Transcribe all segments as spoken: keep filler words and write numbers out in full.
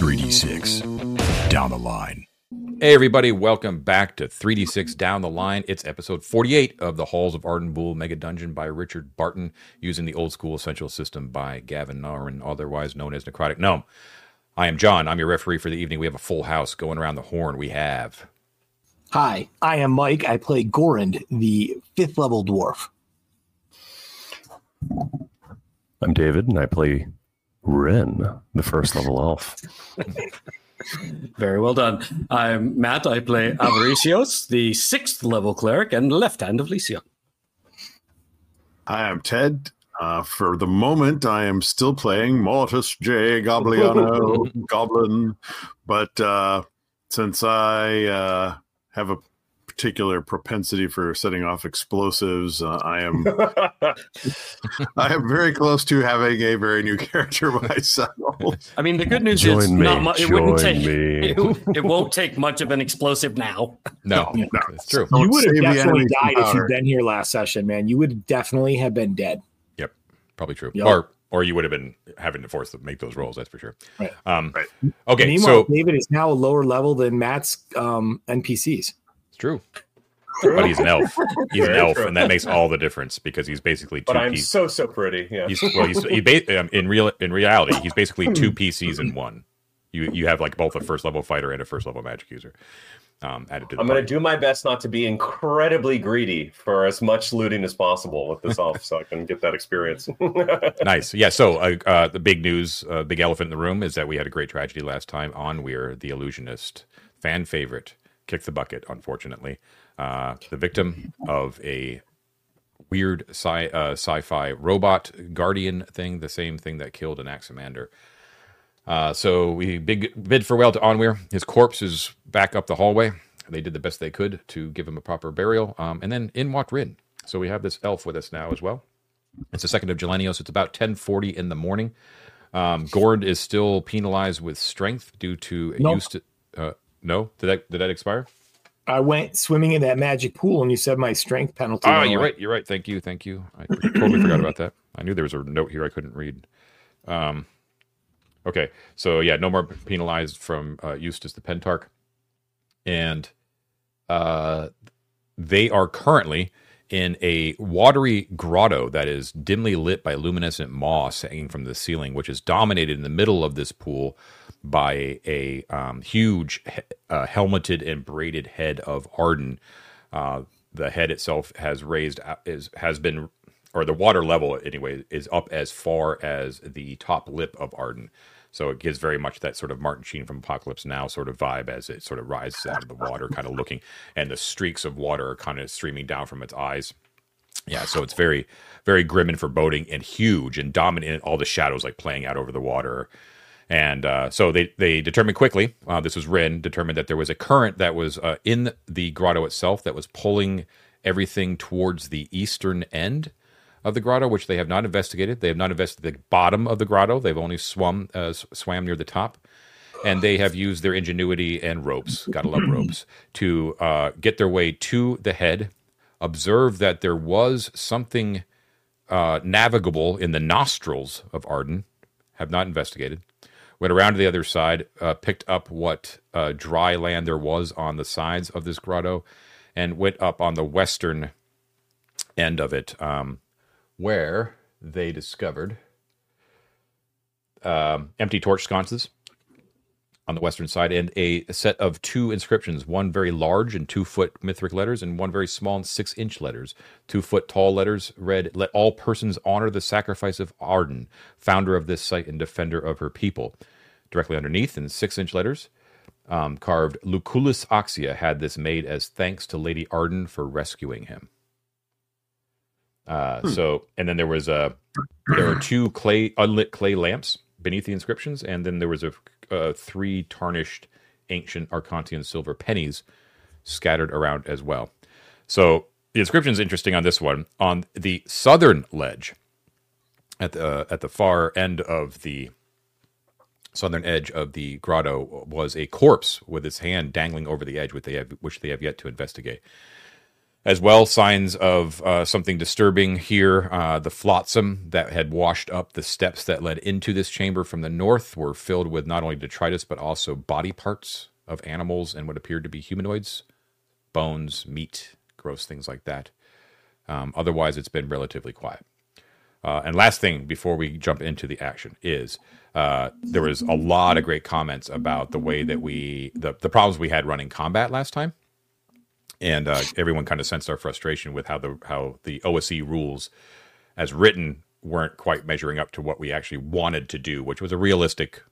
three D six Down the Line. Hey everybody, welcome back to three D six Down the Line. It's episode forty-eight of the Halls of Arden Vul Mega Dungeon by Richard Barton, using the Old School Essentials system by Gavin Norman, otherwise known as Necrotic Gnome. I am John. I'm your referee for the evening. We have a full house going around the horn. We have... Hi, I am Mike. I play Gorind, the fifth level dwarf. I'm David, and I play Rin, the first level elf. Very well done. I'm Matt. I play Avaricius, the sixth level cleric and left hand of Lysion. Hi, I'm Ted. Uh, for the moment, I am still playing Mortis J. Gobliano, Goblin. But uh, since I uh, have a particular propensity for setting off explosives, uh, I am I am very close to having a very new character myself. I mean, the good news join is me, not mu- it wouldn't take it, it won't take much of an explosive now. No, no, it's true. You would have definitely died if you'd been here last session, man. You would definitely have been dead. Yep, probably true. Yep. Or or you would have been having to force to make those rolls. That's for sure. Right. Um, right. Okay. Meanwhile, so David is now a lower level than Matt's um, N P Cs. True. True, but he's an elf. He's Very an elf, true. And that makes all the difference because he's basically. Two but I'm P- so so pretty. Yeah. He's, well, he's he ba- in real in reality, he's basically two P Cs in one. You you have like both a first level fighter and a first level magic user. Um, added to the I'm going to do my best not to be incredibly greedy for as much looting as possible with this elf, so I can get that experience. Nice. Yeah. So uh, uh, the big news, uh, big elephant in the room, is that we had a great tragedy last time. Onweir, the illusionist, fan favorite. Kick the bucket, unfortunately. Uh, the victim of a weird sci, uh, sci-fi robot guardian thing, the same thing that killed Anaximander. Uh, so we big, bid farewell to Onweir. His corpse is back up the hallway. They did the best they could to give him a proper burial. Um, and then in walked Rin. So we have this elf with us now as well. It's the second of Gelenios. It's about ten forty in the morning. Um, Gord is still penalized with strength due to... Nope. Eustace, uh, No? Did that did that expire? I went swimming in that magic pool and you said my strength penalty. Oh, you're right. You're right. Thank you. Thank you. I totally forgot about that. I knew there was a note here I couldn't read. Um, okay. So, yeah, no more penalized from uh, Eustace the Pentarch. And uh, they are currently in a watery grotto that is dimly lit by luminescent moss hanging from the ceiling, which is dominated in the middle of this pool by a um, huge uh, helmeted and braided head of Arden. Uh, the head itself has raised is has been, or the water level anyway, is up as far as the top lip of Arden. So it gives very much that sort of Martin Sheen from Apocalypse Now sort of vibe as it sort of rises out of the water, kind of looking, and the streaks of water are kind of streaming down from its eyes. Yeah, so it's very, very grim and foreboding and huge and dominant. All the shadows like playing out over the water. And uh, so they, they determined quickly, uh, this was Rin, determined that there was a current that was uh, in the grotto itself that was pulling everything towards the eastern end of the grotto, which they have not investigated. They have not investigated the bottom of the grotto. They've only swum, uh, swam near the top. And they have used their ingenuity and ropes, gotta love ropes, to uh, get their way to the head, observe that there was something uh, navigable in the nostrils of Arden, have not investigated. Went around to the other side, uh, picked up what uh, dry land there was on the sides of this grotto, and went up on the western end of it, um, where they discovered um, empty torch sconces on the western side and a, a set of two inscriptions, one very large in two-foot Mithric letters and one very small in six-inch letters. Two-foot tall letters read, "Let all persons honor the sacrifice of Arden, founder of this site and defender of her people." Directly underneath in six-inch letters, um, carved, "Lucullus Axia had this made as thanks to Lady Arden for rescuing him." Uh, hmm. So, and then there was a, there were two clay unlit clay lamps beneath the inscriptions, and then there was a Uh, three tarnished ancient Archontean silver pennies scattered around as well. So the inscription is interesting on this one. On the southern ledge, at the uh, at the far end of the southern edge of the grotto, was a corpse with its hand dangling over the edge, which they have, which they have yet to investigate. As well, signs of uh, something disturbing here. Uh, the flotsam that had washed up the steps that led into this chamber from the north were filled with not only detritus, but also body parts of animals and what appeared to be humanoids. Bones, meat, gross things like that. Um, otherwise, it's been relatively quiet. Uh, and last thing before we jump into the action is uh, there was a lot of great comments about the way that we, the, the problems we had running combat last time. And uh, everyone kind of sensed our frustration with how the how the O S E rules as written weren't quite measuring up to what we actually wanted to do, which was a realistic,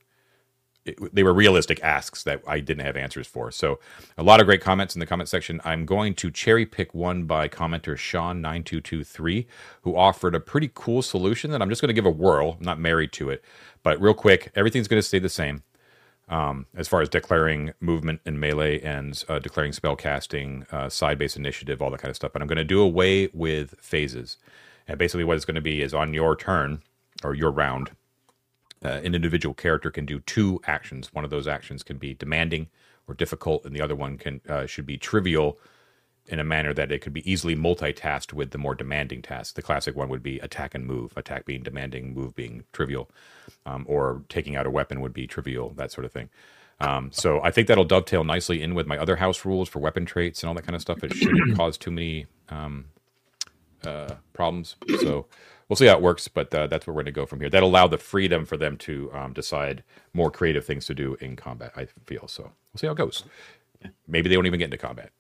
it, they were realistic asks that I didn't have answers for. So a lot of great comments in the comment section. I'm going to cherry pick one by commenter Sean nine two two three, who offered a pretty cool solution that I'm just going to give a whirl. I'm not married to it, but real quick, everything's going to stay the same. Um, as far as declaring movement and melee and uh, declaring spell casting, uh, side-based initiative, all that kind of stuff. But I'm going to do away with phases. And basically what it's going to be is on your turn or your round, uh, an individual character can do two actions. One of those actions can be demanding or difficult, and the other one can uh, should be trivial in a manner that it could be easily multitasked with the more demanding task. The classic one would be attack and move, attack being demanding, move being trivial, um, or taking out a weapon would be trivial, that sort of thing. Um, so I think that'll dovetail nicely in with my other house rules for weapon traits and all that kind of stuff. It shouldn't cause too many um, uh, problems. So we'll see how it works, but uh, that's where we're going to go from here. That'll allow the freedom for them to um, decide more creative things to do in combat, I feel. So we'll see how it goes. Maybe they won't even get into combat.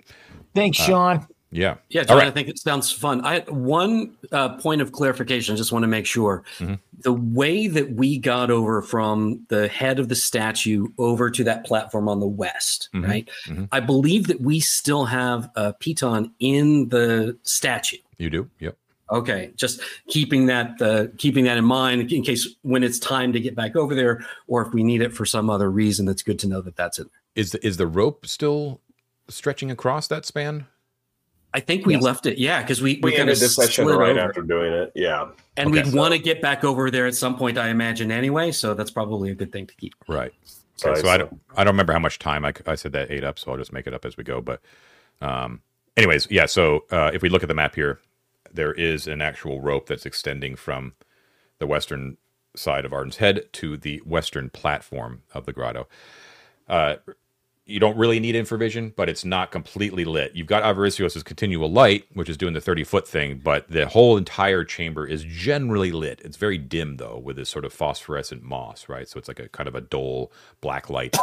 Thanks, Sean. Uh, yeah. Yeah, John, right. I think it sounds fun. I one uh, point of clarification. I just want to make sure. Mm-hmm. The way that we got over from the head of the statue over to that platform on the west, mm-hmm. right? Mm-hmm. I believe that we still have a piton in the statue. You do? Yep. Okay, just keeping that uh, keeping that in mind in case when it's time to get back over there or if we need it for some other reason, it's good to know that that's in there. Is the, is the rope still stretching across that span? I think we yes. left it, yeah, because we, we, we ended this session right over. After doing it, yeah. And okay, we'd so. want to get back over there at some point, I imagine, anyway, so that's probably a good thing to keep. Right. Okay, right so, so I don't I don't remember how much time I, I said that ate up, so I'll just make it up as we go. But um, anyways, yeah, so uh, if we look at the map here, there is an actual rope that's extending from the western side of Arden's Head to the western platform of the grotto. Uh, You don't really need infravision, but it's not completely lit. You've got Avaricius' continual light, which is doing the thirty-foot thing, but the whole entire chamber is generally lit. It's very dim, though, with this sort of phosphorescent moss, right? So it's like a kind of a dull black light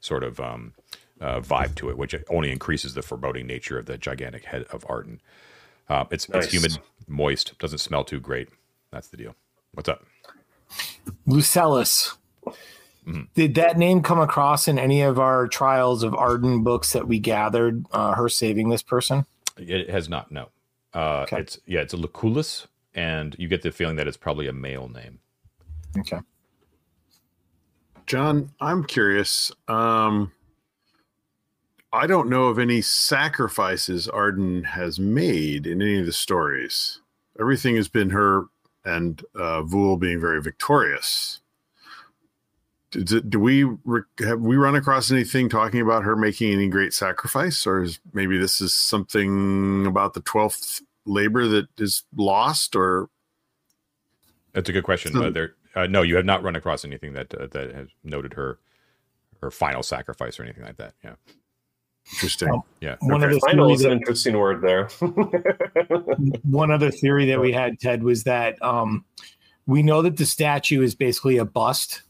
sort of um, uh, vibe to it, which only increases the foreboding nature of the gigantic head of Arden. Uh, it's, nice. It's humid, moist, doesn't smell too great. That's the deal. What's up? Lucullus. Mm-hmm. Did that name come across in any of our Trials of Arden books that we gathered, uh, her saving this person? It has not, no. Uh, okay. It's yeah, it's a Lucullus, and you get the feeling that it's probably a male name. Okay. John, I'm curious. Um, I don't know of any sacrifices Arden has made in any of the stories. Everything has been her and uh, Vul being very victorious. Do we have we run across anything talking about her making any great sacrifice, or is maybe this is something about the twelfth labor that is lost? Or that's a good question. So, uh, there, uh, no, you have not run across anything that uh, that has noted her her final sacrifice or anything like that. Yeah, interesting. Well, yeah, one okay. other final is an interesting word there. One other theory that we had, Ted, was that um, we know that the statue is basically a bust,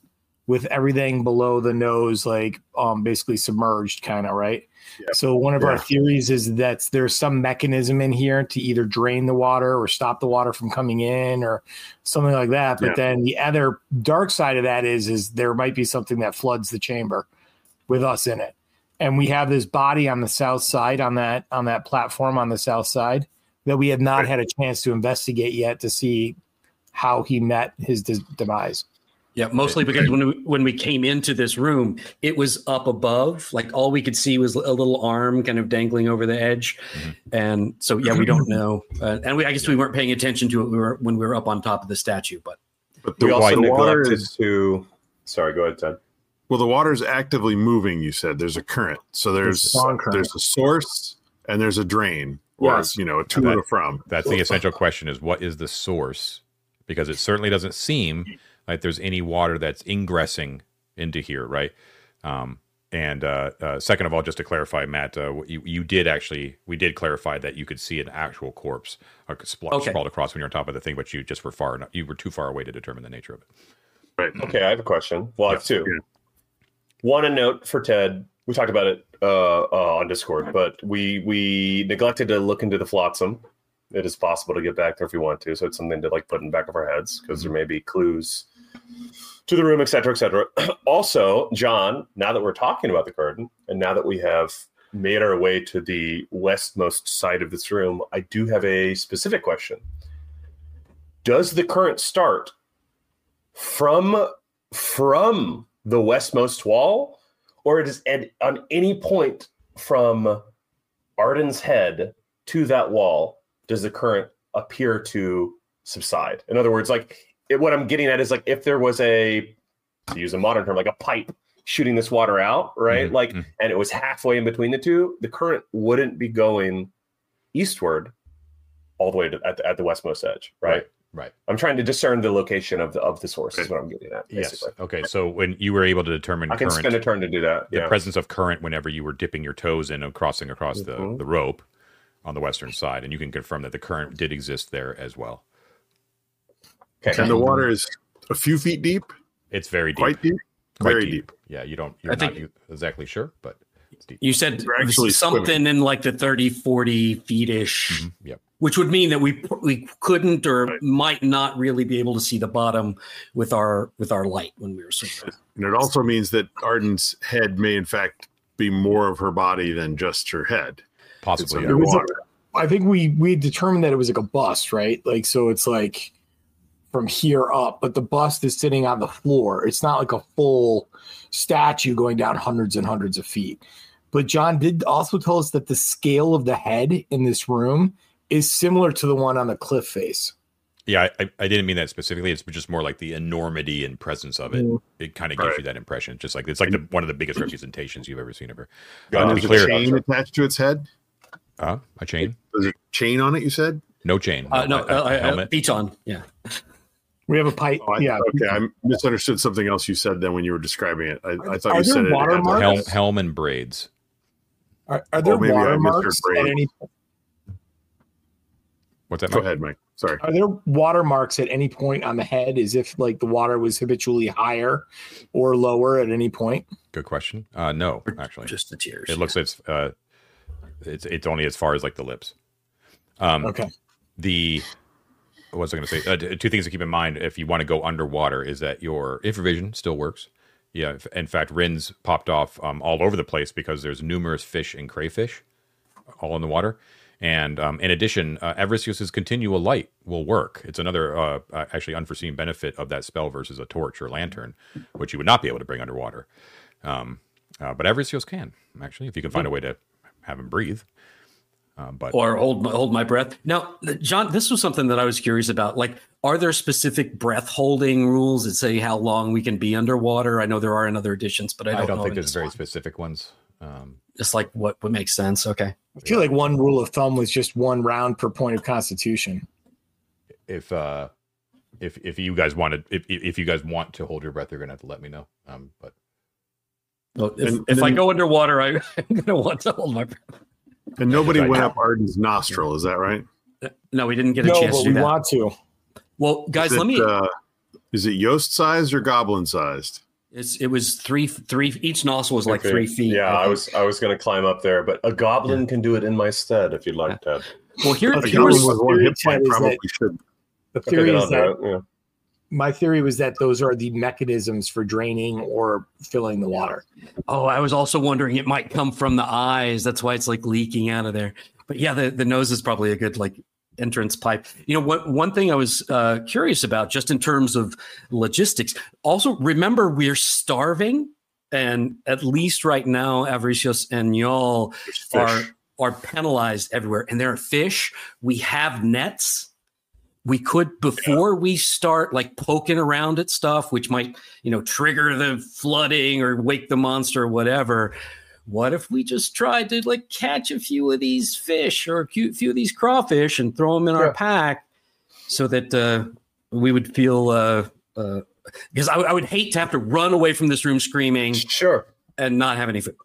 with everything below the nose, like um, basically submerged kind of, right? Yeah. So one of yeah. our theories is that there's some mechanism in here to either drain the water or stop the water from coming in or something like that. But yeah. then the other dark side of that is, is there might be something that floods the chamber with us in it. And we have this body on the south side, on that on that platform on the south side, that we have not right. had a chance to investigate yet to see how he met his de- demise. Yeah, mostly because when we, when we came into this room, it was up above. Like all we could see was a little arm kind of dangling over the edge. Mm-hmm. And so, yeah, we don't know. Uh, and we, I guess we weren't paying attention to it when we were, when we were up on top of the statue. But, but the, we also neglected is, to – sorry, go ahead, Ted. Well, the water is actively moving, you said. There's a current. So there's, there's a source and there's a drain. Yes. Or, you know, to that, or from. That's the essential question, is what is the source? Because it certainly doesn't seem like there's any water that's ingressing into here, right? Um, and uh, uh, second of all, just to clarify, Matt, uh, you, you did actually, we did clarify that you could see an actual corpse uh, spl- okay. sprawled across when you're on top of the thing, but you just were far enough, you were too far away to determine the nature of it. Right. Okay, I have a question. Well, I have two. Yeah. One, a note for Ted. We talked about it uh, uh, on Discord, but we we neglected to look into the flotsam. It is possible to get back there if you want to, so it's something to like put in the back of our heads, because mm-hmm. there may be clues to the room, et cetera, et cetera. Also, John, now that we're talking about the garden, and now that we have made our way to the westmost side of this room, I do have a specific question. Does the current start from from the westmost wall, or it is at on any point from Arden's head to that wall? Does the current appear to subside? In other words, like it, what I'm getting at is like if there was a, to use a modern term, like a pipe shooting this water out, right? Mm-hmm. Like, and it was halfway in between the two, the current wouldn't be going eastward all the way to at the, at the westmost edge, right? Right. Right. I'm trying to discern the location of the of the source is what I'm getting at. Basically. Yes. Okay. So when you were able to determine I can current, spend a turn to do that. The yeah. presence of current whenever you were dipping your toes in and crossing across mm-hmm. the, the rope on the western side, and you can confirm that the current did exist there as well. Okay. And the water is a few feet deep. It's very deep. Quite deep. Quite very deep. deep. Yeah, you don't you're I not think, exactly sure, but it's deep. You said something swimming. in like the thirty, forty feet ish. Mm-hmm. Yep. Which would mean that we we couldn't or right. might not really be able to see the bottom with our with our light when we were swimming. And it also means that Arden's head may, in fact, be more of her body than just her head. Possibly. Yeah. Like, I think we we determined that it was like a bust, right? Like, so it's like from here up, but the bust is sitting on the floor. It's not like a full statue going down hundreds and hundreds of feet. But John did also tell us that the scale of the head in this room is similar to the one on the cliff face. Yeah, I, I didn't mean that specifically. It's just more like the enormity and presence of it. Mm. It kind of gives right. you that impression. Just like it's like the, one of the biggest representations you've ever seen of her. Uh, to be clear, a chain attached to its head? Uh, a chain? There's a chain on it, you said? No chain. No, uh, no a, a helmet. Beach on. Yeah. We have a pipe. Oh, I, yeah. Okay, I misunderstood something else you said then when you were describing it. I, I thought are you said it. Helm, helm and braids. Are, are there watermarks at any point? What's that, Mike? Go ahead, Mike. Sorry. Are there watermarks at any point on the head, as if like the water was habitually higher or lower at any point? Good question. Uh, no, actually, just the tears. It looks like it's uh, it's it's only as far as like the lips. Um, okay. The what was I going to say? Uh, two things to keep in mind if you want to go underwater is that your infravision still works. Yeah. In fact, Rin's popped off um, all over the place because there's numerous fish and crayfish all in the water. And um, in addition, uh, Avaricius's continual light will work. It's another uh, actually unforeseen benefit of that spell versus a torch or lantern, which you would not be able to bring underwater. Um, uh, but Avaricius can, actually, if you can find a way to have him breathe. Uh, but Or hold hold my breath. Now, John, this was something that I was curious about. Like, are there specific breath-holding rules that say how long we can be underwater? I know there are in other editions, but I don't, I don't know think there's very one. specific ones. Um, It's like what what makes sense. Okay. I feel like one rule of thumb was just one round per point of constitution. If uh, if if you guys wanted, if if you guys want to hold your breath, you're gonna have to let me know. Um, but well, if, and, and if then, I go underwater, I, I'm gonna want to hold my breath. And nobody went know. up Arden's nostril, is that right? No, we didn't get a no, chance but to do we that. Want to. Well, guys, it, let me. Uh, is it Yost sized or goblin sized? It's it was three three each nostril was like okay. three feet. Yeah, I, I was I was gonna climb up there, but a goblin yeah. can do it in my stead if you'd like yeah. to. Well, here, well, here was one hip point probably should. The theory okay, is that, yeah. my theory was that those are the mechanisms for draining or filling the water. Oh, I was also wondering it might come from the eyes. That's why it's like leaking out of there. But yeah, the, the nose is probably a good like entrance pipe. You know, what, one thing I was uh, curious about just in terms of logistics. Also, remember, we're starving. And at least right now, Avaricius and y'all are, are penalized everywhere. And there are fish. We have nets. We could, before yeah. we start like poking around at stuff, which might, you know, trigger the flooding or wake the monster or whatever, what if we just tried to like catch a few of these fish or a few of these crawfish and throw them in yeah. our pack so that uh, we would feel, uh, uh, because I, I would hate to have to run away from this room screaming sure, and not have any food.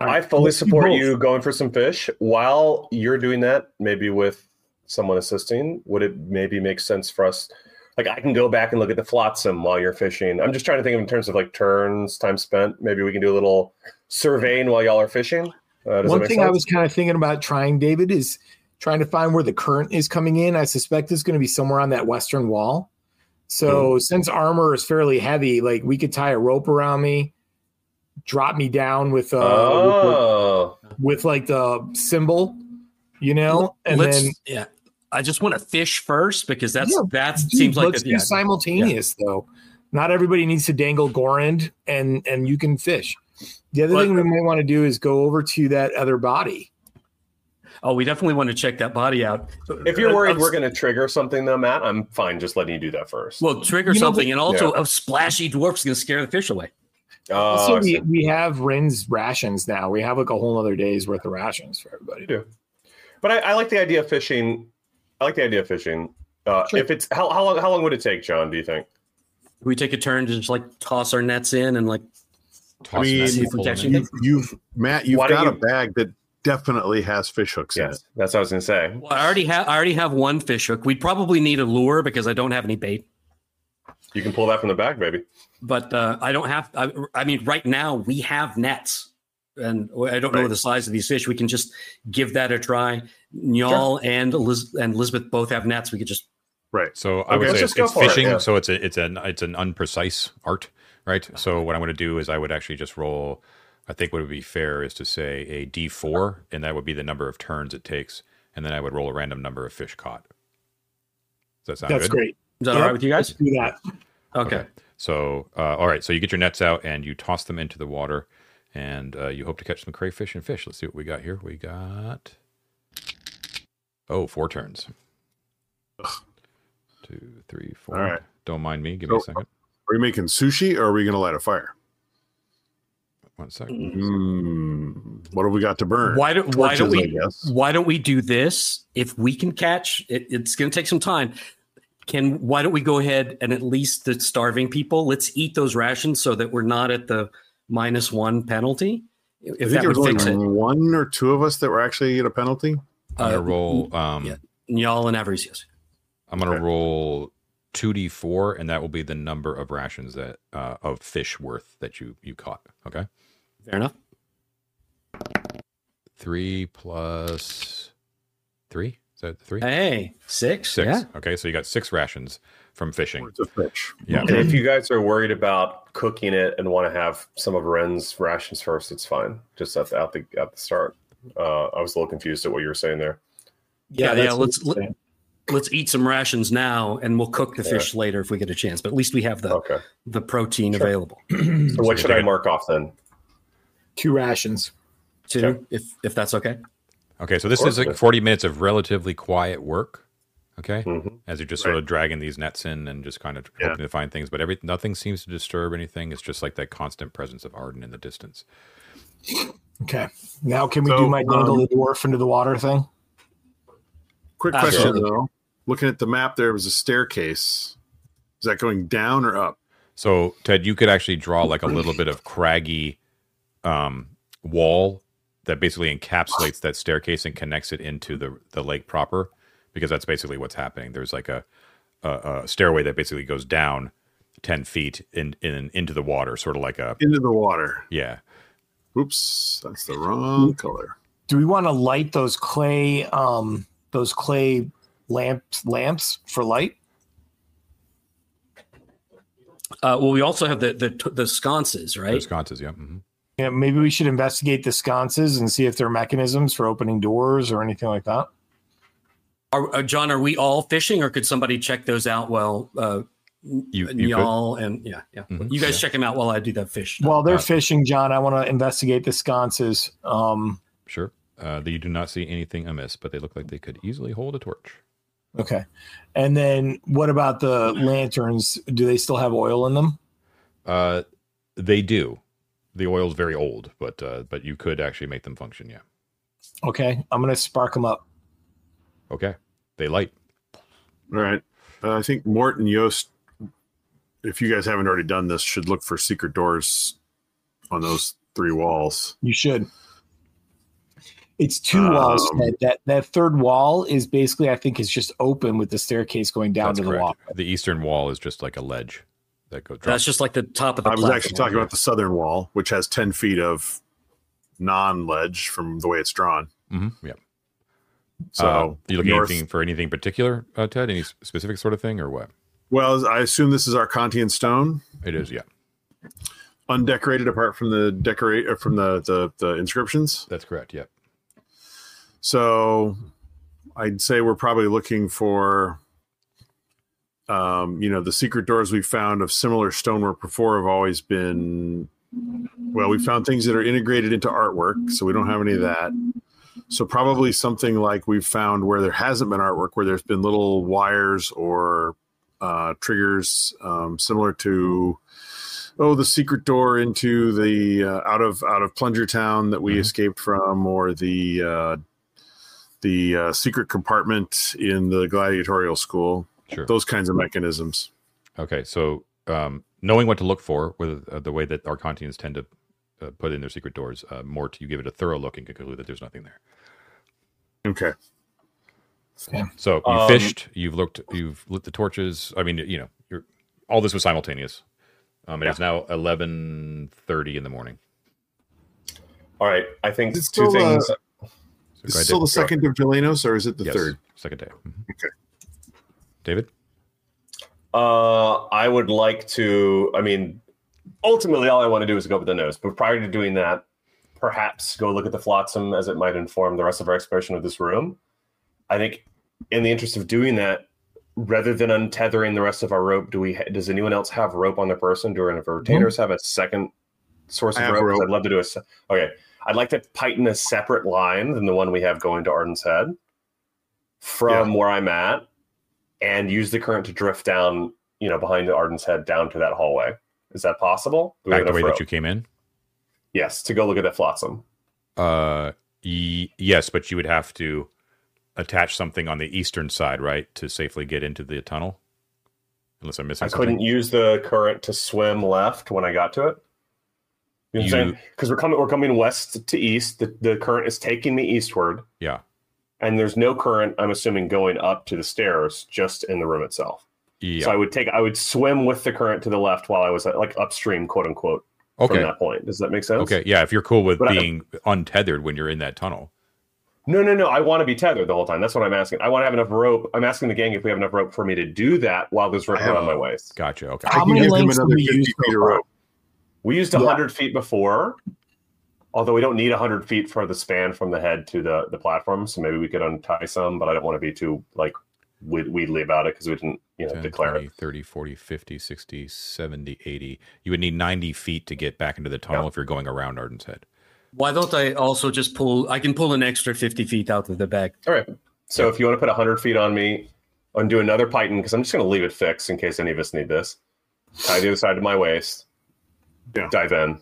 I fully support you going for some fish. While you're doing that, maybe with someone assisting, would it maybe make sense for us? Like, I can go back and look at the flotsam while you're fishing. I'm just trying to think of in terms of like turns, time spent. Maybe we can do a little surveying while y'all are fishing. Uh, One thing sense? I was kind of thinking about trying, David, is trying to find where the current is coming in. I suspect it's going to be somewhere on that western wall. So mm. since armor is fairly heavy, like we could tie a rope around me, drop me down with uh oh. with, with like the symbol, you know, and let's, then yeah. I just want to fish first because that's yeah, that seems like it's yeah. simultaneous yeah. though. Not everybody needs to dangle Gorind and and you can fish. The other but, thing we might want to do is go over to that other body. Oh, we definitely want to check that body out. If you're worried, I'm, we're going to trigger something, though, Matt. I'm fine just letting you do that first. Well, trigger you something, know, but, and also yeah. a splashy dwarf's going to scare the fish away. Uh, so we, we have Rin's rations now. We have like a whole other day's worth of rations for everybody. You do. But I, I like the idea of fishing. I like the idea of fishing. Uh, sure. If it's how, how long? How long would it take, John? Do you think? We take a turn to just like toss our nets in and like. Toss I mean, you, you've Matt, you've Why got you? a bag that definitely has fish hooks yes, in it. That's what I was going to say. Well, I already have. I already have one fish hook. We'd probably need a lure because I don't have any bait. You can pull that from the bag, baby. But uh, I don't have. I, I mean, right now we have nets, and I don't right. know the size of these fish. We can just give that a try. Y'all sure. and Eliz- and Elizabeth both have nets. We could just right. So I okay, would say it's, it's fishing. It, yeah. So it's a, it's an it's an unprecise art, right? So what I'm going to do is I would actually just roll. I think what would be fair is to say a D four, and that would be the number of turns it takes, and then I would roll a random number of fish caught. Does that sound That's good? great. Is that yep. all right with you guys? Let's do that. Okay. okay. So uh, all right. So you get your nets out and you toss them into the water, and uh, you hope to catch some crayfish and fish. Let's see what we got here. We got. Oh, four turns. Ugh. Two, three, four. All right. Don't mind me. Give so, me a second. Are we making sushi or are we going to light a fire? One second. Mm, what have we got to burn? Why don't, why don't we, why don't we do this? If we can catch it, it's going to take some time. Can, why don't we go ahead and at least the starving people, let's eat those rations so that we're not at the minus one penalty. If I think there was only one or two of us that were actually at a penalty. I'm going to uh, roll... Um, yeah. Y'all and Avaricius. I'm going to okay. roll two D four, and that will be the number of rations that uh, of fish worth that you, you caught. Okay? Fair enough. Three plus three? Is that three? Hey, six. Six. Yeah. Okay, so you got six rations from fishing. Fish. Yeah. And if you guys are worried about cooking it and want to have some of Ren's rations first, it's fine. Just at the, at the, at the start. Uh, I was a little confused at what you were saying there. Yeah, yeah. yeah let's let, let's eat some rations now, and we'll cook the yeah. fish later if we get a chance. But at least we have the okay. the protein sure. available. So what should I mark off then? Two rations, two, okay. if if that's okay. Okay, so this is like forty minutes of relatively quiet work. Okay, mm-hmm. as you're just right. sort of dragging these nets in and just kind of yeah. hoping to find things, but everything nothing seems to disturb anything. It's just like that constant presence of Arden in the distance. Okay. Now can we so, do my dangle um, the dwarf into the water thing? Quick That's question it. though. Looking at the map, there was a staircase. Is that going down or up? So Ted, you could actually draw like a little bit of craggy um, wall that basically encapsulates that staircase and connects it into the the lake proper, because that's basically what's happening. There's like a, a, a stairway that basically goes down ten feet in, in into the water, sort of like a into the water. Yeah. Oops, that's the wrong color. Do we want to light those clay, um, those clay lamps, lamps for light? Uh, well, we also have the the, the sconces, right? The sconces, yeah. Mm-hmm. Yeah, maybe we should investigate the sconces and see if there are mechanisms for opening doors or anything like that. Are, uh, John, are we all fishing, or could somebody check those out while? Uh, You, you y'all could. and yeah, yeah. Mm-hmm. You guys yeah. check them out while I do that fish. While they're uh, fishing, John, I want to investigate the sconces. Um, sure. Uh, you do not see anything amiss, but they look like they could easily hold a torch. Okay. And then what about the lanterns? Do they still have oil in them? Uh, they do. the oil's very old, but uh, but you could actually make them function, yeah. Okay, I'm going to spark them up. Okay, they light. All right. Uh, I think Mort and Yost, if you guys haven't already done this, should look for secret doors on those three walls. You should. It's two um, walls. That, that that third wall is basically, I think, is just open with the staircase going down to the correct. wall. The eastern wall is just like a ledge that goes. That's just like the top of the. I was actually talking about the southern wall, which has ten feet of non-ledge from the way it's drawn. Mm-hmm. Yeah. So, uh, are you looking north, anything for anything particular, uh, Ted? Any specific sort of thing, or what? Well, I assume this is Archontean stone. It is, yeah. Undecorated, apart from the decorate from the, the the inscriptions. That's correct. Yeah. So, I'd say we're probably looking for, um, you know, the secret doors we found of similar stonework before have always been. Well, we found things that are integrated into artwork, so we don't have any of that. So probably something like we've found where there hasn't been artwork, where there's been little wires or uh, triggers um, similar to, oh, the secret door into the uh, out of out of Plunger Town that we mm-hmm. escaped from, or the uh, the uh, secret compartment in the gladiatorial school. Sure. Those kinds of mechanisms. Okay, so um, knowing what to look for with uh, the way that Archonteans tend to uh, put in their secret doors, uh, Mort, you give it a thorough look and conclude that there's nothing there. Okay. Yeah. So you um, fished, you've looked, you've lit the torches. I mean, you know, you're, all this was simultaneous. Um, it yeah. is now eleven thirty in the morning. All right. I think it's two still, things. Uh, is it still the second of Gelenios, or is it the yes, third? Second day. Mm-hmm. Okay. David? Uh, I would like to, I mean, ultimately, all I want to do is go up with the nose. But prior to doing that, perhaps go look at the flotsam, as it might inform the rest of our exploration of this room. I think, in the interest of doing that, rather than untethering the rest of our rope, do we? Ha- does anyone else have rope on their person? Do our retainers mm-hmm. have a second source of rope? rope? I'd love to do a. Se- okay, I'd like to tighten a separate line than the one we have going to Arden's Head from yeah. where I'm at, and use the current to drift down, you know, behind the Arden's Head down to that hallway. Is that possible? Back the way rope? that you came in? Yes, to go look at that flotsam. Uh, y- yes, but you would have to attach something on the eastern side, right, to safely get into the tunnel? Unless I'm missing I something. I couldn't use the current to swim left when I got to it. You know what I'm you... saying? Because we're coming, we're coming west to east. The, the current is taking me eastward. Yeah. And there's no current, I'm assuming, going up to the stairs, just in the room itself. Yeah. So I would take, I would swim with the current to the left while I was at, like, upstream, quote unquote, okay. from that point. Does that make sense? Okay, yeah, if you're cool with but being untethered when you're in that tunnel. No, no, no, I want to be tethered the whole time. That's what I'm asking. I want to have enough rope. I'm asking the gang if we have enough rope for me to do that while there's rope around my waist. Gotcha, okay. How many lengths do we use for rope? We used one hundred yeah. feet before, although we don't need one hundred feet for the span from the head to the, the platform, so maybe we could untie some, but I don't want to be too, like, we we leave out it because we didn't, you know, ten, declare twenty, it. thirty, forty, fifty, sixty, seventy, eighty. You would need ninety feet to get back into the tunnel yeah. if you're going around Arden's Head. Why don't I also just pull, I can pull an extra fifty feet out of the back. All right. So yeah. if you want to put one hundred feet on me and do another python, because I'm just going to leave it fixed in case any of us need this. Tie the other side of my waist. Yeah. Dive in.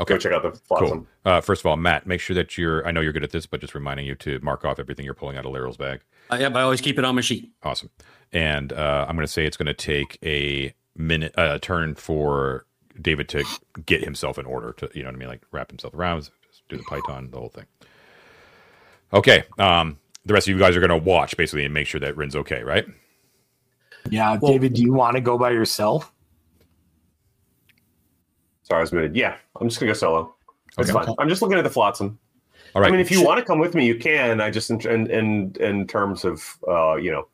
Okay. Go check out the flotsam. Cool. Uh, first of all, Matt, make sure that you're, I know you're good at this, but just reminding you to mark off everything you're pulling out of Leryl's bag. Uh, yeah, I always keep it on my sheet. Awesome. And uh, I'm going to say it's going to take a minute, a uh, turn for David to get himself in order to, you know what I mean? Like wrap himself around, just do the Python, the whole thing. Okay. Um, the rest of you guys are going to watch basically and make sure that Rin's okay, right? Yeah. Well, David, do you want to go by yourself? Sorry, I was muted. Yeah, I'm just gonna go solo. That's okay. Fine. I'm just looking at the flotsam. All right. I mean, if you want to come with me, you can. I just in in in terms of uh, you know,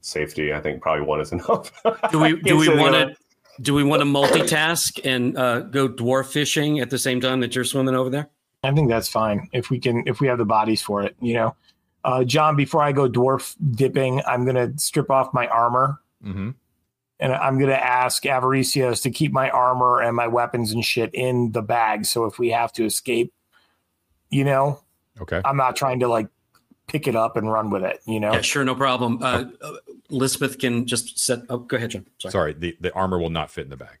safety, I think probably one is enough. do we do we want to do we want to multitask and uh, go dwarf fishing at the same time that you're swimming over there? I think that's fine if we can if we have the bodies for it. You know, uh, John. Before I go dwarf dipping, I'm gonna strip off my armor. Mm-hmm. And I'm going to ask Avaricius to keep my armor and my weapons and shit in the bag. So if we have to escape, you know, okay, I'm not trying to like pick it up and run with it, you know? Yeah, sure. No problem. Uh, oh. Lisbeth can just set up. Oh, go ahead, John. Sorry. Sorry the, the armor will not fit in the bag.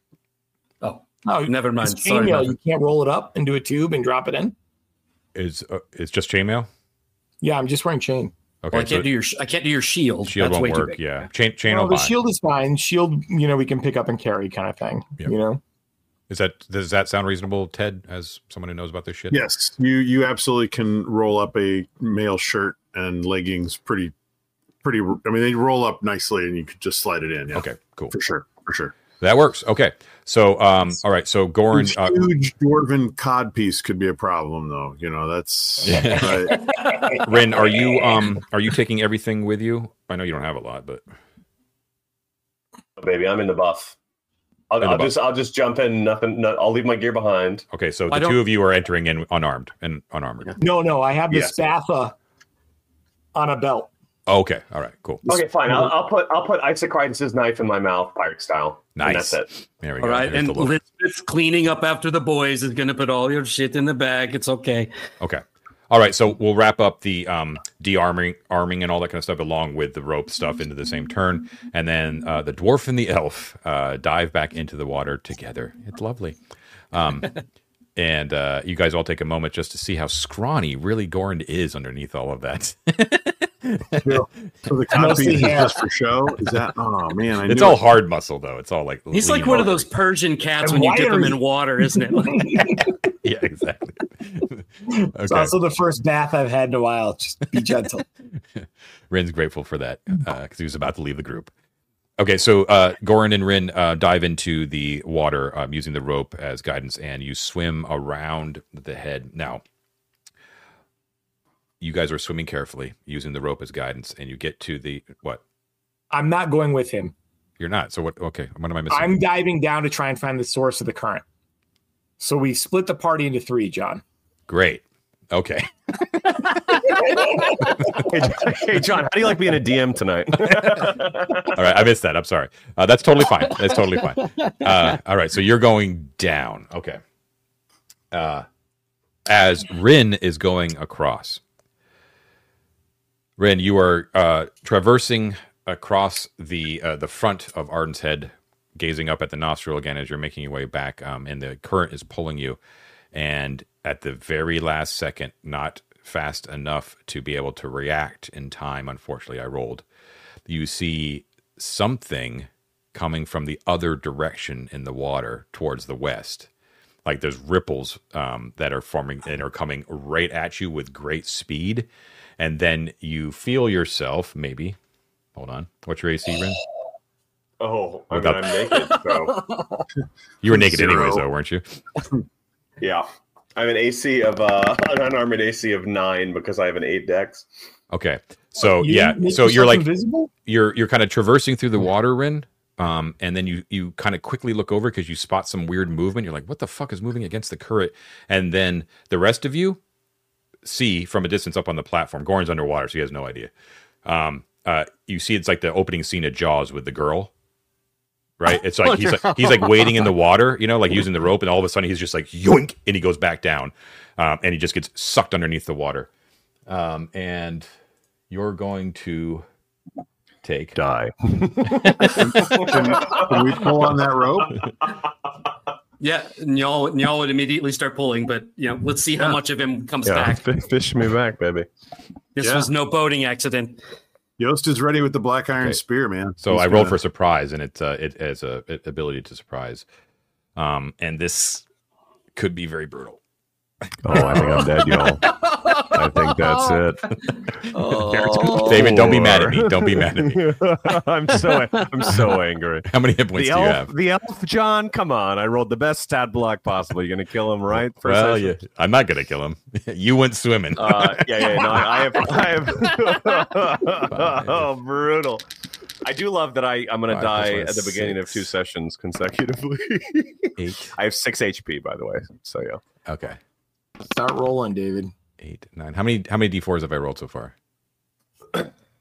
Oh, Oh, never mind. It's chainmail. Sorry, you can't roll it up into a tube and drop it in. Is uh, it's just chainmail? Yeah, I'm just wearing chain. Okay, well, I can't so do your. I can't do your shield. Shield That's won't way work. Too big. Yeah, chain. Chain. Well, the buy. Shield is fine. Shield, you know, we can pick up and carry, kind of thing. Yep. You know, is that does that sound reasonable, Ted, as someone who knows about this shit? Yes, you you absolutely can roll up a male shirt and leggings. Pretty, pretty. I mean, they roll up nicely, and you could just slide it in. Yeah. Okay, cool. For sure. For sure. That works. Okay. So, um, all right. So, Gorind. A huge uh, dwarven cod piece could be a problem, though. You know, that's. Right. Rin, are you um, are you taking everything with you? I know you don't have a lot, but. Baby, I'm in the buff. I'll, in the I'll buff. just I'll just jump in. Nothing. No, I'll leave my gear behind. Okay, so the two of you are entering in unarmed and unarmored. No, no, I have the yes. spatha on a belt. Oh, okay. All right. Cool. Okay. Fine. I'll, I'll put I'll put Isocrinus's knife in my mouth, pirate style. Nice. And that's it. There we go. All right. Here's and Elizabeth's cleaning up after the boys is going to put all your shit in the bag. It's okay. Okay. All right. So we'll wrap up the um, de-arming, arming, and all that kind of stuff, along with the rope stuff, into the same turn, and then uh, the dwarf and the elf uh, dive back into the water together. It's lovely. Um, and uh, you guys all take a moment just to see how scrawny really Gorind is underneath all of that. So, so the copy is just for show. Is that? Oh man, I it's knew all it. Hard muscle though. It's all like he's like one hard. Of those Persian cats and when you dip them in water, isn't it? Yeah, exactly. Okay. It's also the first bath I've had in a while. Just be gentle. Rin's grateful for that because uh, he was about to leave the group. Okay, so uh, Gorind and Rin uh, dive into the water um, using the rope as guidance, and you swim around the head now. You guys are swimming carefully using the rope as guidance, and you get to the what? I'm not going with him. You're not. So what? Okay. What am I missing? I'm diving down to try and find the source of the current. So we split the party into three, John. Great. Okay. Hey, John, how do you like being a D M tonight? All right. I missed that. I'm sorry. Uh, that's totally fine. That's totally fine. Uh, all right. So you're going down. Okay. Uh, as Rin is going across. Rin, you are uh, traversing across the uh, the front of Arden's head, gazing up at the nostril again as you're making your way back, um, and the current is pulling you. And at the very last second, not fast enough to be able to react in time, unfortunately, I rolled. You see something coming from the other direction in the water towards the west. Like there's ripples um, that are forming and are coming right at you with great speed. And then you feel yourself, maybe. Hold on. What's your A C, Rin? Oh, I mean, I'm naked. So. You were naked Zero. anyways, though, weren't you? Yeah. I have an A C of, uh, an unarmored A C of nine because I have an eight dex. Okay. So, you yeah. So you're like, invisible? you're you're kind of traversing through the water, Rin. Um, and then you, you kind of quickly look over because you spot some weird movement. You're like, what the fuck is moving against the current? And then the rest of you see from a distance up on the platform. Gorn's underwater, so he has no idea. Um, uh, you see, it's like the opening scene of Jaws with the girl, right? It's like he's like he's like wading in the water, you know, like using the rope, and all of a sudden he's just like yoink, and he goes back down, um, and he just gets sucked underneath the water. Um, and you're going to take die. can, can we pull on that rope? Yeah, and y'all, and y'all would immediately start pulling, but you know, let's see how yeah. much of him comes yeah. back. Fish me back, baby. This yeah. was no boating accident. Yost is ready with the black iron okay. spear, man. So He's I gonna... rolled for surprise, and it uh, it has a it, ability to surprise. Um, and this could be very brutal. Oh, I think I'm dead, y'all. I think that's it. Oh. David, don't be mad at me. Don't be mad at me. I'm so I'm so angry. How many hit points the do elf, you have? The elf, John, come on. I rolled the best stat block possible. You're going to kill him, right? First well, yeah. I'm not going to kill him. You went swimming. Uh, yeah, yeah. No, I, I have... I have oh, brutal. I do love that I, I'm going to die at the beginning six. of two sessions consecutively. Eight. I have six H P, by the way. So, yeah. Okay. Start rolling, David. Eight, nine. How many? How many d fours have I rolled so far?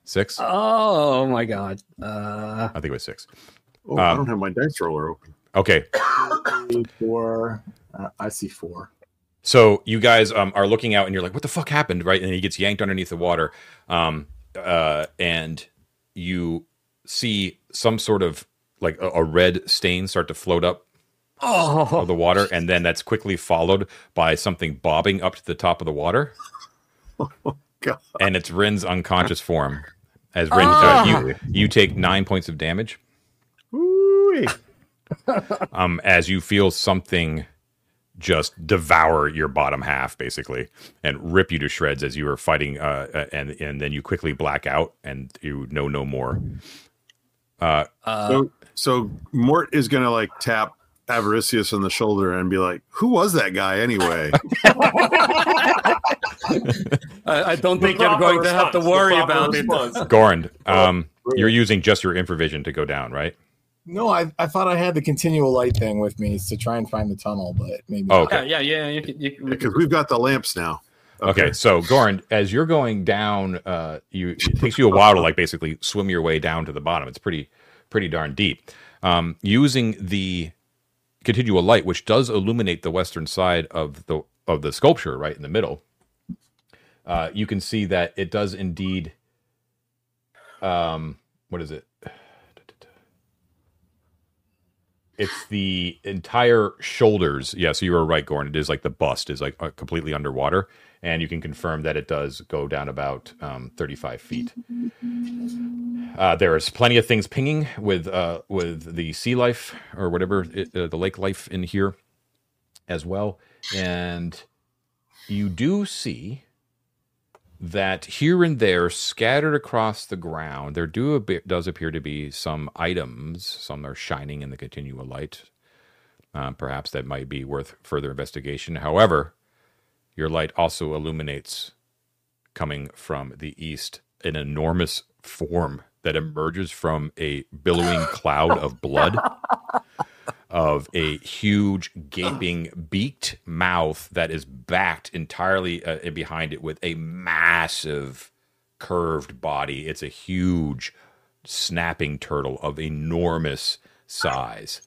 Six. Oh my god! Uh, I think it was six. Oh, um, I don't have my dice roller open. Okay. Four. Uh, I see four. So you guys um, are looking out, and you're like, "What the fuck happened?" Right? And he gets yanked underneath the water, um, uh, and you see some sort of like a, a red stain start to float up oh. of the water, and then that's quickly followed by something bobbing up to the top of the water. Oh, God. And it's Rin's unconscious form. As Rin, oh. you you take nine points of damage. Ooh-wee. Um, as you feel something just devour your bottom half, basically, and rip you to shreds as you are fighting, uh, and and then you quickly black out and you know no more. Uh, uh, so, so Mort is gonna like tap Avaricius on the shoulder and be like, "Who was that guy anyway?" I, I don't think you're going to have to worry about it. Gorind, um, you're using just your infravision to go down, right? No, I I thought I had the continual light thing with me to try and find the tunnel, but maybe. Oh, okay. yeah, yeah, yeah. Because you you, yeah, we've got the lamps now. Okay, okay so Gorind, as you're going down, uh, you it takes you a while to like basically swim your way down to the bottom. It's pretty pretty darn deep. Um, using the continual light, which does illuminate the western side of the of the sculpture, right in the middle. Uh, you can see that it does indeed. Um, what is it? It's the entire shoulders. Yeah, so you were right, Gorind. It is like the bust is like completely underwater, and you can confirm that it does go down about um, thirty-five feet. Uh, there is plenty of things pinging with uh, with the sea life or whatever it, uh, the lake life in here as well, and you do see that here and there, scattered across the ground, there do ab- does appear to be some items. Some are shining in the continual light. Uh, perhaps that might be worth further investigation. However, your light also illuminates, coming from the east, an enormous form that emerges from a billowing cloud of blood, of a huge, gaping, beaked mouth that is backed entirely uh, behind it with a massive curved body. It's a huge snapping turtle of enormous size.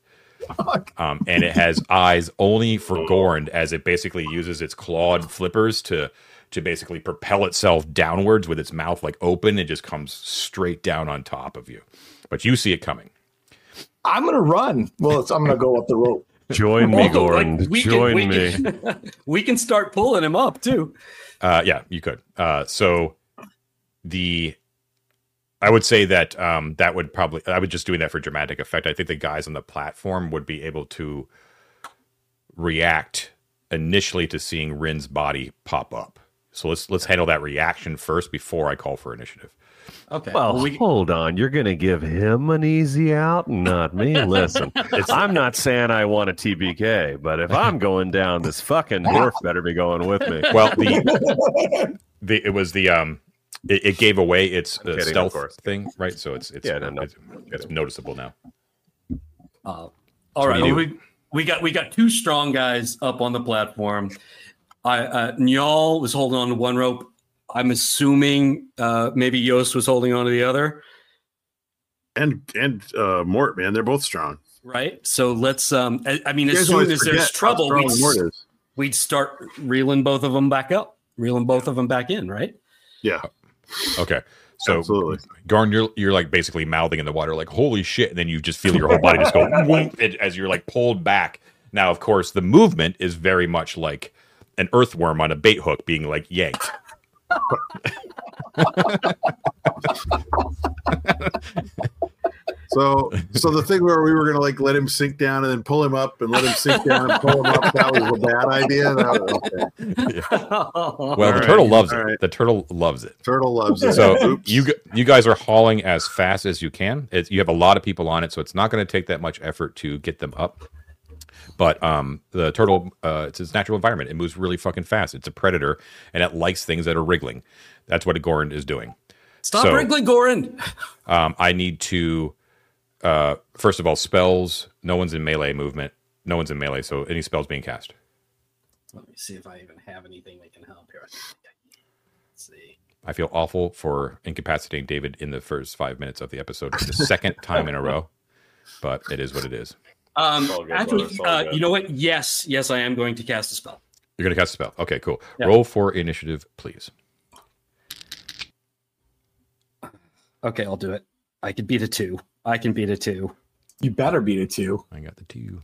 Um, and it has eyes only for Gorind, as it basically uses its clawed flippers to to basically propel itself downwards with its mouth like open. It just comes straight down on top of you. But you see it coming. I'm gonna run. Well, it's, I'm gonna go up the rope. Join me, Gorind. Like, Join can, we me. Can, we can start pulling him up too. Uh, yeah, you could. Uh, so the, I would say that um, that would probably. I was just doing that for dramatic effect. I think the guys on the platform would be able to react initially to seeing Rin's body pop up. So let's let's handle that reaction first before I call for initiative. Okay. Well, we... hold on. You're going to give him an easy out, not me. Listen, it's... I'm not saying I want a T B K, but if I'm going down, this fucking dwarf better be going with me. Well, the, the it was the um, it, it gave away its uh, kidding, stealth thing, right? So it's it's, yeah, no, no. it's, it's noticeable now. Uh, all right, well, we we got we got two strong guys up on the platform. I uh, Njal was holding on to one rope. I'm assuming uh, maybe Yost was holding on to the other, and and uh, Mort, man, they're both strong, right? So let's. Um, I, I mean, as soon as there's trouble, we'd, we'd start reeling both of them back up, reeling both of them back in, right? Yeah. Okay. So, absolutely. Gorind, you're you're like basically mouthing in the water, like holy shit, and then you just feel your whole body just go it, as you're like pulled back. Now, of course, the movement is very much like an earthworm on a bait hook being like yanked. so so the thing where we were gonna like let him sink down and then pull him up and let him sink down and pull him up, that was a bad idea. That was, okay. yeah. Well, the, right. turtle loves it. Right. the turtle loves it. The turtle loves it. Turtle loves it. So Oops. you you guys are hauling as fast as you can. It's, you have a lot of people on it, so it's not going to take that much effort to get them up. But um, the turtle, uh, it's its natural environment. It moves really fucking fast. It's a predator, and it likes things that are wriggling. That's what a Gorind is doing. Stop so, wriggling, Gorind! um, I need to, uh, first of all, spells. No one's in melee movement. No one's in melee, so any spells being cast. Let me see if I even have anything that can help here. Let's see. I feel awful for incapacitating David in the first five minutes of the episode for the second time in a row, but it is what it is. Um, good, actually, uh, you know what? Yes, yes, I am going to cast a spell. You're going to cast a spell. Okay, cool. Yeah. Roll for initiative, please. Okay, I'll do it. I can beat a two. I can beat a two. You better beat a two. I got the two.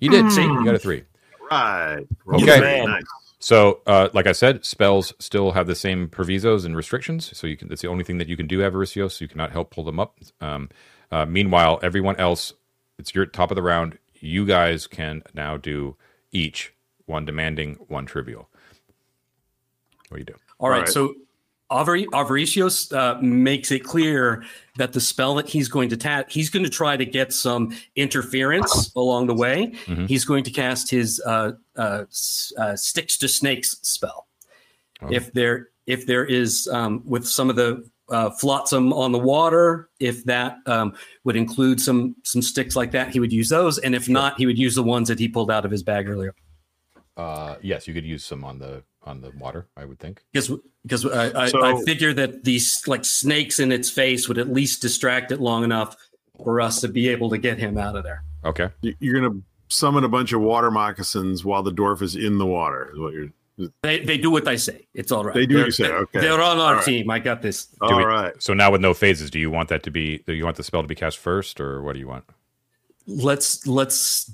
You did. Mm. See, you got a three. Right. Okay. Nice. So, uh, like I said, spells still have the same provisos and restrictions. So you can. That's the only thing that you can do, Avaricius. So you cannot help pull them up. Um, uh, meanwhile, everyone else, it's your top of the round. You guys can now do each one demanding, one trivial. What do you do? All, All right, right. So Avari- Avaricius uh, makes it clear that the spell that he's going to tap, he's going to try to get some interference along the way. Mm-hmm. He's going to cast his uh, uh, uh, sticks to snakes spell. Oh. If there, if there is um, with some of the uh, flotsam on the water, if that um, would include some some sticks like that, he would use those. And if sure. not, he would use the ones that he pulled out of his bag earlier. Uh, yes, you could use some on the. on the water, I would think. Because because I, so, I, I figure that these like snakes in its face would at least distract it long enough for us to be able to get him out of there. Okay. You're going to summon a bunch of water moccasins while the dwarf is in the water. Is what you're... They they do what I say. It's all right. They do they're, what you say. Okay. They're on our all team. Right. I got this. Do all we, right. So now with no phases, do you want that to be, do you want the spell to be cast first or what do you want? Let's, let's,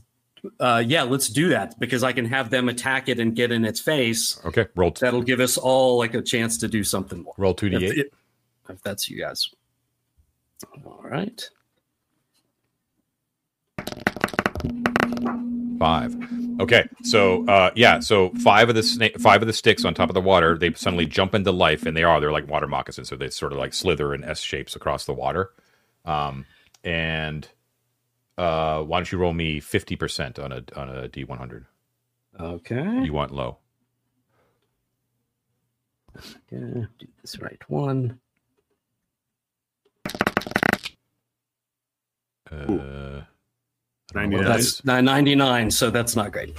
Uh, yeah, let's do that because I can have them attack it and get in its face. Okay, roll. T- That'll give us all like a chance to do something more. Roll two d eight. If, it, if that's you guys. All right. Five. Okay, so uh, yeah, so five of the sna- five of the sticks on top of the water, they suddenly jump into life, and they are they're like water moccasins, so they sort of like slither in S shapes across the water, um, and. Uh, why don't you roll me fifty percent on a on a D one hundred? Okay. You want low. Okay, do this right one. Uh, that's nine, ninety-nine, so that's not great.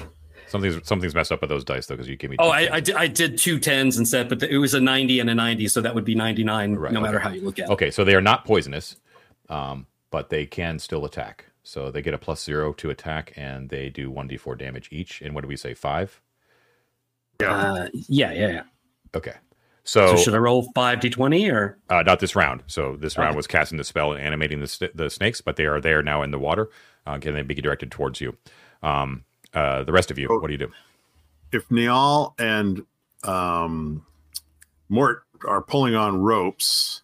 Something's something's messed up with those dice though, because you gave me. Oh, I, I, did, I did two tens instead, but the, it was a ninety and a ninety, so that would be ninety-nine, right, no okay. matter how you look at it. Okay, so they are not poisonous, um, but they can still attack. So they get a plus zero to attack, and they do one d four damage each. And what do we say, five? Yeah, uh, yeah, yeah, yeah. Okay. So, so should I roll five d twenty or? Uh, not this round. So this okay. round was casting the spell and animating the, st- the snakes, but they are there now in the water. Uh, can they be directed towards you? Um, uh, the rest of you, so, what do you do? If Niall and um, Mort are pulling on ropes,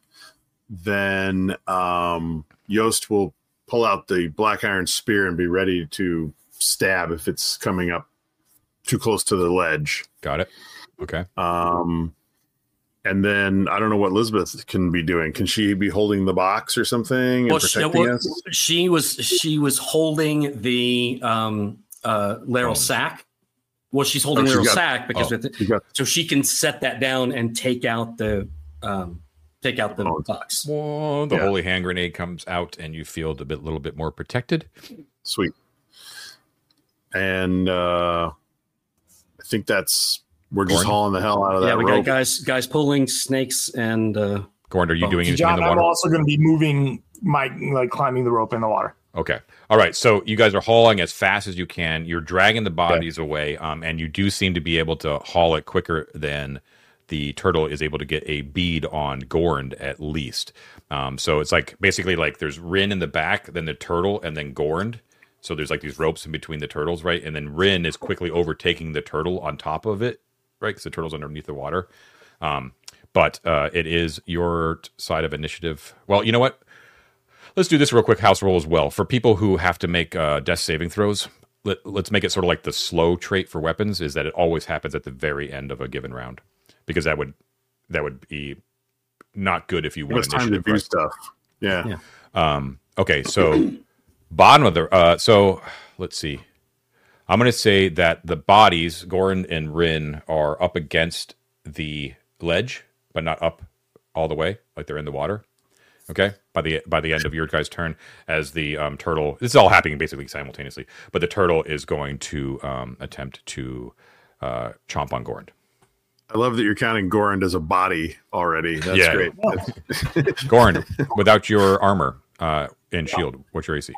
then um, Yost will pull out the black iron spear and be ready to stab if it's coming up too close to the ledge. Got it. Okay. Um, and then I don't know what Elizabeth can be doing. Can she be holding the box or something? Well, and protecting she, well, us? she was she was holding the um, uh, Laryl oh. sack. Well, she's holding oh, Laryl got, sack because oh, with the, got, so she can set that down and take out the. Um, Take out the oh, box. Whoa, the yeah. holy hand grenade comes out, and you feel a bit, little bit more protected. Sweet. And uh, I think that's we're just Gorind. hauling the hell out of that. Yeah, we rope. got guys, guys pulling snakes and. Uh, Gorind, are you bones. doing anything John, in the water? I'm also going to be moving my like climbing the rope in the water. Okay. All right. So you guys are hauling as fast as you can. You're dragging the bodies yeah. away, um, and you do seem to be able to haul it quicker than. The turtle is able to get a bead on Gorind at least. Um, so it's like basically like there's Rin in the back, then the turtle, and then Gorind. So there's like these ropes in between the turtles, right? And then Rin is quickly overtaking the turtle on top of it, right? Because the turtle's underneath the water. Um, but uh, it is your side of initiative. Well, you know what? Let's do this real quick house roll as well. For people who have to make uh, death saving throws, let, let's make it sort of like the slow trait for weapons is that it always happens at the very end of a given round. Because that would that would be not good if you won initiative. It's time to do stuff. Yeah. yeah. Um, okay, so bottom of the uh, so let's see. I'm going to say that the bodies Gorind and Rin are up against the ledge, but not up all the way, like they're in the water. Okay, by the by the end of your guys' turn, as the um, turtle, this is all happening basically simultaneously. But the turtle is going to um, attempt to uh, chomp on Gorind. I love that you're counting Gorind as a body already. That's yeah. great. Gorind, without your armor uh, and shield, what's your A C?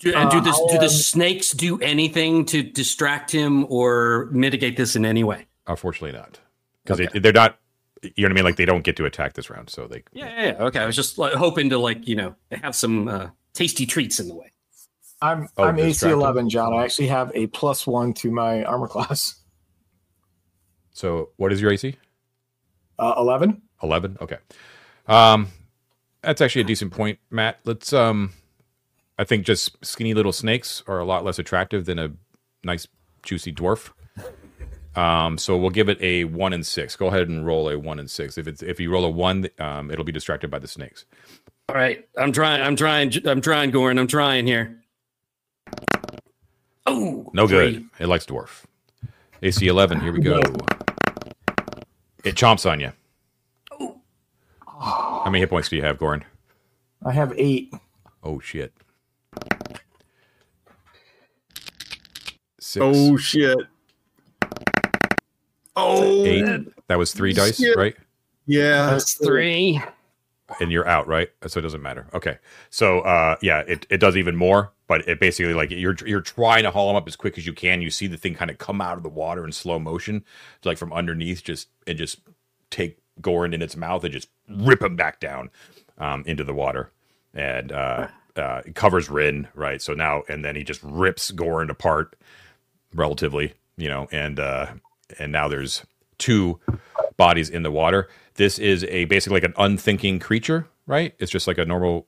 Do, uh, do, this, do the snakes do anything to distract him or mitigate this in any way? Unfortunately not. Because okay. they, they're not, you know what I mean? Like they don't get to attack this round. So they. Yeah, yeah, yeah. Okay. I was just like, hoping to like, you know, have some uh, tasty treats in the way. I'm oh, I'm A C eleven, John. I actually have a plus one to my armor class. So what is your A C? Uh, eleven. Eleven. Okay. Um, that's actually a decent point, Matt. Let's. Um, I think just skinny little snakes are a lot less attractive than a nice juicy dwarf. Um, so we'll give it a one and six. Go ahead and roll a one and six. If it's if you roll a one, um, it'll be distracted by the snakes. All right, I'm trying. I'm trying. I'm trying, Gorind. I'm trying here. Oh, no good. Three. It likes dwarf. A C eleven. Here we go. It chomps on you. Oh. Oh. How many hit points do you have, Gorind? I have eight. Oh shit. Six. Oh shit. Oh, eight. Man. That was three dice, shit. Right? Yeah, that's three. And you're out, right? So it doesn't matter. Okay, so uh, yeah, it, it does even more, but it basically like you're you're trying to haul him up as quick as you can. You see the thing kind of come out of the water in slow motion, like from underneath, just and just take Gorind in its mouth and just rip him back down um, into the water, and uh, uh, it covers Rin, right? So now and then he just rips Gorind apart, relatively, you know, and uh, and now there's two bodies in the water. This is a basically like an unthinking creature, right? It's just like a normal,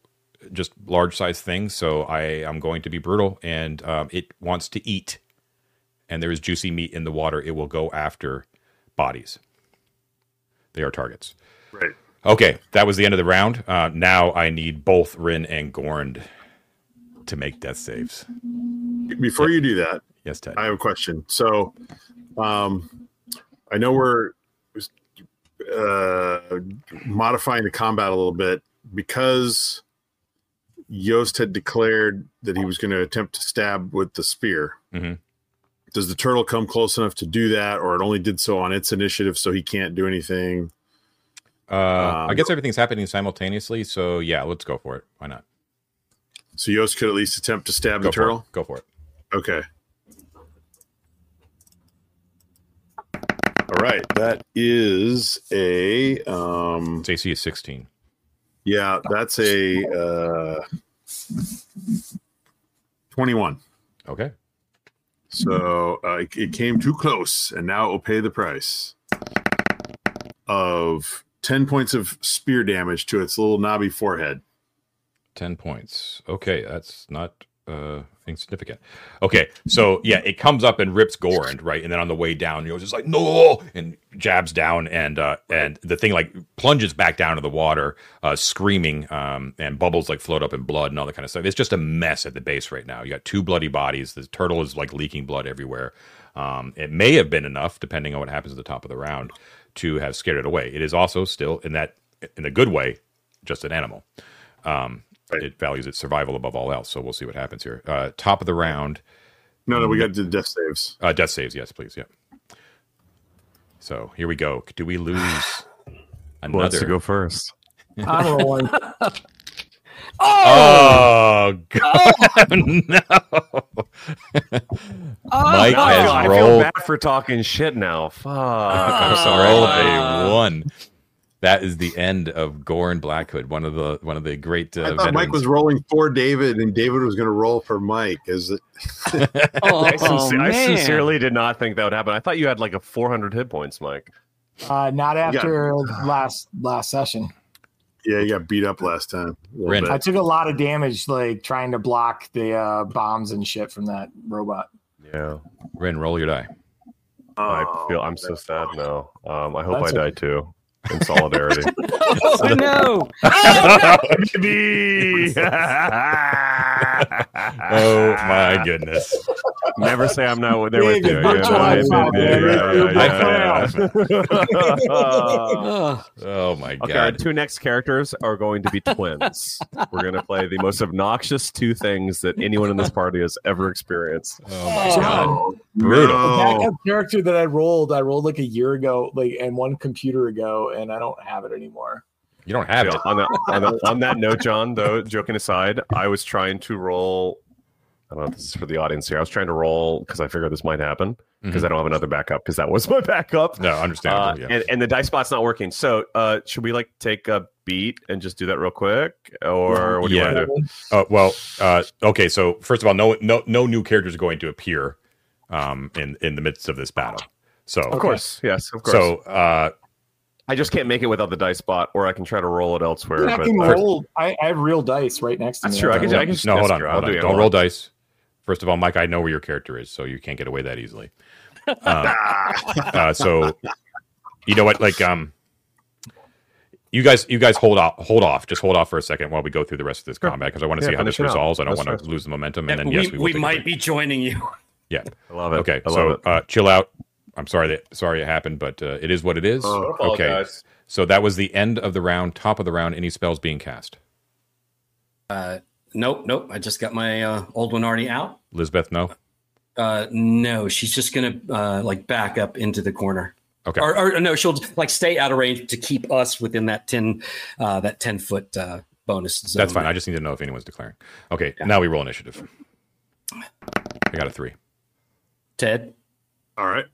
just large size thing. So I am going to be brutal, and um, it wants to eat. And there is juicy meat in the water. It will go after bodies. They are targets. Right. Okay, that was the end of the round. Uh, now I need both Rin and Gorind to make death saves. Before Ted. You do that, yes, Ted. I have a question. So um, I know we're uh modifying the combat a little bit because Yost had declared that he was going to attempt to stab with the spear. Mm-hmm. Does the turtle come close enough to do that, or it only did so on its initiative, so he can't do anything? Uh, um, I guess everything's happening simultaneously, so yeah, let's go for it. Why not? So Yost could at least attempt to stab go the turtle? It. Go for it. Okay. All right, that is a... Um, A C is sixteen. Yeah, that's a uh, twenty-one. Okay. So uh, it, it came too close, and now it will pay the price of ten points of spear damage to its little knobby forehead. ten points. Okay, that's not... Uh, insignificant. Okay, so yeah, it comes up and rips Gorind, right? And then on the way down, you're just like, no! And jabs down, and uh, and the thing like plunges back down to the water, uh, screaming, um, and bubbles like float up in blood and all that kind of stuff. It's just a mess at the base right now. You got two bloody bodies. The turtle is like leaking blood everywhere. Um, it may have been enough, depending on what happens at the top of the round, to have scared it away. It is also still, in that, in a good way, just an animal. Um, It values its survival above all else, so we'll see what happens here. Uh, top of the round. No, no, we got to do death saves. Uh, death saves, yes, please, yeah. So here we go. Do we lose another? Who wants to go first? I'm rolling. oh! oh, God, oh! no. oh, Mike no. has God, rolled. I feel bad for talking shit now. Fuck. I'm sorry. Roll a one. That is the end of Gorind Blackhood, one of the one of the great. Uh, I thought veterans. Mike was rolling for David, and David was going to roll for Mike. Is it? oh, I, sincerely, I sincerely did not think that would happen. I thought you had like a four hundred hit points, Mike. Uh, not after got... last last session. Yeah, you got beat up last time. I took a lot of damage, like trying to block the uh, bombs and shit from that robot. Yeah, Rin, roll your die. Oh, I feel I'm so sad now. Um, I hope I die a... too. In solidarity. Oh, so, no. Oh, no. Oh, my goodness. Never say I'm not there with you. Oh, my God. Okay, our two next characters are going to be twins. We're going to play the most obnoxious two things that anyone in this party has ever experienced. Oh, my oh, God. Brutal. No. That character that I rolled, I rolled like a year ago, like, and one computer ago. And I don't have it anymore. You don't have it. On that, on that, on that note, John, though, joking aside, I was trying to roll. I don't know if this is for the audience here. I was trying to roll because I figured this might happen because mm-hmm. I don't have another backup because that was my backup. No, understandable. Uh, yeah. and, and the dice bot's not working. So uh, should we like take a beat and just do that real quick, or what do yeah. you want to do? Uh, well, uh, okay. So first of all, no, no, no new characters are going to appear um, in in the midst of this battle. So of course, yes, of course. So uh, I just can't make it without the dice bot, or I can try to roll it elsewhere. I but can first... roll. I, I have real dice right next to me. That's true. I can. I can. No, hold on. Hold on. Don't roll dice. First of all, Mike, I know where your character is, so you can't get away that easily. Um, uh, so you know what? Like, um, you guys, you guys hold off, hold off, just hold off for a second while we go through the rest of this combat, because I want to yeah, see how this resolves. Out. I don't want to lose the momentum, and yeah, then yes, we, we, will we might be joining you. Yeah, I love it. Okay, love so it. Uh, chill out. I'm sorry that sorry it happened, but uh, it is what it is. Oh, okay, so that was the end of the round. Top of the round, any spells being cast? Uh, nope, nope. I just got my uh, old one already out. Lizbeth, no. Uh, no, she's just gonna uh, like back up into the corner. Okay. Or, or no, she'll like stay out of range to keep us within that ten, uh, that ten foot uh, bonus zone. That's fine. I just need to know if anyone's declaring. Okay, yeah. Now we roll initiative. I got a three. Ted. All right.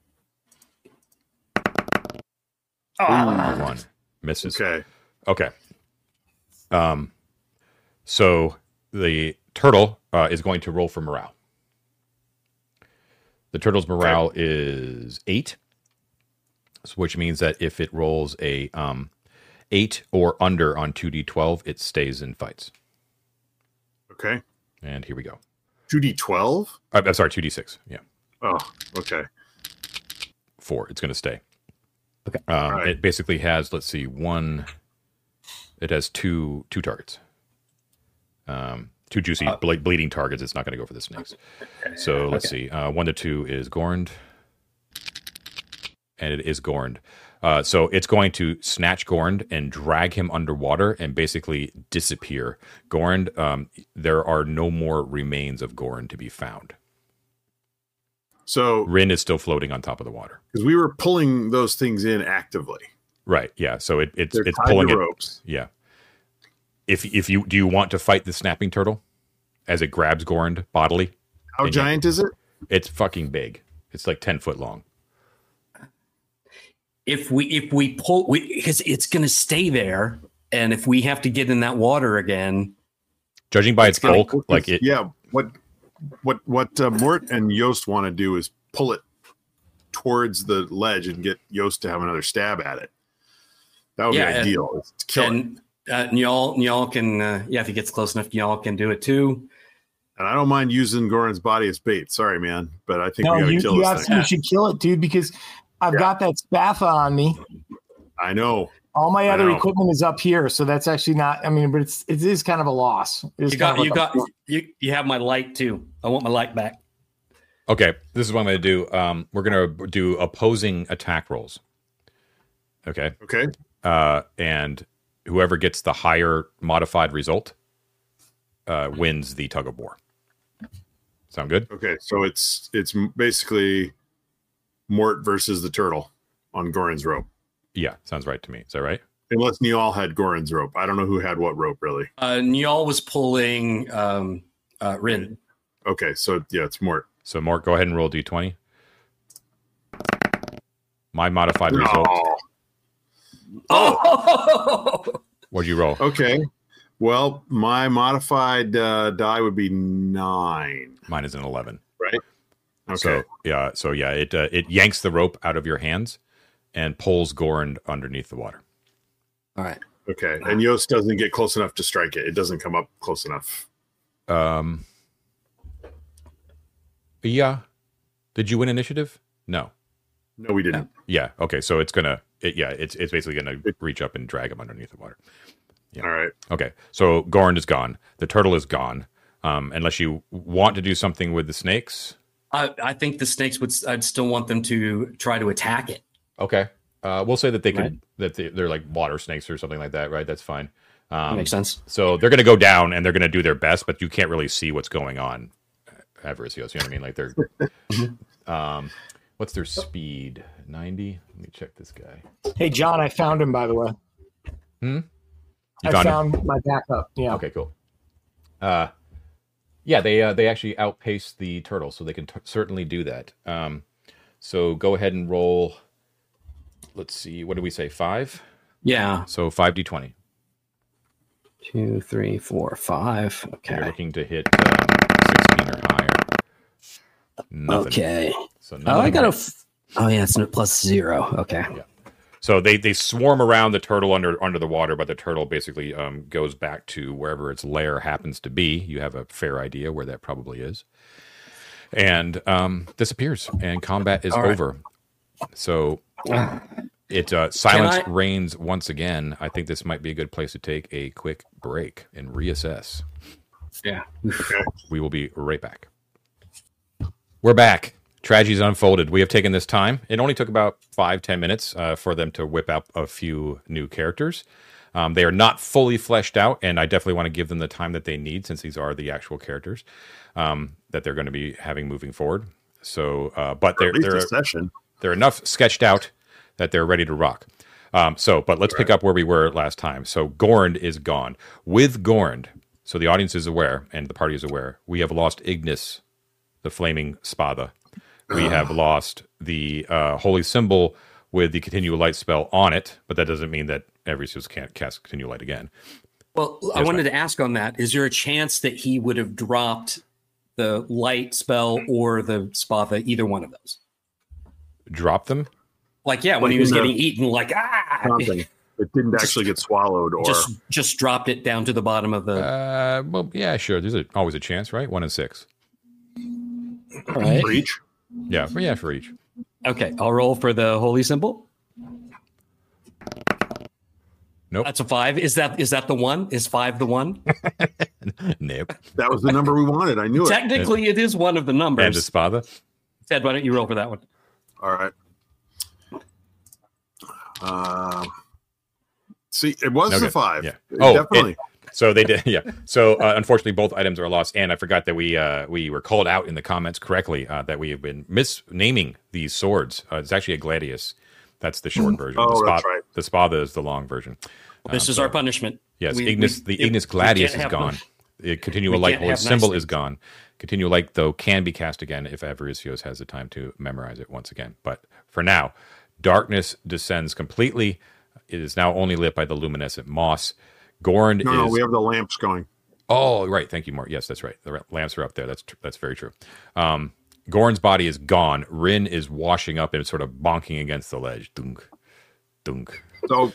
Ah. Ooh, one misses. Okay. Okay. Um. So the turtle uh, is going to roll for morale. The turtle's morale okay. is eight. Which means that if it rolls a um, eight or under on two d twelve, it stays in fights. Okay. And here we go. two d twelve? Uh, I'm sorry, two d six. Yeah. Oh, okay. Four. It's going to stay. Okay. Um, right. It basically has, let's see, one. It has two two targets. Um, two juicy uh, ble- bleeding targets. It's not going to go for the snakes. Okay. So let's okay. see. Uh, one to two is Gorind. And it is Gorind. Uh, so it's going to snatch Gorind and drag him underwater and basically disappear. Gorind, um, there are no more remains of Gorind to be found. So Rin is still floating on top of the water. Because we were pulling those things in actively. Right, yeah. So it, it's, it's pulling it. Ropes. Yeah. If if you do you want to fight the snapping turtle as it grabs Gorind bodily? How giant you, is it? It's fucking big. It's like ten foot long. If we if we pull, because it's going to stay there, and if we have to get in that water again, judging by its bulk, like, like it, yeah. What what what uh, Mort and Yost want to do is pull it towards the ledge and get Yost to have another stab at it. That would yeah, be ideal. And, kill and, it. Uh, Nyal Nyal can uh, yeah, if he gets close enough, Nyal can do it too. And I don't mind using Gorin's body as bait. Sorry, man, but I think no, we gotta you, kill you this absolutely thing. Should kill it, dude, because. I've yeah. got that Spatha on me. I know. All my other equipment is up here, so that's actually not. I mean, but it's it is kind of a loss. It's you got you like got you, you have my light too. I want my light back. Okay, this is what I'm going to do. Um, we're going to do opposing attack rolls. Okay. Okay. Uh, and whoever gets the higher modified result uh, wins the tug of war. Sound good? Okay, so it's it's basically. Mort versus the turtle on Gorin's rope. Yeah, sounds right to me. Is that right? Unless Nyal had Gorin's rope. I don't know who had what rope, really. Uh, Nyal was pulling um, uh, Rin. Okay, so yeah, it's Mort. So Mort, go ahead and roll d twenty. My modified no. result. Oh! What'd you roll? Okay. Well, my modified uh, die would be nine. Mine is an eleven. Right? Okay. So yeah, so yeah, it uh, it yanks the rope out of your hands and pulls Gorind underneath the water. All right. Okay. And Yost doesn't get close enough to strike it. It doesn't come up close enough. Um. Yeah. Did you win initiative? No. No, we didn't. Yeah. Okay. So it's gonna. It, yeah. It's it's basically gonna reach up and drag him underneath the water. Yeah. All right. Okay. So Gorind is gone. The turtle is gone. Um. Unless you want to do something with the snakes. I, I think the snakes would. I'd still want them to try to attack it. Okay, uh, we'll say that they could. Right. That they, they're like water snakes or something like that, right? That's fine. Um, that makes sense. So they're going to go down and they're going to do their best, but you can't really see what's going on. Avaricius, you know what I mean? Like they're. um, what's their speed? ninety. Let me check this guy. Hey John, I found him by the way. Hmm. You I found, found him? My backup. Yeah. Okay. Cool. Uh. Yeah, they uh, they actually outpace the turtle, so they can t- certainly do that. Um, so go ahead and roll. Let's see, what did we say? Five? Yeah. So five d twenty. Two, three, four, five. Okay. You're looking to hit um, sixteen or higher. Nothing. Okay. So oh, I got a. F- oh yeah, it's plus zero. Okay. Yeah. So they, they swarm around the turtle under under the water, but the turtle basically um, goes back to wherever its lair happens to be. You have a fair idea where that probably is, and um, disappears. And combat is right. over. So it uh, silence I... reigns once again. I think this might be a good place to take a quick break and reassess. Yeah, we will be right back. We're back. Tragedies unfolded. We have taken this time. It only took about five, ten minutes uh, for them to whip out a few new characters. Um, they are not fully fleshed out, and I definitely want to give them the time that they need, since these are the actual characters um, that they're going to be having moving forward. So, uh, but they're they're, they're they're enough sketched out that they're ready to rock. Um, so, but let's right. pick up where we were last time. So, Gorind is gone. With Gorind, so the audience is aware and the party is aware. We have lost Ignis, the flaming Spada. We have lost the uh, holy symbol with the continual light spell on it, but that doesn't mean that Avaricius can't cast continual light again. Well, There's I wanted my... to ask on that: is there a chance that he would have dropped the light spell or the Spatha, either one of those? Drop them? Like, yeah, when like he was the... getting eaten, like ah, something. It didn't actually get swallowed, or just just dropped it down to the bottom of the. Uh, well, yeah, sure. There's a, always a chance, right? One in six. All right. For each. Yeah, for, yeah, for each. Okay, I'll roll for the holy symbol. Nope, that's a five. Is that is that the one? Is five the one? Nope, that was the number we wanted. I knew it. Technically, it is one of the numbers. And the Spada. Ted, why don't you roll for that one? All right. Uh, see, it was okay. a five. Yeah. It oh, definitely. It, So they did, yeah. So uh, unfortunately, both items are lost, and I forgot that we uh, we were called out in the comments correctly uh, that we have been misnaming these swords. Uh, it's actually a gladius. That's the short version. Oh, the spa- that's right. The Spada is the long version. Well, this um, is so, our punishment. Yes, we, Ignis. We, the Ignis it, gladius is gone. The continual light holy symbol nice is gone. Continual light though can be cast again if Avaricius has the time to memorize it once again. But for now, darkness descends completely. It is now only lit by the luminescent moss. Gorind no, is... No, we have the lamps going. Oh, right. Thank you, Mort. Yes, that's right. The lamps are up there. That's tr- that's very true. Um, Gorn's body is gone. Rin is washing up and sort of bonking against the ledge. Dunk, dunk. So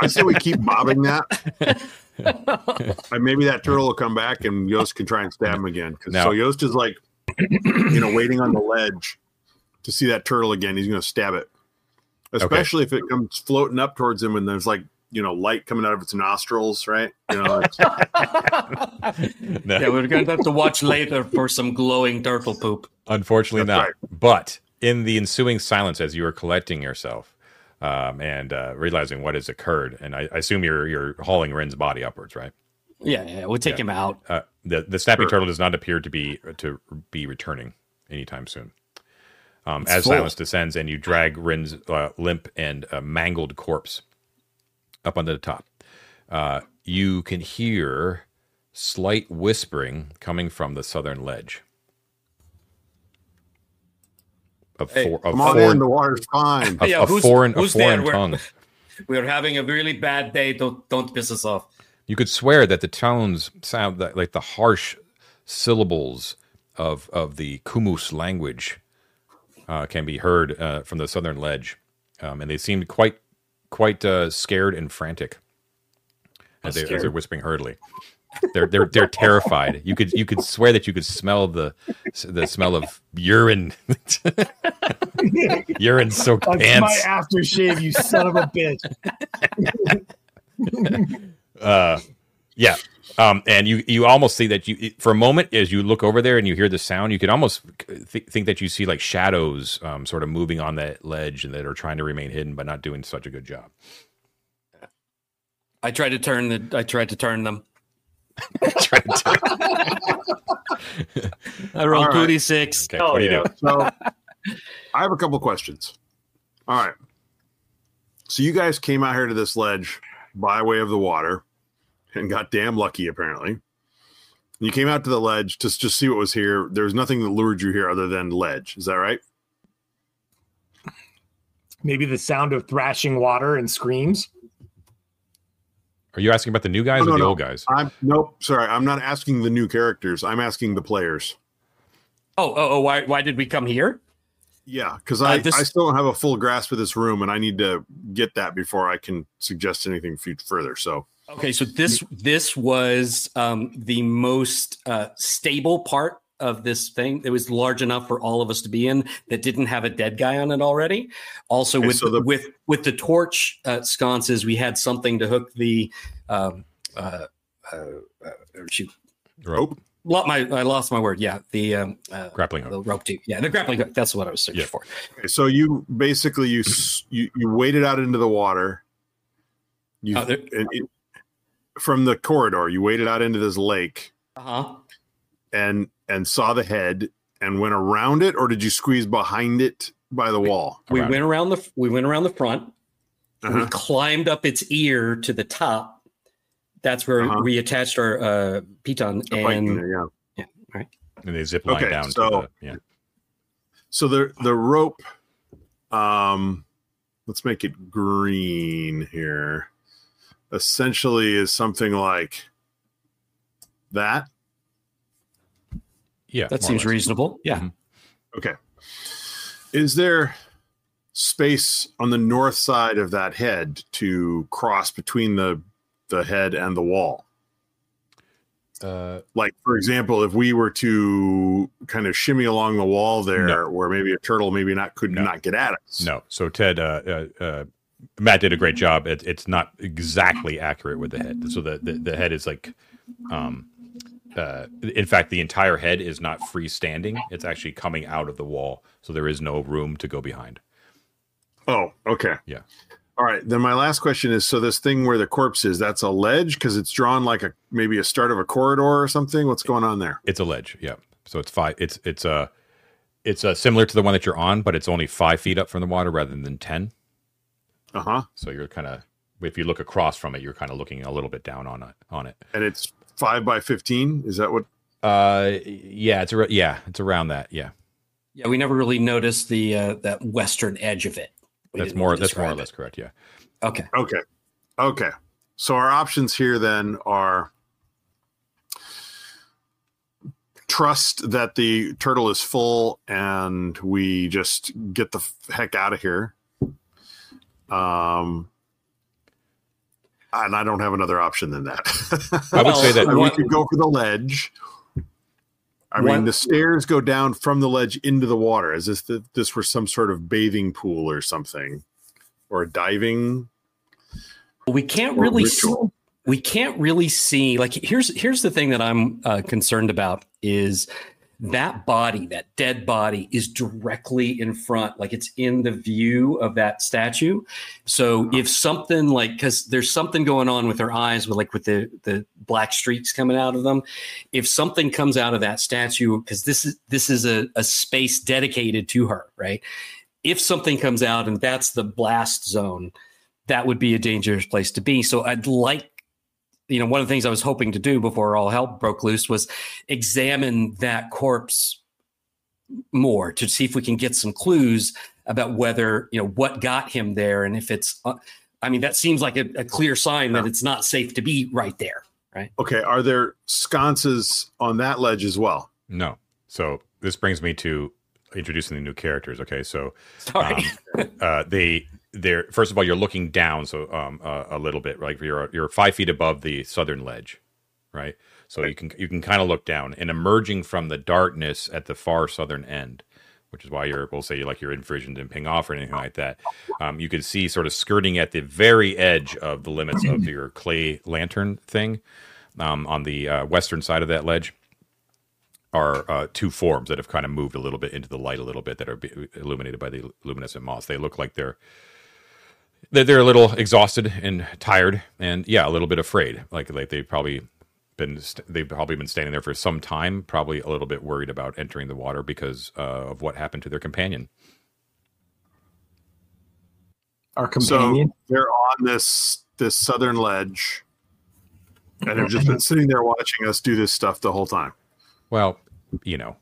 I say we keep mobbing that. And maybe that turtle will come back and Yost can try and stab him again. Now, so Yost is like, you know, waiting on the ledge to see that turtle again. He's going to stab it. Especially okay. if it comes floating up towards him and there's like, you know, light coming out of its nostrils, right? You know, it's... no. Yeah, we're going to have to watch later for some glowing turtle poop. Unfortunately That's not. Right. But in the ensuing silence, as you are collecting yourself um, and uh, realizing what has occurred, and I, I assume you're you're hauling Ren's body upwards, right? Yeah, yeah we'll take yeah. him out. Uh, the the snapping sure. turtle does not appear to be to be returning anytime soon. Um, as full. Silence descends and you drag Ren's uh, limp and uh, mangled corpse up under the top, uh, you can hear slight whispering coming from the southern ledge. Of hey, for, of come on foreign, in, the water's fine. A, yeah, a who's, foreign, who's a foreign there? Tongue. We're, we're having a really bad day. Don't don't piss us off. You could swear that the tones sound like the harsh syllables of of the Kumus language uh, can be heard uh, from the southern ledge, um, and they seem quite. Quite uh, scared and frantic as, they, as they're whispering hurriedly. They're they're they're terrified. You could you could swear that you could smell the the smell of urine, urine soaked pants. That's my aftershave, you son of a bitch. uh, yeah, um, and you you almost see that you for a moment as you look over there and you hear the sound, you could almost th- think that you see like shadows um, sort of moving on that ledge and that are trying to remain hidden but not doing such a good job. I tried to turn the I tried to turn them. I, tried to turn. I rolled right. two d six. Okay, oh, what do you yeah. do? So I have a couple questions. All right, so you guys came out here to this ledge by way of the water. And got damn lucky, apparently. You came out to the ledge to just see what was here. There's nothing that lured you here other than ledge. Is that right? Maybe the sound of thrashing water and screams. Are you asking about the new guys no, or no, the no. old guys? I'm, nope, sorry. I'm not asking the new characters. I'm asking the players. Oh, oh, oh why why did we come here? Yeah, because uh, I, this... I still don't have a full grasp of this room, and I need to get that before I can suggest anything further. So okay, so this this was um, the most uh, stable part of this thing. It was large enough for all of us to be in that didn't have a dead guy on it already. Also, okay, with, so the... with with the torch uh, sconces, we had something to hook the um, uh, uh, uh, shoot. rope. My, I lost my word. Yeah, the um, uh, grappling hook. The rope too. Yeah, the grappling hook. That's what I was searching yeah. for. Okay, so you basically you, you you waded out into the water. You uh, there, it, it, from the corridor, you waded out into this lake. Uh huh. And and saw the head and went around it, or did you squeeze behind it by the we, wall? We around went it. around the we went around the front. Uh-huh. We climbed up its ear to the top. That's where uh-huh. we attached our uh, piton and there, yeah. yeah, right. And they zip line okay, down. So, to the, yeah. so the the rope. Um, let's make it green here. Essentially, is something like that. Yeah, that seems reasonable. Yeah. Mm-hmm. Okay. Is there space on the north side of that head to cross between the the head and the wall? Uh, like, for example, if we were to kind of shimmy along the wall there, no. where maybe a turtle maybe not could no. not get at us. No. So Ted, uh, uh, uh, Matt did a great job. It, it's not exactly accurate with the head. So the, the, the head is like, um, uh, in fact, the entire head is not freestanding. It's actually coming out of the wall. So there is no room to go behind. Oh, okay. Yeah. All right, then my last question is, so this thing where the corpse is, that's a ledge because it's drawn like a maybe a start of a corridor or something? What's going on there? It's a ledge, yeah. So it's five. It's it's uh, it's uh, similar to the one that you're on, but it's only five feet up from the water rather than ten. Uh-huh. So you're kind of, if you look across from it, you're kind of looking a little bit down on it. On it. And it's five by fifteen? Is that what? Uh, yeah, it's, yeah, it's around that, yeah. Yeah, we never really noticed the uh, that western edge of it. We that's more that's more or less it. correct, yeah. Okay. Okay. Okay. So our options here then are trust that the turtle is full and we just get the heck out of here. Um and I don't have another option than that. I would say that I mean, we could go for the ledge. I mean, the stairs go down from the ledge into the water as if this were some sort of bathing pool or something, or a diving. We can't really see, we can't really see. Like, here's here's the thing that I'm uh, concerned about is that body, that dead body, is directly in front. Like, it's in the view of that statue. So if something like, because there's something going on with her eyes, with like with the, the black streaks coming out of them. If something comes out of that statue, because this is this is a, a space dedicated to her, right? If something comes out and that's the blast zone, that would be a dangerous place to be. So I'd like, you know, one of the things I was hoping to do before all hell broke loose was examine that corpse more to see if we can get some clues about whether, you know, what got him there. And if it's, uh, I mean, that seems like a, a clear sign that it's not safe to be right there. Right. Okay. Are there sconces on that ledge as well? No. So this brings me to introducing the new characters. Okay. So Sorry. Um, uh, they, There, first of all, you're looking down, so um, uh, a little bit. Like, right? you're you're five feet above the southern ledge, right? So you can you can kind of look down, and emerging from the darkness at the far southern end, which is why you're we'll say you're like you're envisioned and ping off or anything like that. Um, you can see sort of skirting at the very edge of the limits of your clay lantern thing, um, on the uh, western side of that ledge, are uh, two forms that have kind of moved a little bit into the light a little bit that are illuminated by the luminescent moss. They look like they're They're a little exhausted and tired, and yeah, a little bit afraid. Like, like they've probably been they've probably been standing there for some time, probably a little bit worried about entering the water because uh, of what happened to their companion. Our companion. So they're on this this southern ledge, and have just been sitting there watching us do this stuff the whole time. Well, you know,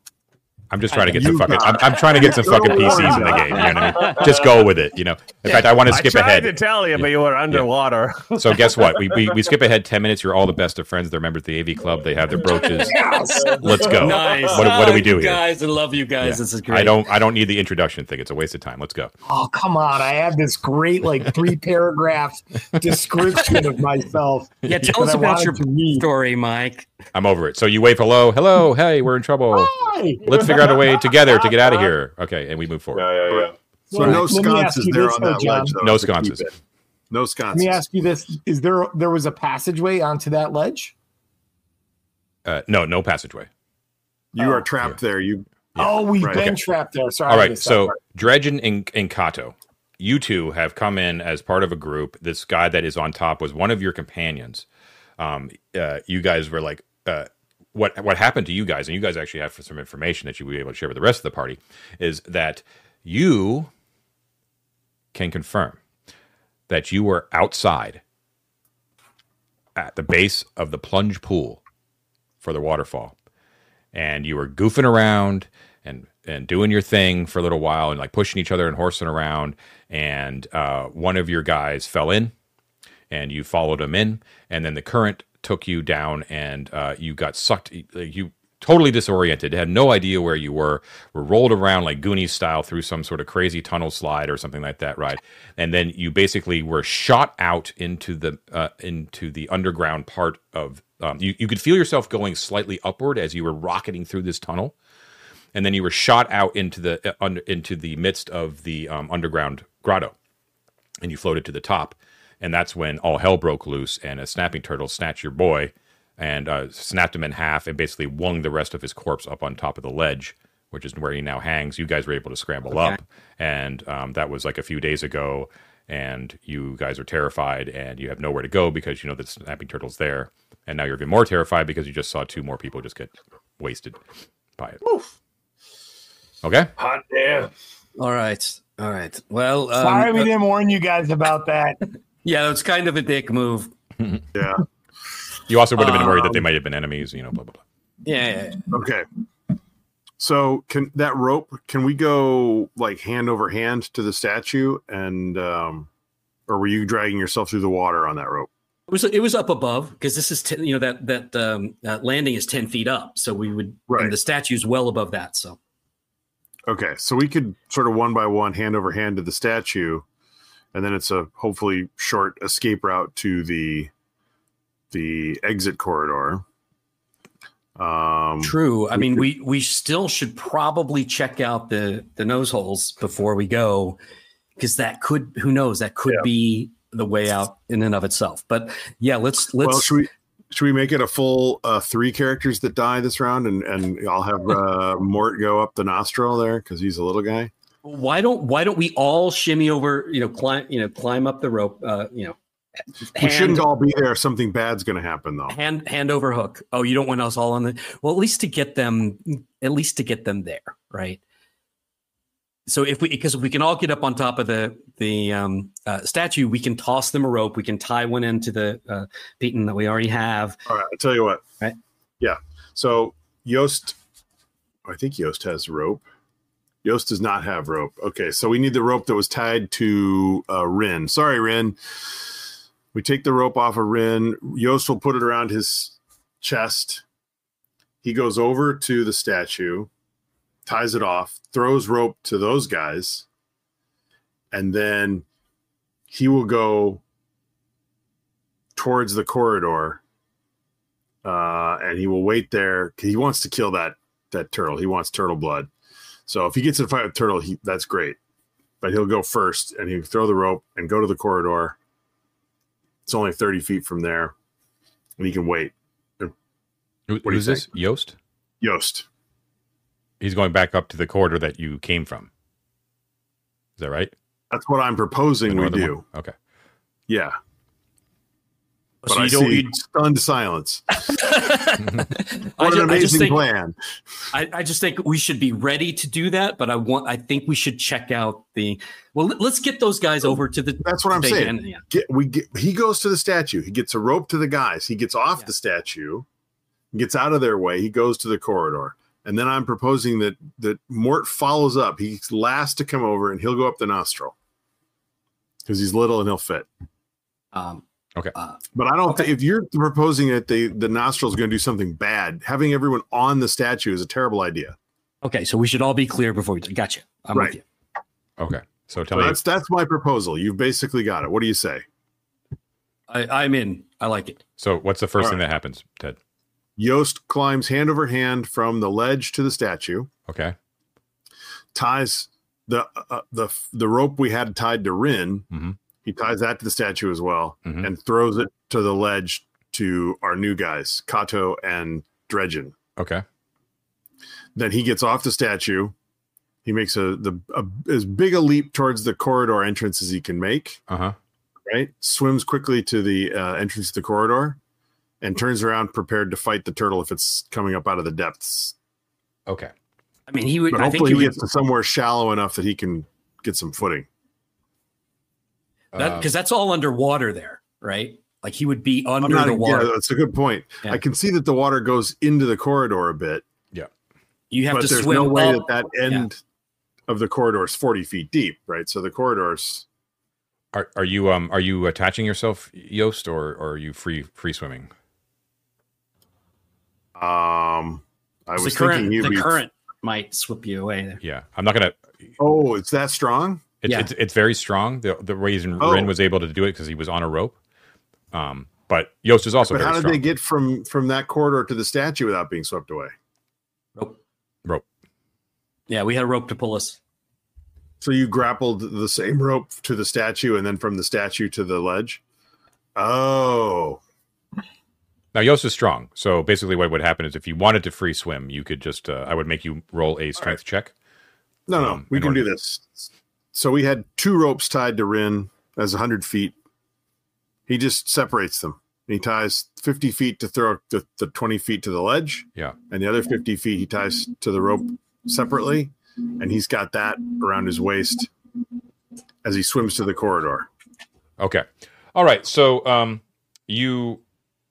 I'm just trying to get some fucking. I'm, I'm trying to get some fucking P Cs in the game. You know what I mean? Just go with it. You know. In fact, I want to skip ahead. I tried ahead. to tell you, but you were underwater. Yeah. So guess what? We, we we skip ahead ten minutes. You're all the best of friends. They're members of the A V Club. They have their brooches. Yes. Let's go. Nice. What, what do we do here, guys? I love you guys. Yeah. This is great. I don't. I don't need the introduction thing. It's a waste of time. Let's go. Oh come on! I have this great like three paragraph description of myself. Yeah, tell us about your story, Mike. I'm over it. So you wave hello, hello, hey, we're in trouble. Hi. Let's figure out a way together to get out of here. Okay, and we move forward. Yeah, yeah, yeah. So well, no sconces there on that ledge. Though, no sconces. No sconces. Let me ask you this: Is there there was a passageway onto that ledge? Uh, no, no passageway. You oh. are trapped yeah. there. You. Yeah. Oh, we've right. been okay. trapped there. Sorry. All right. So Dredgen and, and Kato, you two have come in as part of a group. This guy that is on top was one of your companions. Um, uh, you guys were like. Uh, what what happened to you guys, and you guys actually have some information that you'll be able to share with the rest of the party, is that you can confirm that you were outside at the base of the plunge pool for the waterfall, and you were goofing around and and doing your thing for a little while and like pushing each other and horsing around, and uh, one of your guys fell in, and you followed him in, and then the current took you down, and uh, you got sucked. You totally disoriented, had no idea where you were, were rolled around like Goonies style through some sort of crazy tunnel slide or something like that, right? And then you basically were shot out into the uh, into the underground part of... Um, you, you could feel yourself going slightly upward as you were rocketing through this tunnel, and then you were shot out into the, uh, under, into the midst of the um, underground grotto, and you floated to the top. And that's when all hell broke loose, and a snapping turtle snatched your boy and uh, snapped him in half and basically wung the rest of his corpse up on top of the ledge, which is where he now hangs. You guys were able to scramble okay. up, and um, that was like a few days ago, and you guys are terrified, and you have nowhere to go because you know the snapping turtle's there, and now you're even more terrified because you just saw two more people just get wasted by it. Oof. Okay? Hot damn. All right. All right. Well, um, sorry we uh, didn't warn you guys about that. Yeah, it's kind of a dick move. Yeah. You also would have been worried um, that they might have been enemies, you know, blah, blah, blah. Yeah, yeah, yeah. Okay. So can that rope, can we go like hand over hand to the statue? And, um, or were you dragging yourself through the water on that rope? It was, it was up above because this is, ten, you know, that, that, um, that landing is ten feet up. So we would, right. and the statue's well above that. So. Okay. So we could sort of one by one, hand over hand to the statue. And then it's a hopefully short escape route to the the exit corridor. Um, True. I mean, we, we still should probably check out the, the nose holes before we go, because that could, who knows, that could yeah. be the way out in and of itself. But yeah, let's let's. Well, should we should we make it a full uh, three characters that die this round, and and I'll have uh, Mort go up the nostril there because he's a little guy. Why don't why don't we all shimmy over, you know, climb, you know, climb up the rope, uh, you know. Hand, we shouldn't all be there if something bad's going to happen, though. Hand hand over hook. Oh, you don't want us all on the well. At least to get them, at least to get them there, right? So if we because if we can all get up on top of the the um, uh, statue, we can toss them a rope. We can tie one end to the uh, beaten that we already have. All right, I tell you what. Right? Yeah. So Yost, I think Yost has rope. Yost does not have rope. Okay, so we need the rope that was tied to uh, Rin. Sorry, Rin. We take the rope off of Rin. Yost will put it around his chest. He goes over to the statue, ties it off, throws rope to those guys, and then he will go towards the corridor, uh, and he will wait there. He wants to kill that, that turtle. He wants turtle blood. So if he gets in a fight with Turtle, he, that's great. But he'll go first, and he'll throw the rope and go to the corridor. It's only thirty feet from there, and he can wait. What Who, who's this? Yost? Yost. He's going back up to the corridor that you came from. Is that right? That's what I'm proposing we do. One? Okay. Yeah. But so you I don't see stunned silence. What an amazing I just think, plan. I, I just think we should be ready to do that, but I want I think we should check out the well let's get those guys over to the That's what I'm saying. End, yeah. get, we get, he goes to the statue. He gets a rope to the guys. He gets off yeah. the statue. Gets out of their way. He goes to the corridor. And then I'm proposing that that Mort follows up. He's last to come over, and he'll go up the nostril because he's little and he'll fit. Um, okay. Uh, but I don't okay. think if you're proposing that the, the nostril is going to do something bad, having everyone on the statue is a terrible idea. Okay, so we should all be clear before we... Gotcha. I'm right. with you. Okay, so tell so me... That's, that's my proposal. You've basically got it. What do you say? I, I'm in. I like it. So what's the first all thing right. that happens, Ted? Yost climbs hand over hand from the ledge to the statue. Okay. Ties the uh, the the rope we had tied to Rin. Mm-hmm. He ties that to the statue as well, mm-hmm. and throws it to the ledge to our new guys, Kato and Dredgen. Okay. Then he gets off the statue. He makes a the a, as big a leap towards the corridor entrance as he can make. Uh-huh. Right? Swims quickly to the uh, entrance to the corridor and turns around prepared to fight the turtle if it's coming up out of the depths. Okay. I mean, he would... But hopefully I think he, he gets would, to somewhere shallow enough that he can get some footing. Because that, that's all underwater there, right? Like, he would be under not, the water. Yeah, that's a good point. Yeah. I can see that the water goes into the corridor a bit. Yeah. You have but to there's swim no up. Way that that end yeah. of the corridor is forty feet deep, right? So the corridor's... Are are you um are you attaching yourself, Yost, or, or are you free free swimming? Um, I was thinking the current might slip you away there. Yeah, I'm not gonna. Oh, it's that strong. It's yeah. it's, it's very strong. The the reason oh. Rin was able to do it because he was on a rope. Um, but Yost is also. But very how did strong. They get from from that corridor to the statue without being swept away? Rope. Rope. Yeah, we had a rope to pull us. So you grappled the same rope to the statue and then from the statue to the ledge? Oh. Now, Yost is strong. So basically what would happen is if you wanted to free swim, you could just, uh, I would make you roll a strength right. check. No, um, no, we can order. do this. So we had two ropes tied to Rin as one hundred feet. He just separates them. He ties fifty feet to throw the, the twenty feet to the ledge. Yeah. And the other fifty feet he ties to the rope separately. And he's got that around his waist as he swims to the corridor. Okay. All right. So um, you,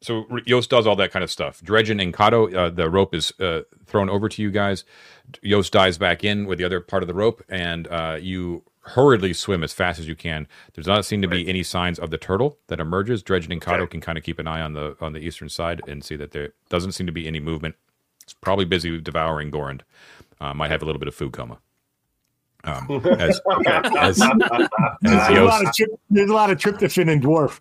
so Yost does all that kind of stuff. Dredgen and Kato, uh, the rope is uh, thrown over to you guys. Yost dives back in with the other part of the rope, and uh, you hurriedly swim as fast as you can. There does not seem to right. be any signs of the turtle that emerges. Dredgen and Kato okay. can kind of keep an eye on the on the eastern side and see that there doesn't seem to be any movement. It's probably busy devouring Gorind. Uh, might have a little bit of food coma. Um, as, okay, as, as there's, Yost, a lot of trip, there's a lot of tryptophan in dwarf.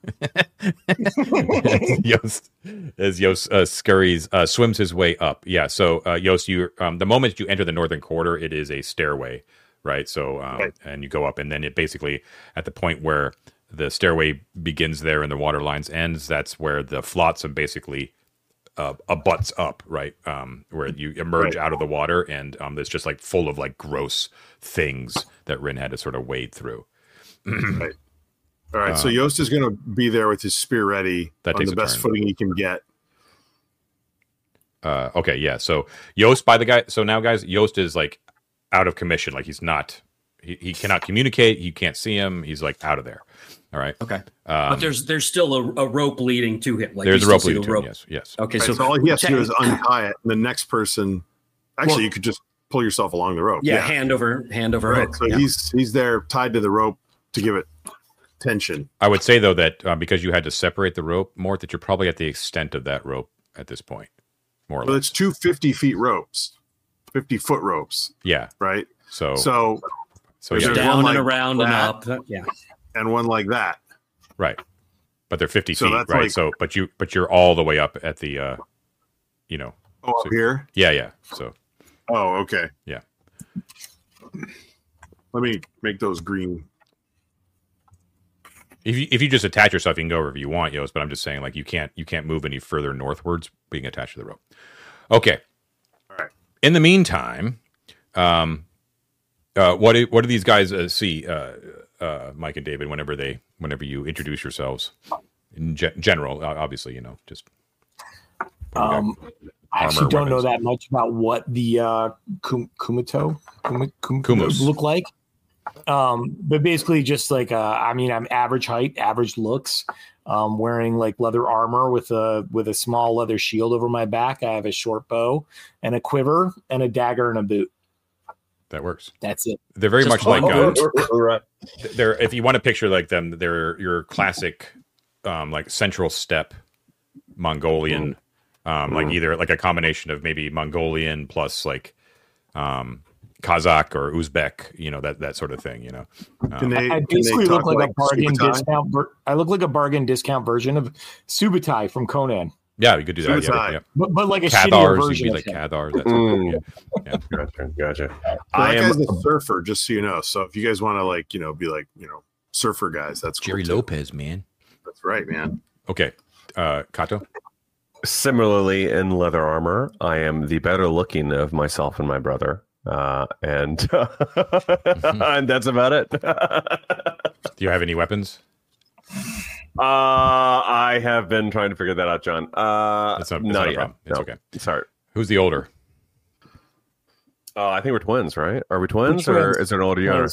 as Yost, as Yost uh, scurries, uh, swims his way up. Yeah, so uh, Yost, you um, the moment you enter the northern quarter, it is a stairway, right? So um, right. and you go up, and then it basically at the point where the stairway begins there and the water lines ends, that's where the flotsam basically. Uh, a butts up, right? Um, where you emerge right. out of the water, and um, it's just like full of like gross things that Rin had to sort of wade through. right. All right. Uh, so Yost is going to be there with his spear ready that on the best turn. footing he can get. Uh, okay. Yeah. So Yost by the guy. So now, guys, Yost is like out of commission. Like he's not. He, he cannot communicate. You can't see him. He's like out of there. All right. Okay. Um, but there's there's still a, a rope leading to him. Like there's a rope leading to rope. him. Yes. Yes. Okay. Right. So, so all he has to do is untie it. And the next person, actually, well, you could just pull yourself along the rope. Yeah. yeah. Hand over hand over. Right. Hook. So yeah. he's he's there tied to the rope to give it tension. I would say though that uh, because you had to separate the rope more, that you're probably at the extent of that rope at this point, more or less. Well, it's two fifty feet ropes, fifty foot ropes. Yeah. Right. So so so yeah. down one, and like, around flat, and up. Yeah. And one like that, right? But they're fifty so feet, right? Like, so, but you, but you're all the way up at the, uh, you know, oh, so, up here. Yeah, yeah. So, oh, okay, yeah. Let me make those green. If you if you just attach yourself, you can go wherever you want, Yost. But I'm just saying, like, you can't you can't move any further northwards being attached to the rope. Okay. All right. In the meantime, um, uh, what do, what do these guys uh, see? Uh, Uh, Mike and David, whenever they, whenever you introduce yourselves, in ge- general, obviously, you know, just. Um, I actually don't weapons. know that much about what the uh, kum- Kumato kum- kum- Kumus look like, um, but basically, just like uh, I mean, I'm average height, average looks, um, wearing like leather armor with a with a small leather shield over my back. I have a short bow and a quiver and a dagger and a boot. That works. That's it. They're very Just, much oh, like oh, oh, oh, oh, right. they're. If you want to picture like them, they're your classic, um, like Central Steppe Mongolian. Mm. Um, like either like a combination of maybe Mongolian plus like um, Kazakh or Uzbek, you know, that that sort of thing, you know. Um, they, I basically look like, like a bargain Subutai? discount. I look like a bargain discount version of Subutai from Conan. Yeah, you could do that. Yeah, yeah. But, but like a Cathars, shittier version. Be like Cathars. That mm. yeah. Yeah. Gotcha, gotcha. So I that am guy's a surfer, just so you know. So if you guys want to like, you know, be like, you know, surfer guys, that's Jerry cool Lopez, man. That's right, man. Okay, uh, Kato. Similarly, in leather armor, I am the better looking of myself and my brother, uh, and mm-hmm. and that's about it. Do you have any weapons? Uh, I have been trying to figure that out, John. Uh, that's not, that's not a problem. It's no. okay. Sorry. Who's the older? Uh, I think we're twins, right? Are we twins, we're or twins. is there an older younger?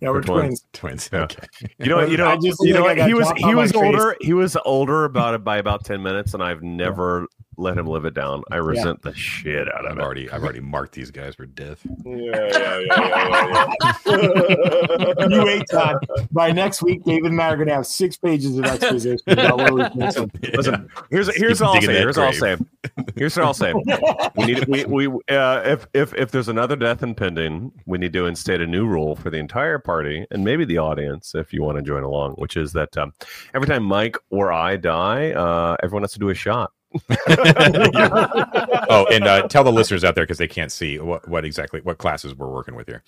Yeah, we're twins. Twins. twins. Yeah. Okay. You know, you know, just, you know. Like he was, he was older. Trees. He was older about it by about ten minutes, and I've never yeah. let him live it down. I resent yeah. the shit out of I've it. Already, I've already marked these guys for death. Yeah, yeah, yeah, yeah. yeah, yeah. You wait, Todd. By next week, David and I are going to have six pages of exposition about what we're missing. Listen, here's here's all I'll say. Here's all I'll say. Here's what I'll say. We need we we uh, if if if there's another death impending, we need to instate a new rule for the entire party and maybe the audience, if you want to join along, which is that um, every time Mike or I die, uh, everyone has to do a shot. Oh, and uh, tell the listeners out there because they can't see what, what exactly what classes we're working with here.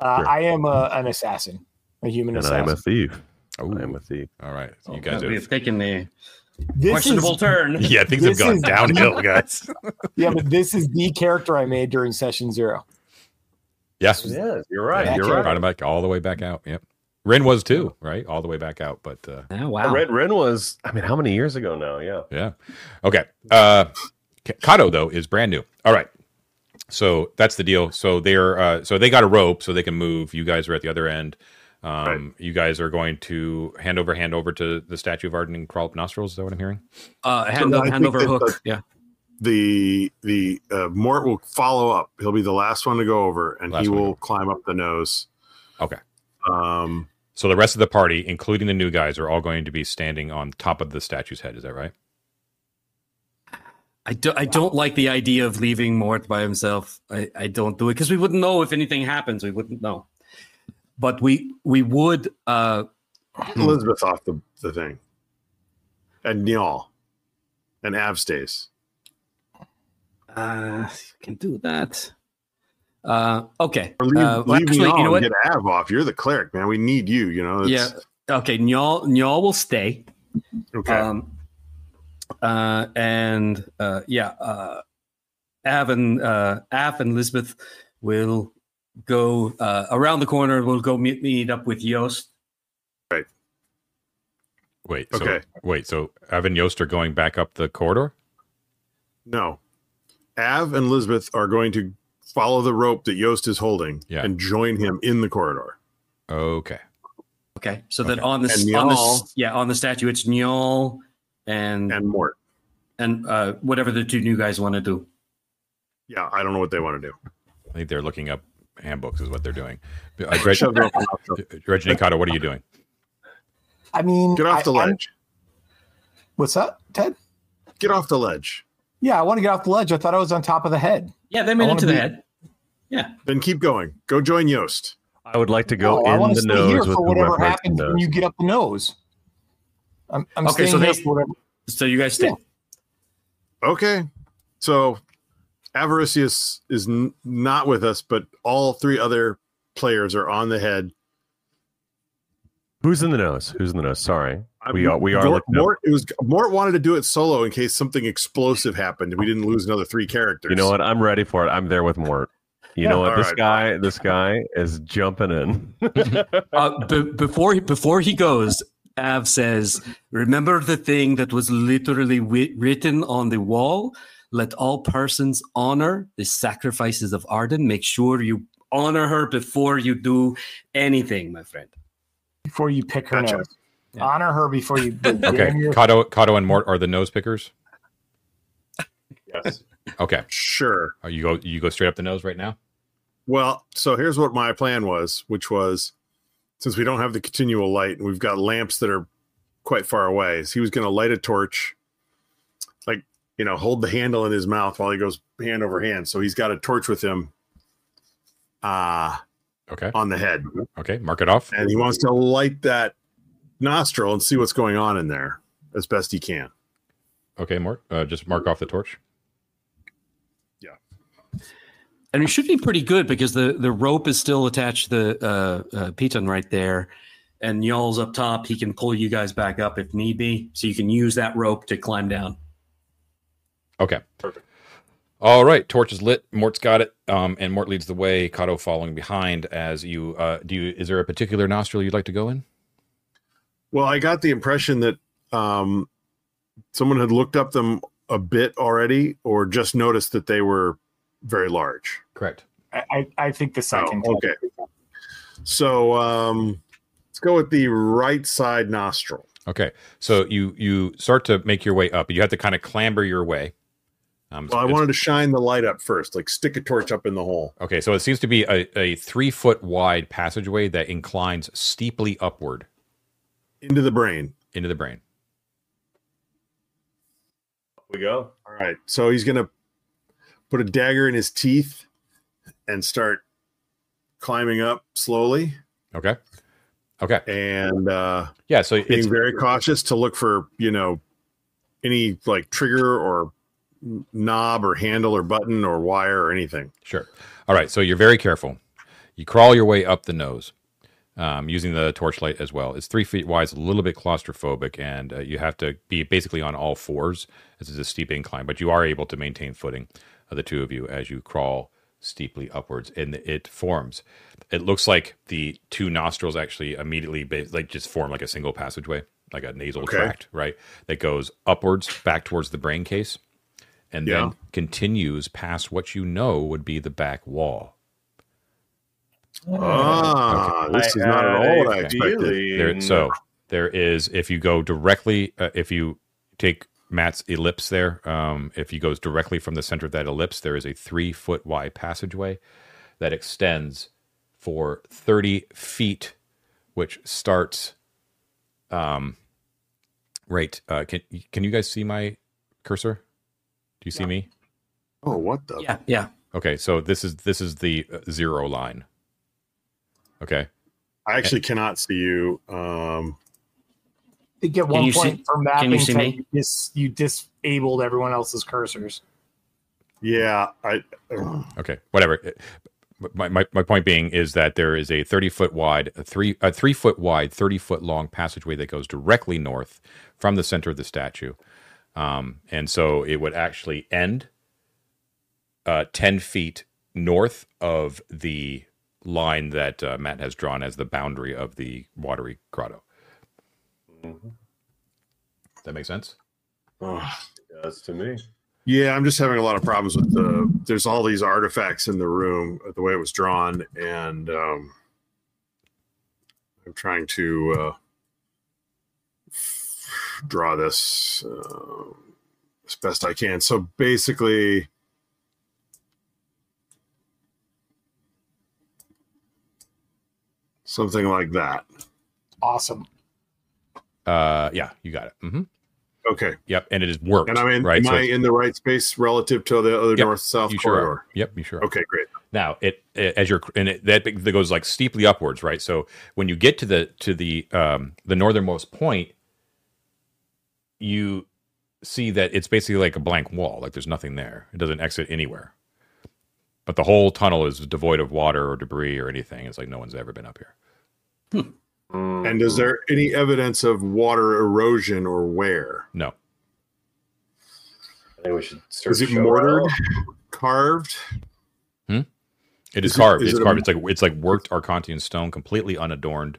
Uh, sure. I am a, an assassin, a human and assassin. I'm a thief. Oh, I'm a thief. All right, so oh, you guys are taking the. This questionable is, turn. Yeah, things have gone is, downhill, guys. Yeah, but this is the character I made during session zero. Yes, it is. You're right. Yeah, you're right. Brought him back all the way back out. Yep. Rin was too, right? All the way back out. But uh, oh wow, Rin, Rin was. I mean, how many years ago now? Yeah. Yeah. Okay. Uh, Kato though is brand new. All right. So that's the deal. So they're uh, so they got a rope, so they can move. You guys are at the other end. Um, right. You guys are going to hand over, hand over to the Statue of Arden and crawl up nostrils. Is that what I'm hearing? Uh, hand so up, hand over hook. The, yeah. The the uh, Mort will follow up. He'll be the last one to go over, and last he will climb up the nose. Okay. Um. So the rest of the party, including the new guys, are all going to be standing on top of the statue's head. Is that right? I, do, I don't like the idea of leaving Mort by himself. I, I don't do it because we wouldn't know if anything happens. We wouldn't know. But we we would uh, Elizabeth off the, the thing, and Niall, and Avstace. Uh, you can do that. Uh, okay. Or leave, uh, leave well, actually, Niall you know and what? Get Av off. You're the cleric, man. We need you. You know. It's... Yeah. Okay. Niall Niall will stay. Okay. Um, uh, and uh, yeah, uh, Av and uh, Av and Elizabeth will. Go uh, around the corner. We'll go meet, meet up with Yost. Right. Wait. So, okay. Wait. So Av and Yost are going back up the corridor? No. Av and Elizabeth are going to follow the rope that Yost is holding yeah. and join him in the corridor. Okay. Okay. So okay. that on the, Niall, on the yeah on the statue, it's Niall and and Mort and uh, whatever the two new guys want to do. Yeah, I don't know what they want to do. I think they're looking up. Handbooks is what they're doing. Uh, Greg, Greg and Kato, what are you doing? I mean, get off I, the ledge. I'm... What's up, Ted? Get off the ledge. Yeah, I want to get off the ledge. I thought I was on top of the head. Yeah, they made it to be... the head. Yeah. Then keep going. Go join Yost. I would like to go no, in I want to the stay nose here with for whatever happens when you get up the nose. I'm, I'm okay, so they, for whatever. So you guys stay. Yeah. Okay. So. Avaricius is n- not with us, but all three other players are on the head. Who's in the nose? Who's in the nose? Sorry. I mean, we are. We are. Mort, Mort, it was, Mort wanted to do it solo in case something explosive happened and we didn't lose another three characters. You know what? I'm ready for it. I'm there with Mort. You yeah, know what? This right. guy This guy is jumping in. uh, b- before, before he goes, Av says, remember the thing that was literally wi- written on the wall? Let all persons honor the sacrifices of Arden. Make sure you honor her before you do anything, my friend. Before you pick her gotcha. nose. Yeah. Honor her before you. Okay, Kato, Kato and Mort are the nose pickers. Yes. Okay. Sure. Oh, you go. You go straight up the nose right now. Well, so here's what my plan was, which was, since we don't have the continual light and we've got lamps that are quite far away, so he was going to light a torch, like, you know, hold the handle in his mouth while he goes hand over hand. So he's got a torch with him. Uh, okay. On the head. Okay. Mark it off. And he wants to light that nostril and see what's going on in there as best he can. Okay, Mort. Uh, just mark off the torch. And it should be pretty good because the, the rope is still attached to the uh, uh, piton right there. And y'all's up top. He can pull you guys back up if need be. So you can use that rope to climb down. Okay. Perfect. All right. Torch is lit. Mort's got it. Um, and Mort leads the way. Kato following behind as you uh, do. You, is there a particular nostril you'd like to go in? Well, I got the impression that um, someone had looked up them a bit already or just noticed that they were very large. Correct. I, I think the second. Oh, okay. So um, let's go with the right side nostril. Okay. So you you start to make your way up. You have to kind of clamber your way. Um, well, I wanted to shine the light up first, like stick a torch up in the hole. Okay. So it seems to be a, a three foot wide passageway that inclines steeply upward. Into the brain. Into the brain. Up we go. All right. So he's going to put a dagger in his teeth and start climbing up slowly. Okay. Okay. And uh, yeah, so being it's very cautious to look for, you know, any like trigger or knob or handle or button or wire or anything. Sure. All right. So you're very careful. You crawl your way up the nose um, using the torchlight as well. It's three feet wide. It's a little bit claustrophobic, and uh, you have to be basically on all fours. This is a steep incline, but you are able to maintain footing. The two of you as you crawl steeply upwards, and it forms. It looks like the two nostrils actually immediately ba- like just form like a single passageway, like a nasal okay. tract, right? That goes upwards back towards the brain case, and yeah. then continues past what you know would be the back wall. Ah, okay. This I is not at all what I expected. There, so there is, if you go directly, uh, if you take Matt's ellipse there. Um, if he goes directly from the center of that ellipse, there is a three foot wide passageway that extends for thirty feet, which starts. Um, right. Uh, can can you guys see my cursor? Do you see yeah. me? Oh, what the? Yeah. Yeah. Okay. So this is this is the zero line. Okay. I actually and, cannot see you. Um. To get one point see, from that, can you see me? You, dis, you disabled everyone else's cursors. Yeah. I. Ugh. Okay. Whatever. My, my my point being is that there is a thirty foot wide, a three a three foot wide, thirty foot long passageway that goes directly north from the center of the statue, um, and so it would actually end uh, ten feet north of the line that uh, Matt has drawn as the boundary of the watery grotto. Mm-hmm. That makes sense. Oh, it does to me. Yeah, I'm just having a lot of problems with the. There's all these artifacts in the room, the way it was drawn, and um, I'm trying to uh, draw this uh, as best I can. So basically, something like that. Awesome. Uh, yeah, you got it. Mm-hmm. Okay. Yep, and it has worked. And I mean, right? am so I in the right space relative to the other yep, north-south corridor? Sure yep, you sure are. Okay, great. Now, it, it as you're and it, that that goes like steeply upwards, right? So when you get to the to the um the northernmost point, you see that it's basically like a blank wall, like there's nothing there. It doesn't exit anywhere. But the whole tunnel is devoid of water or debris or anything. It's like no one's ever been up here. Hmm. And is there any evidence of water erosion or wear? No. I think we should search. Is it mortared, carved? Hmm? It is, is carved. It, is it's it carved. A... It's like it's like worked Archontean stone, completely unadorned.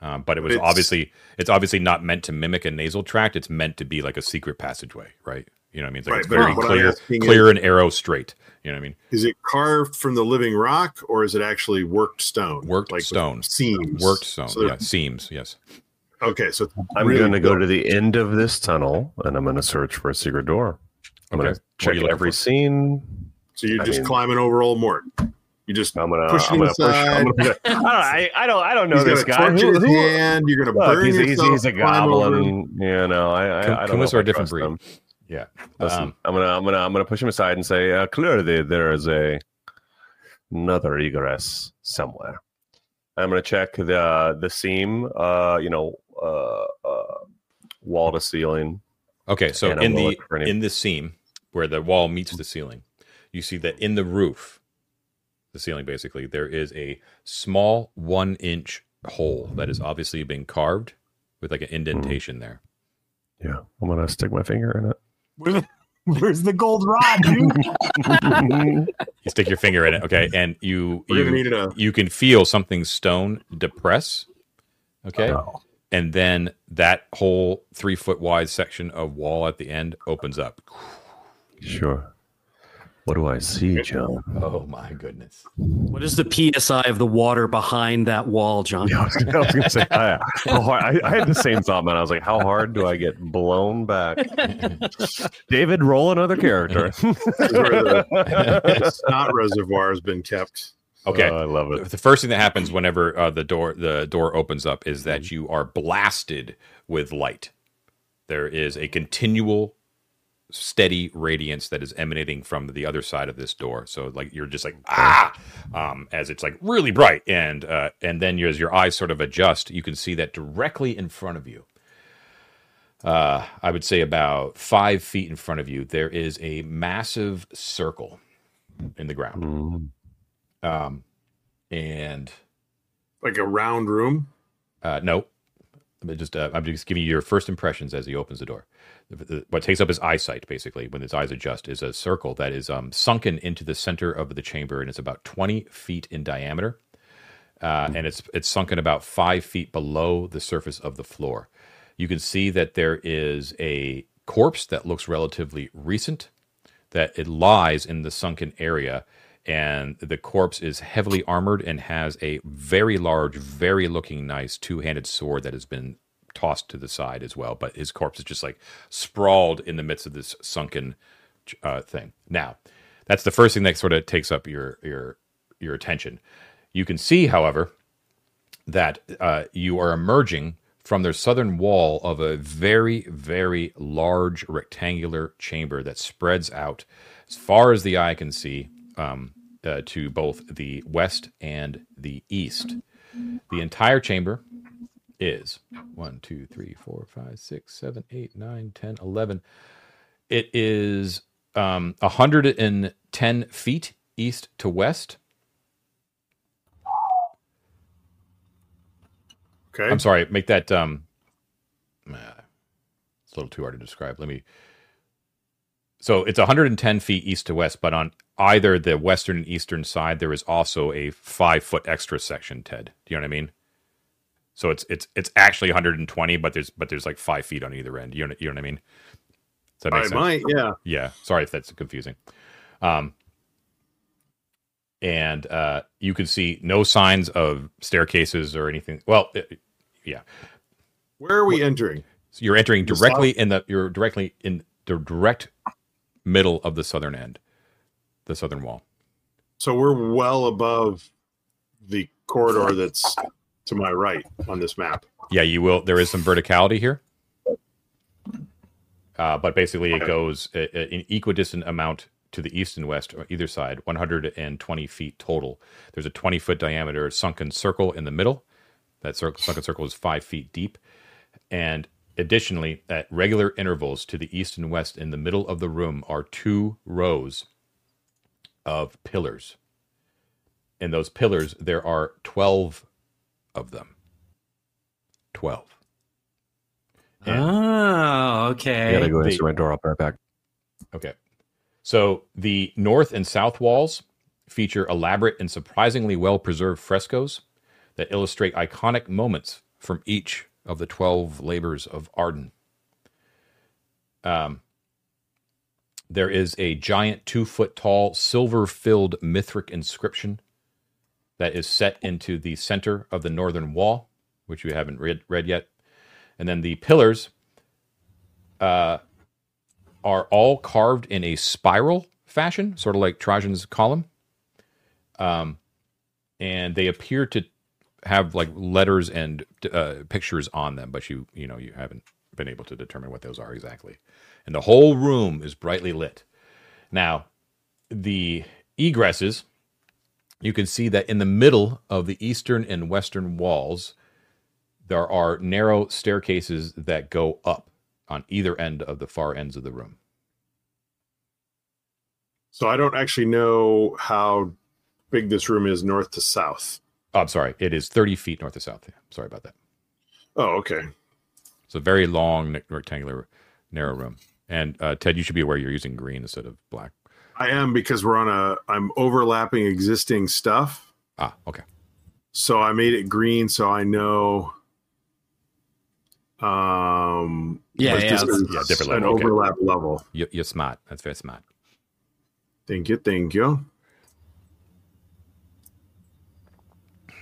Um, but it was it's... obviously it's obviously not meant to mimic a nasal tract. It's meant to be like a secret passageway, right? You know what I mean? It's, like right, it's very clear, clear and arrow straight. You know what I mean? Is it carved from the living rock, or is it actually worked stone? Worked like stone. Seams. Worked stone. So yeah, seams, yes. Okay, so I'm really going to go to the end of this tunnel, and I'm going to search for a secret door. I'm okay. going to check every scene. So you're I just mean, climbing over Old Mort. You just I'm gonna, push him aside. I don't. I don't know he's this guy. Who, who, hand. You're going to burn he's, yourself. He's, he's a goblin. You know, I. I, K- I don't Kumus know are a different breed. Him. Yeah. Listen, um, I'm gonna. I'm gonna. I'm gonna push him aside and say, uh, clearly there is a another egress somewhere. I'm going to check the the seam, uh, you know, uh, uh, wall to ceiling. Okay, so in the any... in the seam where the wall meets the ceiling, you see that in the roof, the ceiling basically, there is a small one-inch hole that is obviously being carved with like an indentation mm. there. Yeah, I'm going to stick my finger in it. Where's the, where's the gold rod, dude? You stick your finger in it, okay, and you you, a... you can feel something stone depress, okay, oh. and then that whole three foot wide section of wall at the end opens up. Sure. What do I see, John? Oh my goodness! What is the P S I of the water behind that wall, John? Yeah, I was going to say, I, I, I had the same thought, man. I was like, how hard do I get blown back? David, roll another character. The snot reservoir has been kept. Okay, oh, I love it. The first thing that happens whenever uh, the door the door opens up is that you are blasted with light. There is a continual steady radiance that is emanating from the other side of this door. So like you're just like ah, um, as it's like really bright, and uh, and then you, as your eyes sort of adjust, you can see that directly in front of you. Uh, I would say about five feet in front of you, there is a massive circle in the ground, mm. um, and like a round room. Uh, no, just uh, I'm just giving you your first impressions as he opens the door. What takes up his eyesight, basically, when his eyes adjust, is a circle that is um, sunken into the center of the chamber, and it's about twenty feet in diameter, uh, and it's it's sunken about five feet below the surface of the floor. You can see that there is a corpse that looks relatively recent, that it lies in the sunken area, and the corpse is heavily armored and has a very large, very looking nice two-handed sword that has been tossed to the side as well, but his corpse is just like sprawled in the midst of this sunken uh, thing. Now, that's the first thing that sort of takes up your your your attention. You can see, however, that uh, you are emerging from the southern wall of a very, very large rectangular chamber that spreads out as far as the eye can see um, uh, to both the west and the east. The entire chamber is one, two, three, four, five, six, seven, eight, nine, ten, eleven. It is um, one hundred ten feet east to west. Okay. I'm sorry, make that... Um, uh, it's a little too hard to describe. Let me... So it's one hundred ten feet east to west, but on either the western and eastern side, there is also a five-foot extra section, Ted. Do you know what I mean? So it's it's it's actually one hundred twenty, but there's but there's like five feet on either end. You know you know what I mean? Does that make I sense? Might, yeah. Yeah. Sorry if that's confusing. Um, and uh, you can see no signs of staircases or anything. Well, it, yeah. Where are we entering? So you're entering directly in the you're directly in the direct middle of the southern end, the southern wall. So we're well above the corridor that's to my right on this map. Yeah, you will. There is some verticality here. Uh, but basically it goes an equidistant amount to the east and west on either side, one hundred twenty feet total. There's a twenty-foot diameter sunken circle in the middle. That cir- sunken circle is five feet deep. And additionally, at regular intervals to the east and west in the middle of the room are two rows of pillars. In those pillars, there are twelve of them. Twelve. And oh, okay. I gotta go answer my door. I'll be right back. Okay. So the north and south walls feature elaborate and surprisingly well-preserved frescoes that illustrate iconic moments from each of the twelve labors of Arden. Um, there is a giant two-foot-tall silver-filled Mithric inscription that is set into the center of the northern wall, which we haven't read, read yet. And then the pillars uh, are all carved in a spiral fashion, sort of like Trajan's Column. Um, and they appear to have like letters and uh, pictures on them, but you you know you haven't been able to determine what those are exactly. And the whole room is brightly lit. Now, the egresses, you can see that in the middle of the eastern and western walls, there are narrow staircases that go up on either end of the far ends of the room. So I don't actually know how big this room is north to south. Oh, I'm sorry. It is thirty feet north to south. Yeah, sorry about that. Oh, okay. It's a very long, rectangular, narrow room. And uh, Ted, you should be aware you're using green instead of black. I am, because we're on a, I'm overlapping existing stuff. Ah, okay. So I made it green so I know. Um, yeah, yeah, that's, yeah, different level. An overlap okay. level. You're, you're smart. That's very smart. Thank you. Thank you.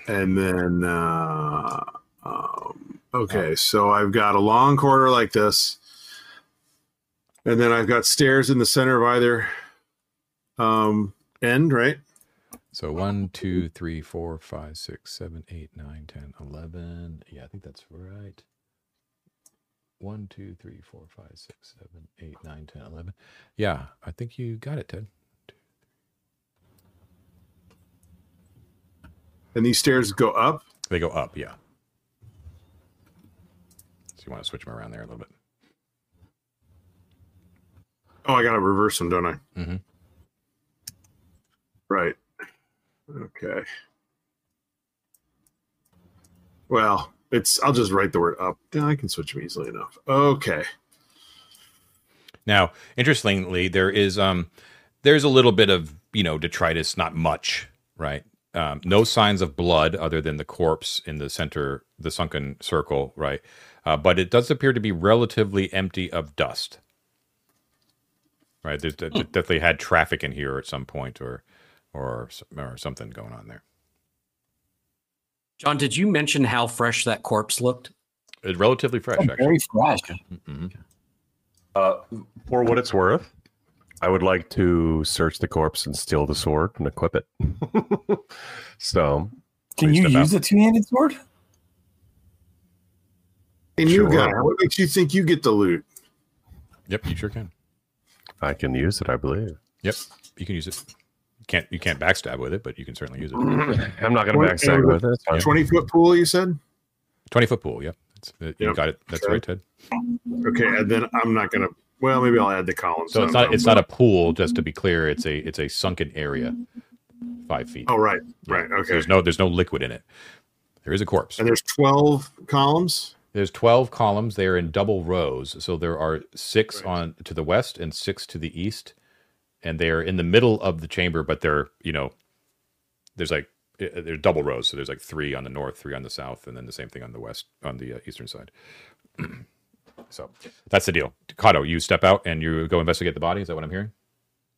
And then, uh, um, okay, so I've got a long corridor like this. And then I've got stairs in the center of either um, end, right? So one, two, three, four, five, six, seven, eight, nine, ten, eleven. Yeah, I think that's right. One, two, three, four, five, six, seven, eight, nine, ten, eleven. Yeah, I think you got it, Ted. And these stairs go up? They go up, yeah. So you want to switch them around there a little bit. Oh, I got to reverse them, don't I? Mm-hmm. Right. Okay. Well, it's. I'll just write the word up. I can switch them easily enough. Okay. Now, interestingly, there is um, there's a little bit of, you know, detritus, not much, right? Um, no signs of blood other than the corpse in the center, the sunken circle, right? Uh, but it does appear to be relatively empty of dust, right? There's hmm. definitely had traffic in here at some point, or, or, or something going on there. John, did you mention how fresh that corpse looked? It's relatively fresh, oh, actually. Very fresh. Mm-hmm. Uh, for what it's worth, I would like to search the corpse and steal the sword and equip it. So, can you use out. a two-handed sword? And sure. You got it. What makes you think you get the loot? Yep, you sure can. I can use it, I believe. Yep, you can use it. You can't you can't backstab with it, but you can certainly use it. I'm not going to backstab with it. twenty-foot pool, you said? twenty-foot pool, yep. That's, yep. You got it. That's okay. Right, Ted. Okay, and then I'm not going to. Well, maybe I'll add the columns. So it's not it's not a pool, just to be clear. It's a it's a sunken area, five feet. Oh, right, yeah. Right, okay. So there's no there's no liquid in it. There is a corpse. And there's twelve columns. There's twelve columns. They are in double rows, so there are six right. on to the west and six to the east, and they are in the middle of the chamber. But they're you know, there's like they're double rows, so there's like three on the north, three on the south, and then the same thing on the west on the uh, eastern side. So that's the deal. Kato, you step out and you go investigate the body. Is that what I'm hearing?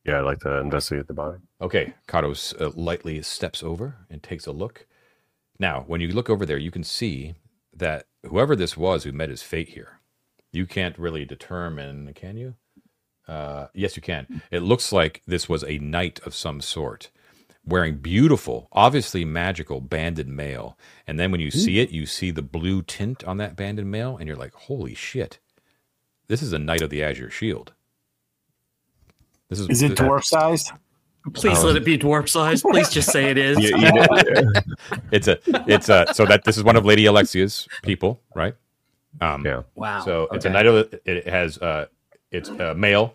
Yeah, I'd like to investigate the body. Okay. Kato uh, lightly steps over and takes a look. Now, when you look over there, you can see that whoever this was who met his fate here, you can't really determine, can you? Uh, yes, you can. It looks like this was a knight of some sort, wearing beautiful, obviously magical banded mail. And then when you see it, you see the blue tint on that banded mail, and you're like, holy shit. This is a Knight of the Azure Shield. This is, is it dwarf-sized? Please um, let it be dwarf-sized. Please just say it is. You, you know, it's a, it's a, so that this is one of Lady Alexia's people, right? Um, yeah. Wow. So okay. It's a Knight of the, it has, uh, it's a uh, male.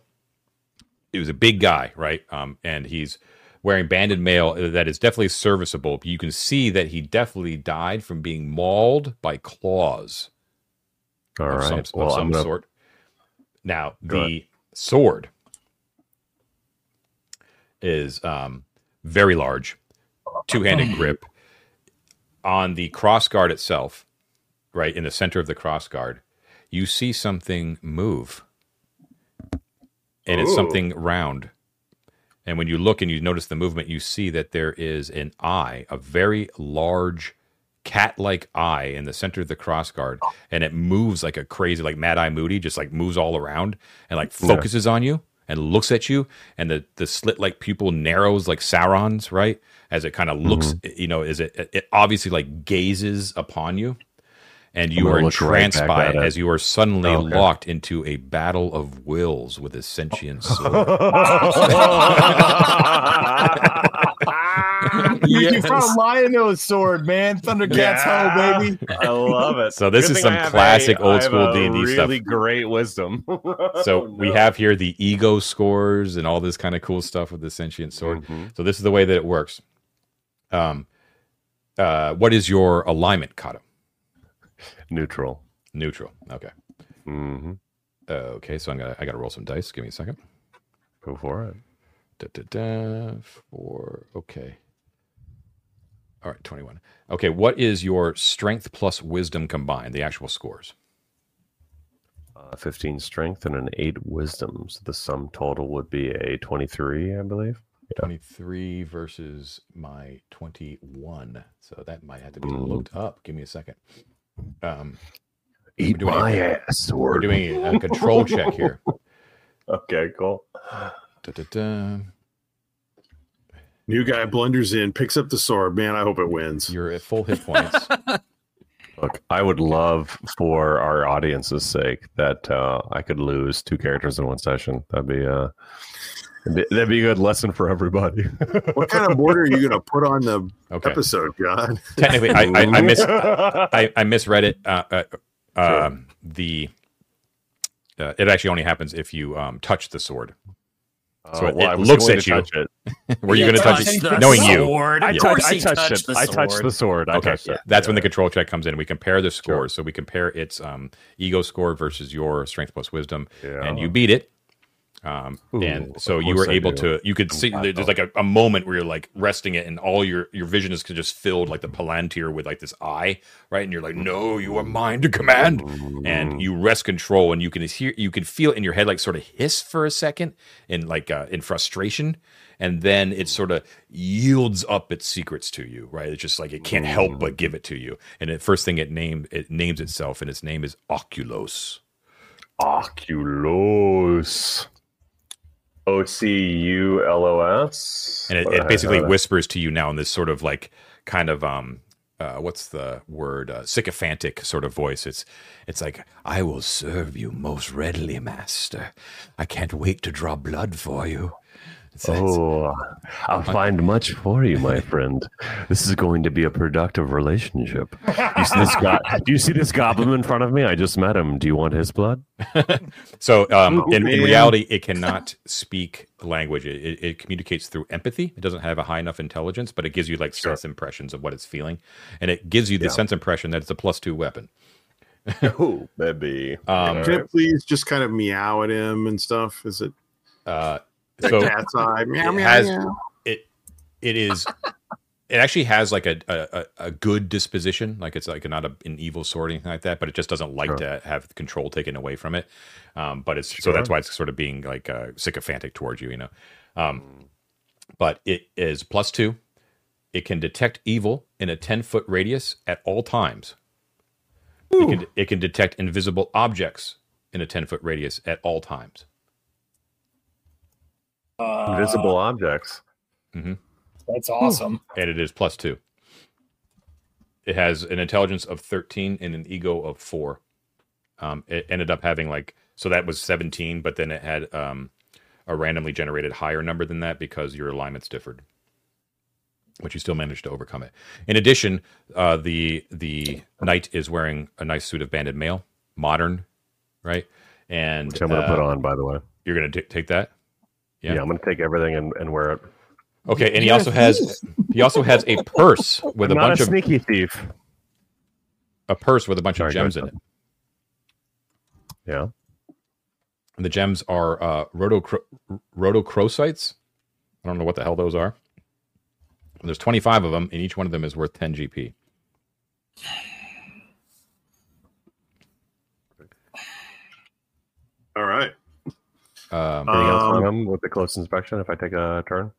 He was a big guy, right? Um, and he's wearing banded mail that is definitely serviceable. You can see that he definitely died from being mauled by claws All of right. some, well, of some gonna... sort. Now, Go the ahead. sword is um, very large, two-handed grip. On the crossguard itself, right, in the center of the crossguard, you see something move. And Ooh. It's something round. And when you look and you notice the movement, you see that there is an eye, a very large cat-like eye in the center of the crossguard, and it moves like a crazy, like Mad Eye Moody, just like moves all around and like focuses yeah. on you and looks at you, and the, the slit-like pupil narrows like Sauron's, right? As it kind of looks, mm-hmm. you know, is it, it obviously like gazes upon you, and you are entranced right by it, it as you are suddenly oh, okay. locked into a battle of wills with a sentient sword. Yes. You found Lionel's sword, man. Thundercats, yeah. ho, baby. I love it. So this Good is some classic a, old school D and D really stuff. Really great wisdom. So no. we have here the ego scores and all this kind of cool stuff with the sentient sword. Mm-hmm. So this is the way that it works. Um, uh, what is your alignment, Kato? Neutral. Neutral. Okay. Mm-hmm. uh, okay. So I'm gonna. I gotta roll some dice. Give me a second. Go for it. Da, da, da, four. Okay. All right, twenty-one. Okay, what is your strength plus wisdom combined, the actual scores? Uh, fifteen strength and an eight wisdom. So the sum total would be a twenty-three, I believe. Yeah. twenty-three versus my twenty-one. So that might have to be mm. looked up. Give me a second. Um, Eat we're doing my a, ass, sword. We're doing a control check here. Okay, cool. Da-da-da. New guy blunders in, picks up the sword. Man, I hope it wins. You're at full hit points. Look, I would love for our audience's sake that uh, I could lose two characters in one session. That'd be uh, that'd, be, that'd be a good lesson for everybody. What kind of order are you going to put on the okay. episode, John? Technically, I, I, I, mis- I, I misread it. Uh, uh, uh, sure. The uh, it actually only happens if you um, touch the sword. So uh, it, well, it looks at you. It. Were you going to touch it? Knowing sword. you, I, yeah. touched, I touched, touched it. I touched the sword. I okay, touched yeah. it. That's yeah. when the control check comes in. We compare the scores. Sure. So we compare its um, ego score versus your strength plus wisdom, yeah. and you beat it. Um, Ooh, and so you were I able do. to. You could see there's like a, a moment where you're like resting it, and all your your vision is just filled like the Palantir with like this eye, right? And you're like, no, you are mine to command, and you rest control, and you can hear, you can feel in your head like sort of hiss for a second, in like uh, in frustration, and then it sort of yields up its secrets to you, right? It's just like it can't help but give it to you, and the first thing it named it names itself, and its name is Oculos. Oculos. O C U L O S, and it, it basically whispers to you now in this sort of like kind of um uh what's the word uh, sycophantic sort of voice. It's it's like, I will serve you most readily, master. I can't wait to draw blood for you. It's, oh it's, I'll find much for you, my friend. This is going to be a productive relationship. You see this go- do you see this goblin in front of me? I just met him. Do you want his blood? So um, oh, in, in reality, it cannot speak language. It, it, it communicates through empathy. It doesn't have a high enough intelligence, but it gives you like sure. sense impressions of what it's feeling. And it gives you the yeah. sense impression that it's a plus two weapon. Oh, baby. Um, Can it please just kind of meow at him and stuff? Is it... Uh, So That's it, meow, has, meow. it it is it actually has like a, a a good disposition, like it's like not a, an evil sword or anything like that, but it just doesn't like sure. to have control taken away from it. Um, but it's sure. so that's why it's sort of being like uh, sycophantic towards you, you know. Um, but it is plus two. It can detect evil in a ten foot radius at all times. Ooh. It can it can detect invisible objects in a ten foot radius at all times. Invisible uh, objects. Mm-hmm. That's awesome. And it is plus two. It has an intelligence of thirteen and an ego of four. Um, it ended up having like, so that was seventeen, but then it had um, a randomly generated higher number than that because your alignments differed, but you still managed to overcome it. In addition, uh, the the knight is wearing a nice suit of banded mail, modern, right? And which I'm going to uh, put on, by the way. You're going to t- take that? Yeah. yeah, I'm going to take everything and, and wear it. Okay, and he yes, also has he also has a purse with I'm a bunch of not a sneaky thief. A purse with a bunch Sorry, of gems in it. Yeah. And the gems are uh rhodocro- rhodochrosites. I don't know what the hell those are. And there's twenty-five of them, and each one of them is worth ten G P. All right. Um, Anything else from him with the close inspection if I take a turn?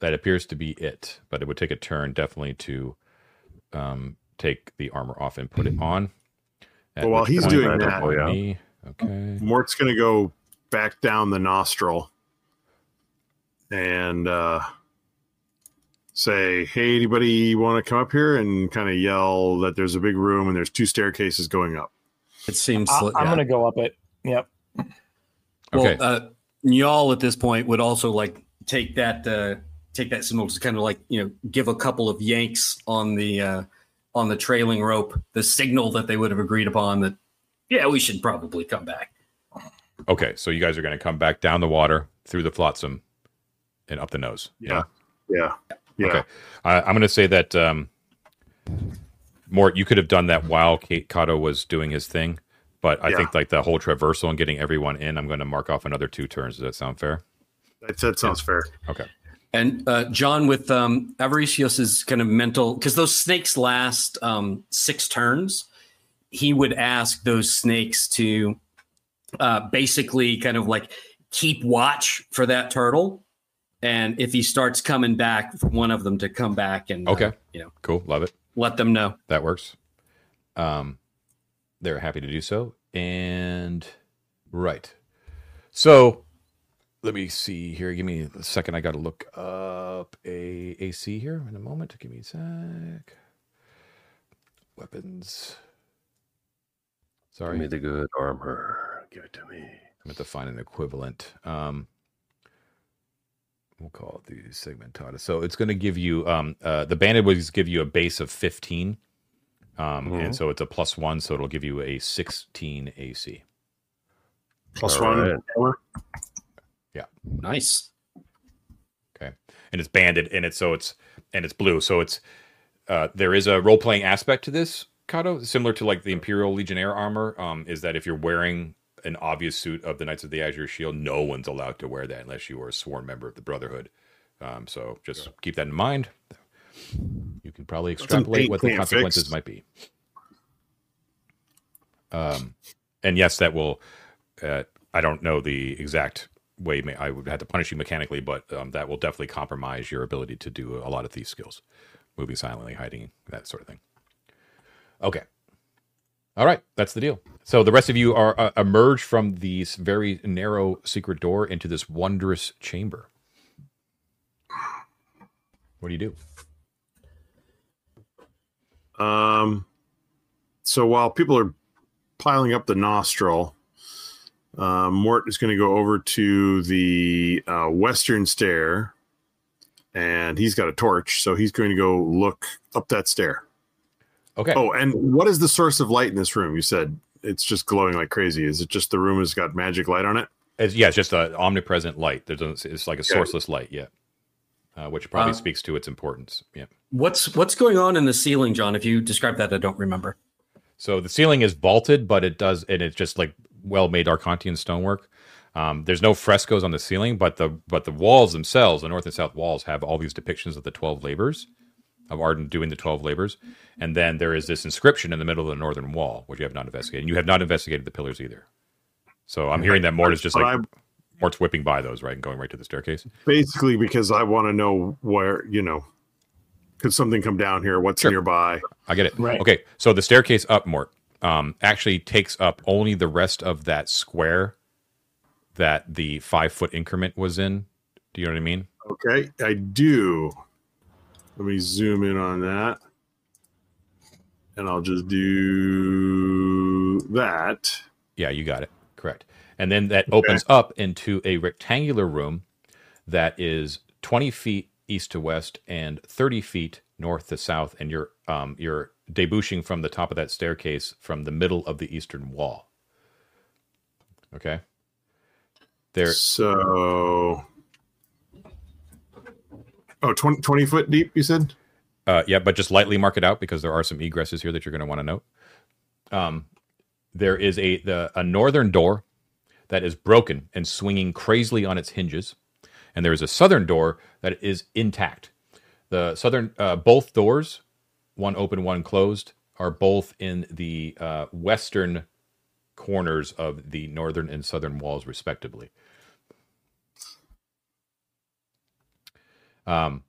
That appears to be it, but it would take a turn definitely to um, take the armor off and put it on. Well, while he's doing that, oh, yeah. okay. Mort's going to go back down the nostril and uh, say, hey, anybody want to come up here, and kind of yell that there's a big room and there's two staircases going up. It seems... I, sli- I'm yeah. going to go up it. Yep. Okay. Well, uh, y'all at this point would also like take that... Uh, take that signal to kind of like, you know, give a couple of yanks on the uh, on the trailing rope, the signal that they would have agreed upon that, yeah, we should probably come back. Okay, so you guys are going to come back down the water, through the flotsam, and up the nose. Yeah, you know? yeah, yeah. Okay, uh, I'm going to say that, um, Mort, you could have done that while Kate Kato was doing his thing, but I yeah. think like the whole traversal and getting everyone in, I'm going to mark off another two turns. Does that sound fair? That, that sounds yeah. fair. Okay. And uh, John, with um, Avaricius's kind of mental, because those snakes last um, six turns, he would ask those snakes to uh, basically kind of like keep watch for that turtle, and if he starts coming back, for one of them to come back and okay, uh, you know, cool, love it. Let them know that works. Um, they're happy to do so, and right, so. Let me see here. Give me a second. I got to look up a A C here in a moment. Give me a sec. Weapons. Sorry. Give me the good armor. Give it to me. I'm going to find an equivalent. Um, we'll call it the segmentata. So it's going to give you, um, uh, the bandit will give you a base of fifteen. Um, mm-hmm. And so it's a plus one. So it'll give you a sixteen A C. Plus All one. Right. Yeah. Nice. Okay. And it's banded and it's so it's and it's blue. So it's uh, there is a role playing aspect to this, Kato, similar to like the Imperial Legionnaire armor, um, is that if you're wearing an obvious suit of the Knights of the Azure Shield, no one's allowed to wear that unless you are a sworn member of the Brotherhood. Um, so just sure. keep that in mind. You can probably extrapolate what the consequences fixed. might be. Um, and yes, that will uh, I don't know the exact way may, I would have to punish you mechanically, but um, that will definitely compromise your ability to do a lot of these skills. Moving silently, hiding, that sort of thing. Okay. All right. That's the deal. So the rest of you are uh, emerged from these very narrow secret door into this wondrous chamber. What do you do? Um. So while people are piling up the nostril, Uh, Mort is going to go over to the uh, western stair, and he's got a torch, so he's going to go look up that stair. Okay. Oh, and what is the source of light in this room? You said it's just glowing like crazy. Is it just the room has got magic light on it? It's, yeah, it's just an omnipresent light. There's a, it's like a sourceless light, yeah, uh, which probably uh, speaks to its importance. Yeah. What's what's going on in the ceiling, John? If you describe that, I don't remember. So the ceiling is vaulted, but it does, and it's just like well-made Archontean stonework. Um, there's no frescoes on the ceiling, but the but the walls themselves, the north and south walls, have all these depictions of the twelve labors, of Arden doing the twelve labors. And then there is this inscription in the middle of the northern wall, which you have not investigated. And you have not investigated the pillars either. So I'm hearing that Mort is just like, I'm, Mort's whipping by those, right, and going right to the staircase? Basically because I want to know where, you know, could something come down here? What's sure. nearby? I get it. Right. Okay, so the staircase up, Mort. Um, actually takes up only the rest of that square that the five-foot increment was in. Do you know what I mean? Okay, I do. Let me zoom in on that. And I'll just do that. Yeah, you got it. Correct. And then that okay. opens up into a rectangular room that is twenty feet east to west and thirty feet north to south, and you're um, you're debouching from the top of that staircase from the middle of the eastern wall. Okay. There. So. Oh, twenty, twenty foot deep, you said? Uh, yeah, but just lightly mark it out because there are some egresses here that you're going to want to note. Um, there is a the a northern door that is broken and swinging crazily on its hinges, and there is a southern door that is intact. The southern uh, both doors, one open, one closed, are both in the uh, western corners of the northern and southern walls, respectively. Um,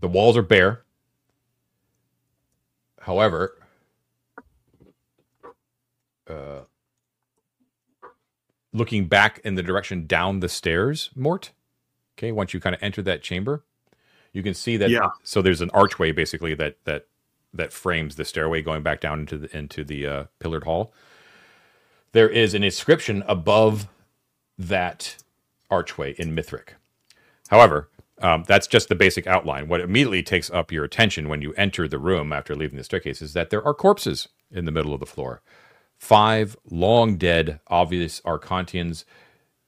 the walls are bare. However, uh, looking back in the direction down the stairs, Mort, okay, once you kind of enter that chamber, you can see that. Yeah. So there's an archway basically that that that frames the stairway going back down into the into the uh, pillared hall. There is an inscription above that archway in Mithric. However, um, that's just the basic outline. What immediately takes up your attention when you enter the room after leaving the staircase is that there are corpses in the middle of the floor. Five long dead, obvious Archontians.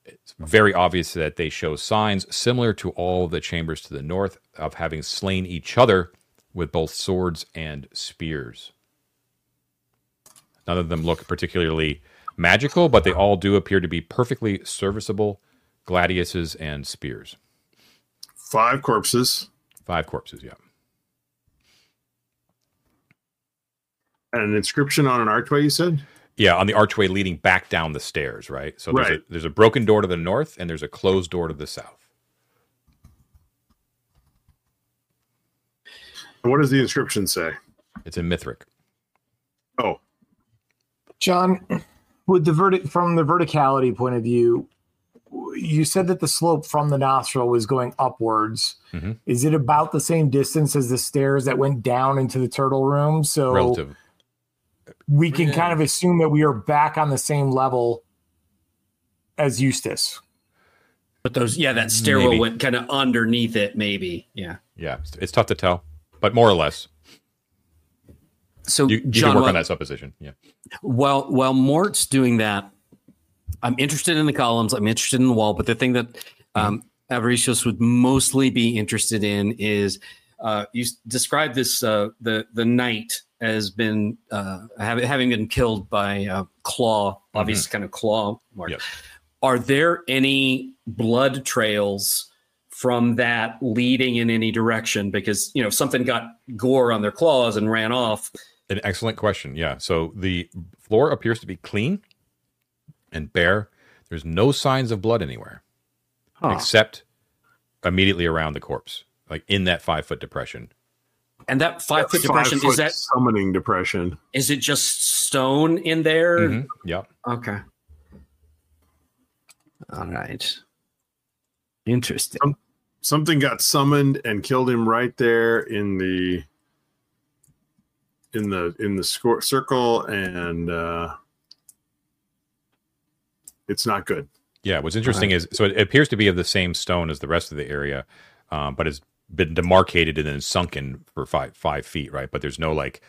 It's very obvious that they show signs similar to all the chambers to the north of having slain each other with both swords and spears. None of them look particularly magical, but they all do appear to be perfectly serviceable gladiuses and spears. Five corpses. Five corpses, yeah. And an inscription on an archway, you said? Yeah, on the archway leading back down the stairs, right? So right. There's, a, there's a broken door to the north, and there's a closed door to the south. And what does the inscription say? It's in Mithric. Oh. John, with the verti- from the verticality point of view, you said that the slope from the nostril was going upwards. Mm-hmm. Is it about the same distance as the stairs that went down into the turtle room? So relative. We can yeah. kind of assume that we are back on the same level as Eustace. But those, yeah, that stairwell maybe. Went kind of underneath it, maybe. Yeah. Yeah, it's tough to tell, but more or less. So you, you John, can work well, on that supposition. Yeah. While, while Mort's doing that, I'm interested in the columns. I'm interested in the wall. But the thing that um, Avaricius would mostly be interested in is uh, you describe this uh, the the knight as been uh, have, having been killed by uh, claw, obvious mm-hmm. kind of claw mark. Yep. Are there any blood trails from that leading in any direction? Because you know something got gore on their claws and ran off. An excellent question. Yeah. So the floor appears to be clean and bare. There's no signs of blood anywhere, huh. except immediately around the corpse, like in that five foot depression. And that five that foot five depression foot is that summoning depression? Is it just stone in there? Mm-hmm. Yep. Okay. All right. Interesting. Um, something got summoned and killed him right there in the in the in the score, circle and. Uh, It's not good. Yeah, what's interesting uh, is, so it appears to be of the same stone as the rest of the area, um, but it's been demarcated and then sunken for five five feet, right? But there's no, like,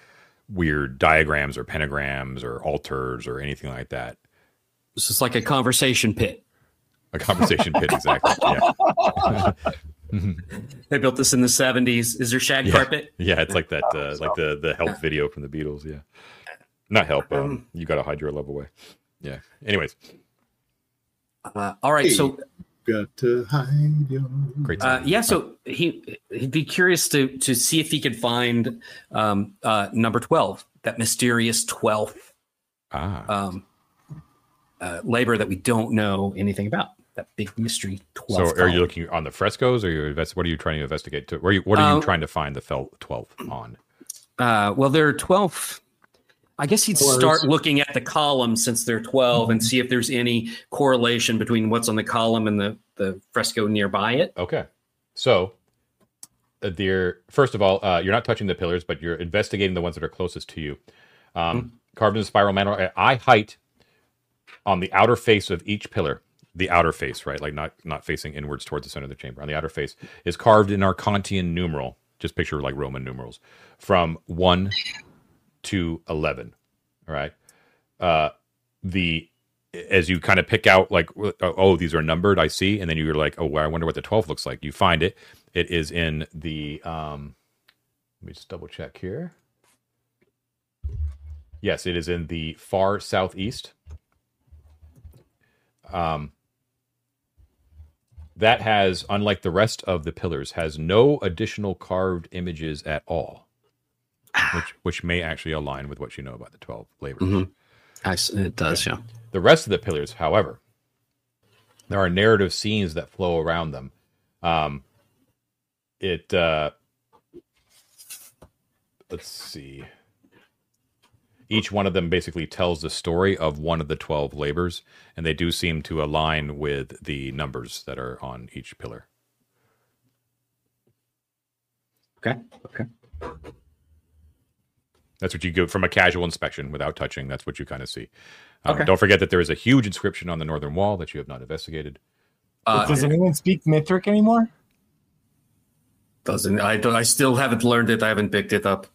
weird diagrams or pentagrams or altars or anything like that. It's just like a conversation pit. A conversation pit, exactly, yeah. They built this in the seventies. Is there shag yeah. carpet? Yeah, it's like that, uh, like the, the help video from the Beatles, yeah. Not help, um, um, you got to hide your love away. Yeah, anyways. Uh, all right, so got to hide your... Great uh, yeah, so he he'd be curious to to see if he could find um, uh, number twelve, that mysterious twelfth ah. um, uh, labor that we don't know anything about. That big mystery twelve. So, column. Are you looking on the frescoes, or you what are you trying to investigate? To, where you, what are you um, trying to find the twelfth on? Uh, well, there are twelve. I guess he'd start looking at the column since they're twelve mm-hmm. and see if there's any correlation between what's on the column and the, the fresco nearby it. Okay. So, uh, dear, first of all, uh, you're not touching the pillars, but you're investigating the ones that are closest to you. Um, mm-hmm. Carved in a spiral manner at eye height on the outer face of each pillar, the outer face, right? Like not, not facing inwards towards the center of the chamber. On the outer face is carved an Archontean numeral. Just picture like Roman numerals. From one... to eleven, all right. Uh, the as you kind of pick out like, oh, these are numbered. I see, and then you're like, oh, well, I wonder what the twelfth looks like. You find it. It is in the. Um, let me just double check here. Yes, it is in the far southeast. Um, that has, unlike the rest of the pillars, has no additional carved images at all. Which, which may actually align with what you know about the twelve labors. Mm-hmm. It does, okay. yeah. The rest of the pillars, however, there are narrative scenes that flow around them. Um, it, uh, let's see. Each one of them basically tells the story of one of the twelve labors, and they do seem to align with the numbers that are on each pillar. Okay. Okay. That's what you go from a casual inspection without touching. That's what you kind of see. Um, okay. Don't forget that there is a huge inscription on the northern wall that you have not investigated. Uh, Does anyone speak Mithric anymore? Doesn't I? Don't, I still haven't learned it. I haven't picked it up.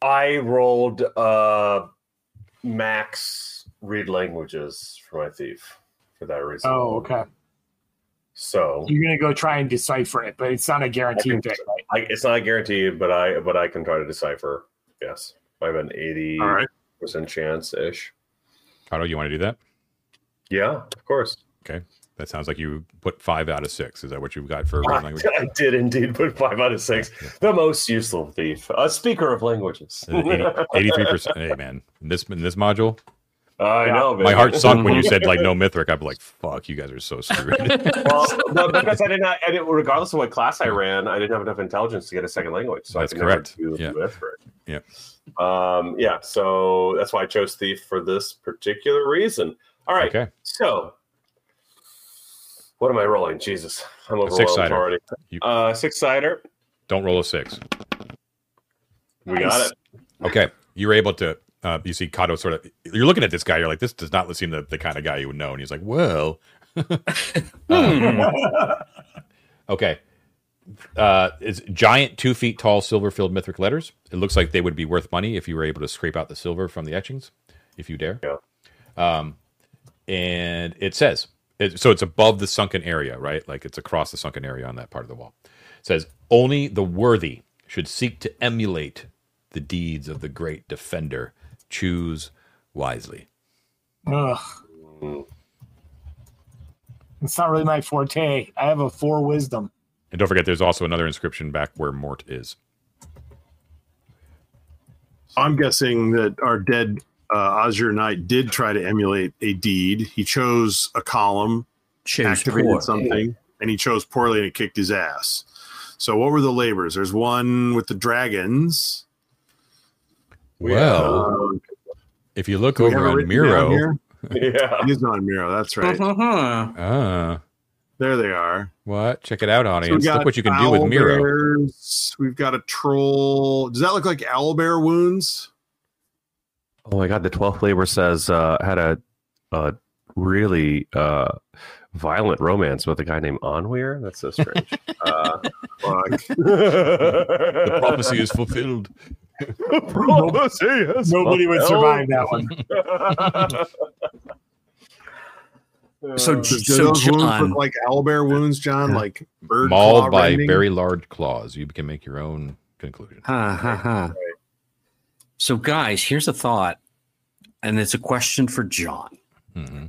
I rolled uh, max read languages for my thief for that reason. Oh, okay. So you're gonna go try and decipher it, but it's not a guaranteed thing. I, it's not a guarantee, but I but I can try to decipher. Yes, I have an eighty right. percent chance ish. Kato, you want to do that? Yeah, of course. Okay, that sounds like you put five out of six. Is that what you've got for I, language? I did indeed put five out of six. Yeah, yeah. The most useful thief, a speaker of languages. Eighty-three percent. Hey, man, in this in this module. I yeah. know, baby. My heart sunk when you said like no Mithric. I'd be like, "Fuck, you guys are so screwed." Well, no, because I didn't. I didn't. Regardless of what class I ran, I didn't have enough intelligence to get a second language. So that's I correct. Do yeah. Mithric. Yeah. Um. Yeah. So that's why I chose thief for this particular reason. All right. Okay. So, what am I rolling? Jesus, I'm overwhelmed already. You... Uh, six sider. Don't roll a six. We nice. Got it. Okay, you're able to. Uh, you see Kato sort of, you're looking at this guy, you're like, this does not seem the, the kind of guy you would know. And he's like, well. um, okay. Uh, it's giant, two feet tall, silver-filled Mithric letters. It looks like they would be worth money if you were able to scrape out the silver from the etchings, if you dare. Yeah. Um, and it says, it, so it's above the sunken area, right? Like it's across the sunken area on that part of the wall. It says, only the worthy should seek to emulate the deeds of the great defender. Choose wisely. Ugh. It's not really my forte. I have a four wisdom. And don't forget, there's also another inscription back where Mort is. I'm guessing that our dead uh, Azure Knight did try to emulate a deed. He chose a column, chose activated poor. something, and he chose poorly and it kicked his ass. So what were the labors? There's one with the dragons. Well, um, if you look over on Miro, yeah, he's on Miro. That's right. Uh-huh. Uh, there they are. What? Check it out, audience. So look what you can do with Miro. Bears. We've got a troll. Does that look like owlbear wounds? Oh my God! The twelfth labor says uh, had a, a really uh, violent romance with a guy named Onweir. That's so strange. uh, fuck. The prophecy is fulfilled. Nobody would survive that one. So, uh, so John, with, like owlbear wounds, John, like bird mauled by raining? Very large claws. You can make your own conclusion. Ha, ha, ha. So, guys, here's a thought, and it's a question for John. Mm-hmm.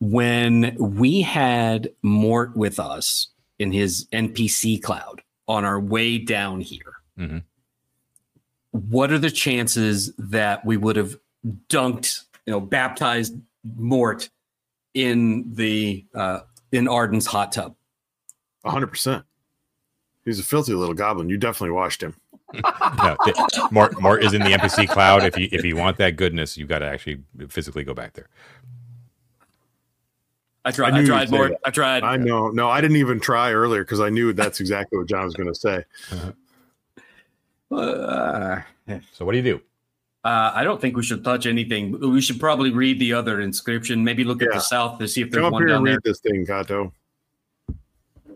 When we had Mort with us in his N P C cloud on our way down here. Mm-hmm. What are the chances that we would have dunked, you know, baptized Mort in the uh, in Arden's hot tub? A hundred percent. He's a filthy little goblin. You definitely washed him. No, Mort, Mort is in the N P C cloud. If you if you want that goodness, you've got to actually physically go back there. I tried. I, I tried, Mort. I tried. I know. No, I didn't even try earlier because I knew that's exactly what John was going to say. Uh-huh. Uh, so what do you do? Uh, I don't think we should touch anything. We should probably read the other inscription. Maybe look yeah. at the south to see if there's Come one here down and read there. This thing, Kato.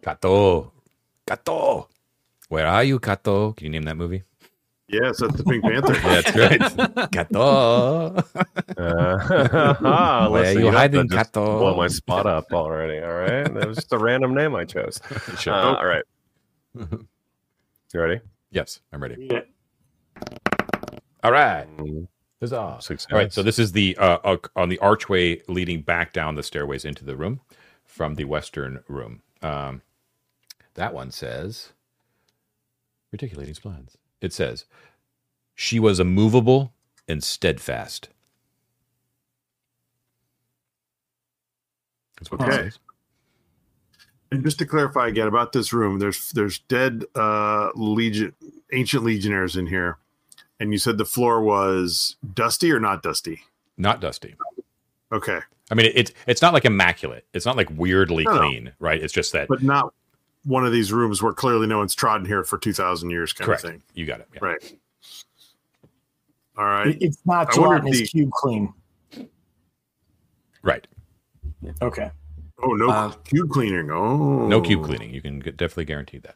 Kato, Kato, where are you, Kato? Can you name that movie? Yes, that's the Pink Panther. That's right, Kato. Uh, where are you hiding, Kato? Blow my spot up already. All right, that was just a random name I chose. Sure. Uh, all right, you ready? Yes, I'm ready. Yeah. All right. Huzzah. Six All right, so this is the uh, on the archway leading back down the stairways into the room from the western room. Um, that one says, Reticulating splines. It says, she was immovable and steadfast. That's what okay. that says. And just to clarify again about this room, there's there's dead uh, legion, ancient legionnaires in here. And you said the floor was dusty or not dusty? Not dusty. Okay. I mean, it's it's not like immaculate. It's not like weirdly no, clean, no. right? It's just that. But not one of these rooms where clearly no one's trodden here for two thousand years kind Correct. Of thing. You got it. Yeah. Right. All right. It's not gelatinous the... cube clean. Right. Okay. Oh, no uh, cube cleaning. Oh. No cube cleaning. You can definitely guarantee that.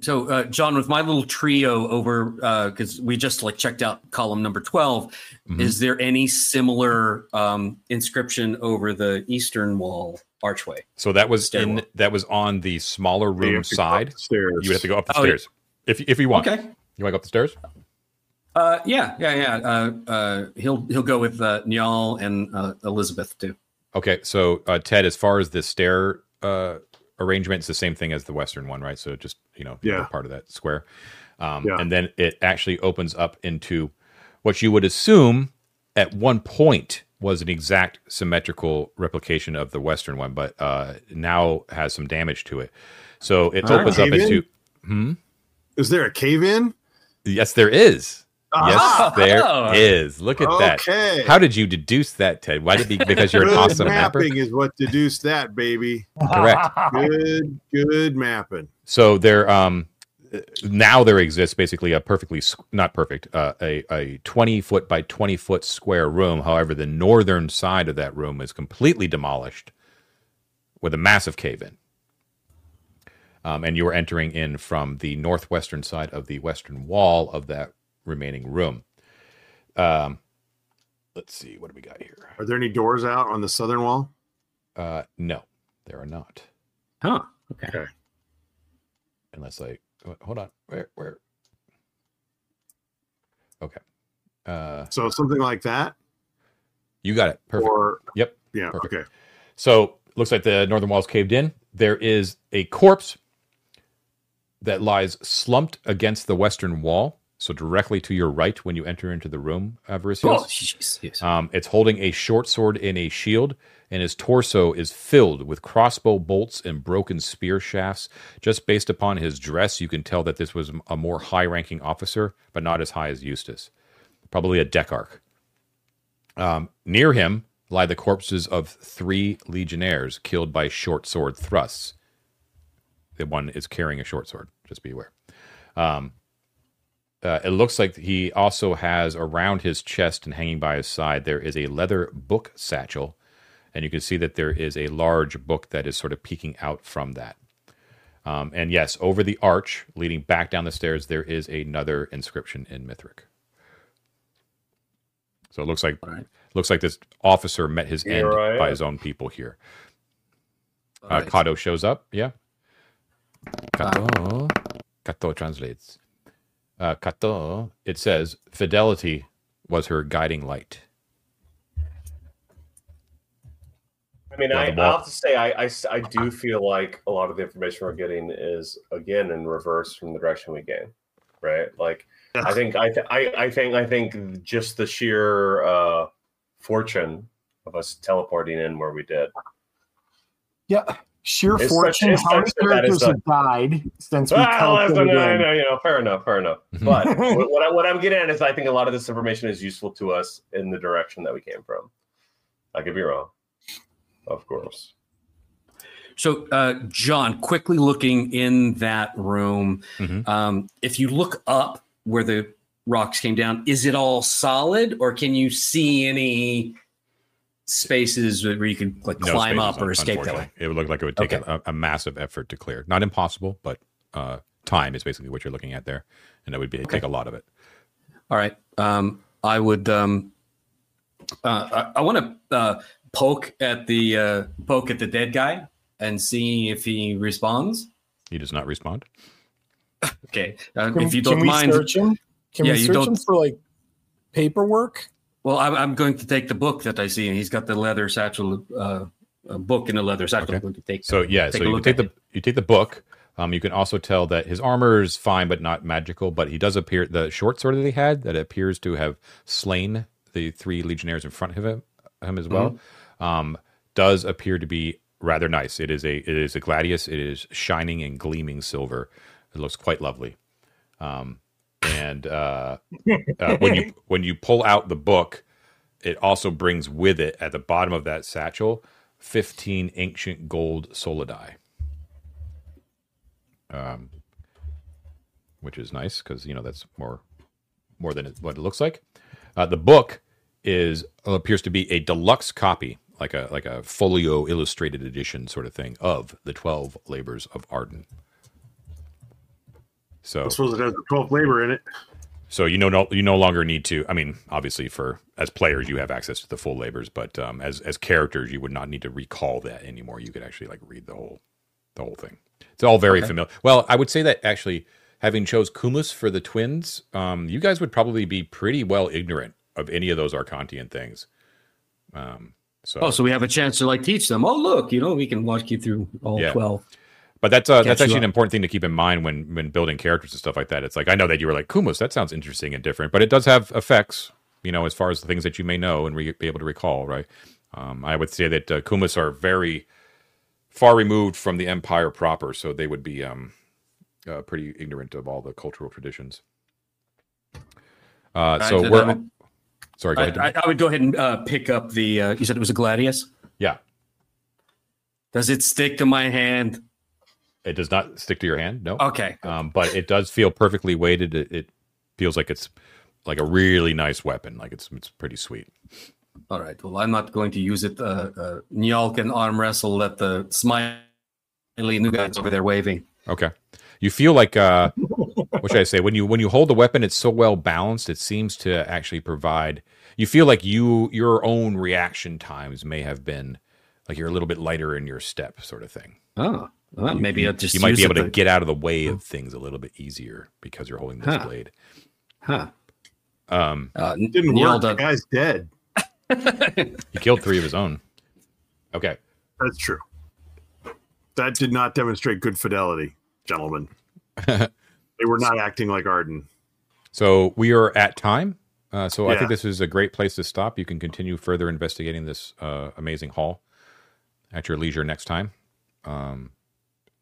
So, uh, John, with my little trio over, because uh, we just like checked out column number twelve, mm-hmm. is there any similar um, inscription over the eastern wall archway? So that was in, that was on the smaller room side. You would have to go up the oh, stairs yeah. if if you want. Okay, you want to go up the stairs? Uh, yeah, yeah, yeah. Uh, uh, he'll he'll go with uh, Niall and uh, Elizabeth too. Okay, so uh, Ted, as far as this stair. Uh, Arrangement's the same thing as the western one, right? So just, you know, yeah. part of that square. Um, yeah. And then it actually opens up into what you would assume at one point was an exact symmetrical replication of the western one, but uh, now has some damage to it. So it All opens right. up cave into... Hmm? Is there a cave-in? Yes, there is. Ah, yes, there oh. is. Look at okay. that. How did you deduce that, Ted? Why did you, because you're an awesome mapper? Good mapping is what deduced that, baby. Correct. Good, good mapping. So there, um, now there exists basically a perfectly, not perfect, uh, a, a twenty foot by twenty foot square room. However, the northern side of that room is completely demolished with a massive cave-in. Um, and you are entering in from the northwestern side of the western wall of that remaining room. Um, let's see, what do we got here? Are there any doors out on the southern wall? Uh, no, there are not. Huh. Okay. okay. Unless I hold on. Where? Where? Okay. Uh, so something like that. You got it. Perfect. Or, yep. Yeah. Perfect. Okay. So looks like the northern wall's caved in. There is a corpse that lies slumped against the western wall. So directly to your right when you enter into the room, Avaricius. Oh, um, it's holding a short sword and a shield, and his torso is filled with crossbow bolts and broken spear shafts. Just based upon his dress, you can tell that this was a more high-ranking officer, but not as high as Eustace. Probably a decarch. Um, near him lie the corpses of three legionnaires killed by short sword thrusts. The one is carrying a short sword. Just be aware. Um, Uh, it looks like he also has around his chest and hanging by his side, there is a leather book satchel. And you can see that there is a large book that is sort of peeking out from that. Um, and yes, over the arch leading back down the stairs, there is another inscription in Mithric. So it looks like right. looks like this officer met his here end I by am. his own people here. Uh, right. Kato shows up. Yeah. Kato. Kato translates. Uh, Kato, it says, fidelity was her guiding light. I mean, I, I have to say, I, I, I do feel like a lot of the information we're getting is, again, in reverse from the direction we gain, right? Like, I think, I, th- I, I think, I think just the sheer uh, fortune of us teleporting in where we did. Yeah. Sheer it's fortune. Such, how many characters have died since we well, no, no, no, you know, fair enough, fair enough. But what, what, I, what I'm getting at is, I think a lot of this information is useful to us in the direction that we came from. I could be wrong, of course. So, uh, John, quickly looking in that room, mm-hmm. um, if you look up where the rocks came down, is it all solid, or can you see any? Spaces where you can like no climb spaces, up or escape that way. It would look like it would take okay. a, a massive effort to clear. Not impossible, but uh, time is basically what you're looking at there, and that would be okay. take a lot of it. All right, um, I would. Um, uh, I, I want to uh, poke at the uh, poke at the dead guy and see if he responds. He does not respond. Okay, uh, can, if you don't can mind, we search him? Can yeah, we search him for like paperwork? Well, I'm going to take the book that I see, and he's got the leather satchel, uh, a book in the leather satchel. Okay. I'm going to take so, yeah, take so you take the it. you take the book. Um, you can also tell that his armor is fine, but not magical. But he does appear the short sword that he had that appears to have slain the three legionnaires in front of him, him as well. Mm-hmm. Um, does appear to be rather nice. It is a it is a gladius. It is shining and gleaming silver. It looks quite lovely. Um, And uh, uh, when you when you pull out the book, it also brings with it at the bottom of that satchel fifteen ancient gold solidi, um, which is nice because you know that's more more than it, what it looks like. Uh, the book is appears to be a deluxe copy, like a like a folio illustrated edition sort of thing of the twelve labors of Arden. So I suppose it has the twelfth labor in it. So you know, no, you no longer need to. I mean, obviously, for as players, you have access to the full labors, but um, as as characters, you would not need to recall that anymore. You could actually like read the whole the whole thing. It's all very okay. familiar. Well, I would say that actually, having chose Kumus for the twins, um, you guys would probably be pretty well ignorant of any of those Archontean things. Um, so oh, so we have a chance to like teach them. Oh, look, you know, we can walk you through all yeah. twelve. But that's uh, that's actually an important thing to keep in mind when when building characters and stuff like that. It's like, I know that you were like, Kumus, that sounds interesting and different, but it does have effects, you know, as far as the things that you may know and re- be able to recall, right? Um, I would say that uh, Kumus are very far removed from the Empire proper, so they would be um, uh, pretty ignorant of all the cultural traditions. Uh, so I, we're... I would, sorry, go I, ahead. I, I would go ahead and uh, pick up the... Uh, you said it was a gladius? Yeah. Does it stick to my hand? It does not stick to your hand, no. Okay. Um, but it does feel perfectly weighted. It, it feels like it's like a really nice weapon. Like it's it's pretty sweet. All right. Well, I'm not going to use it. Uh, uh, Nyal can arm wrestle at the smiley new guys over there waving. Okay. You feel like, uh, what should I say? When you when you hold the weapon, it's so well balanced. It seems to actually provide. You feel like you your own reaction times may have been like you're a little bit lighter in your step, sort of thing. Oh. Well, you, maybe I'll just you might be able to get out of the way of things a little bit easier because you're holding this huh. blade. Huh? Um, uh, didn't work. The guy's dead. He killed three of his own. Okay, that's true. That did not demonstrate good fidelity, gentlemen. They were not acting like Arden. So we are at time. Uh, so yeah. I think this is a great place to stop. You can continue further investigating this uh, amazing hall at your leisure next time. Um.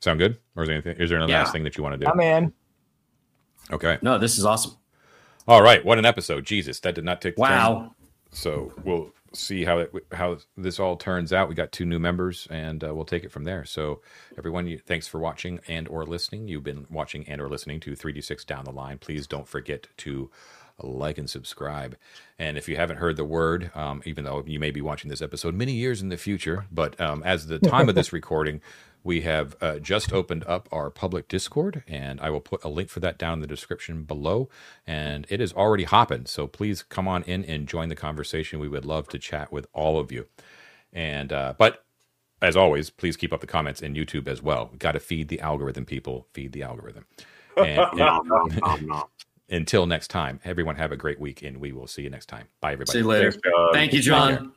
Sound good? Or is there anything? Is there another yeah. last thing that you want to do? I'm in. Okay. No, this is awesome. All right, what an episode! Jesus, that did not take. Wow. Turn. So we'll see how it, how this all turns out. We got two new members, and uh, we'll take it from there. So everyone, you, thanks for watching and or listening. You've been watching and or listening to three D six Down the Line. Please don't forget to like and subscribe. And if you haven't heard the word, um, even though you may be watching this episode many years in the future, but um, as the time of this recording. We have uh, just opened up our public Discord, and I will put a link for that down in the description below. And it is already hopping, so please come on in and join the conversation. We would love to chat with all of you. And uh, but as always, please keep up the comments in YouTube as well. We've got to feed the algorithm, people. Feed the algorithm. And, and, no, no, no, no. Until next time, everyone have a great week, and we will see you next time. Bye, everybody. See you later. Thanks, Thank you, John.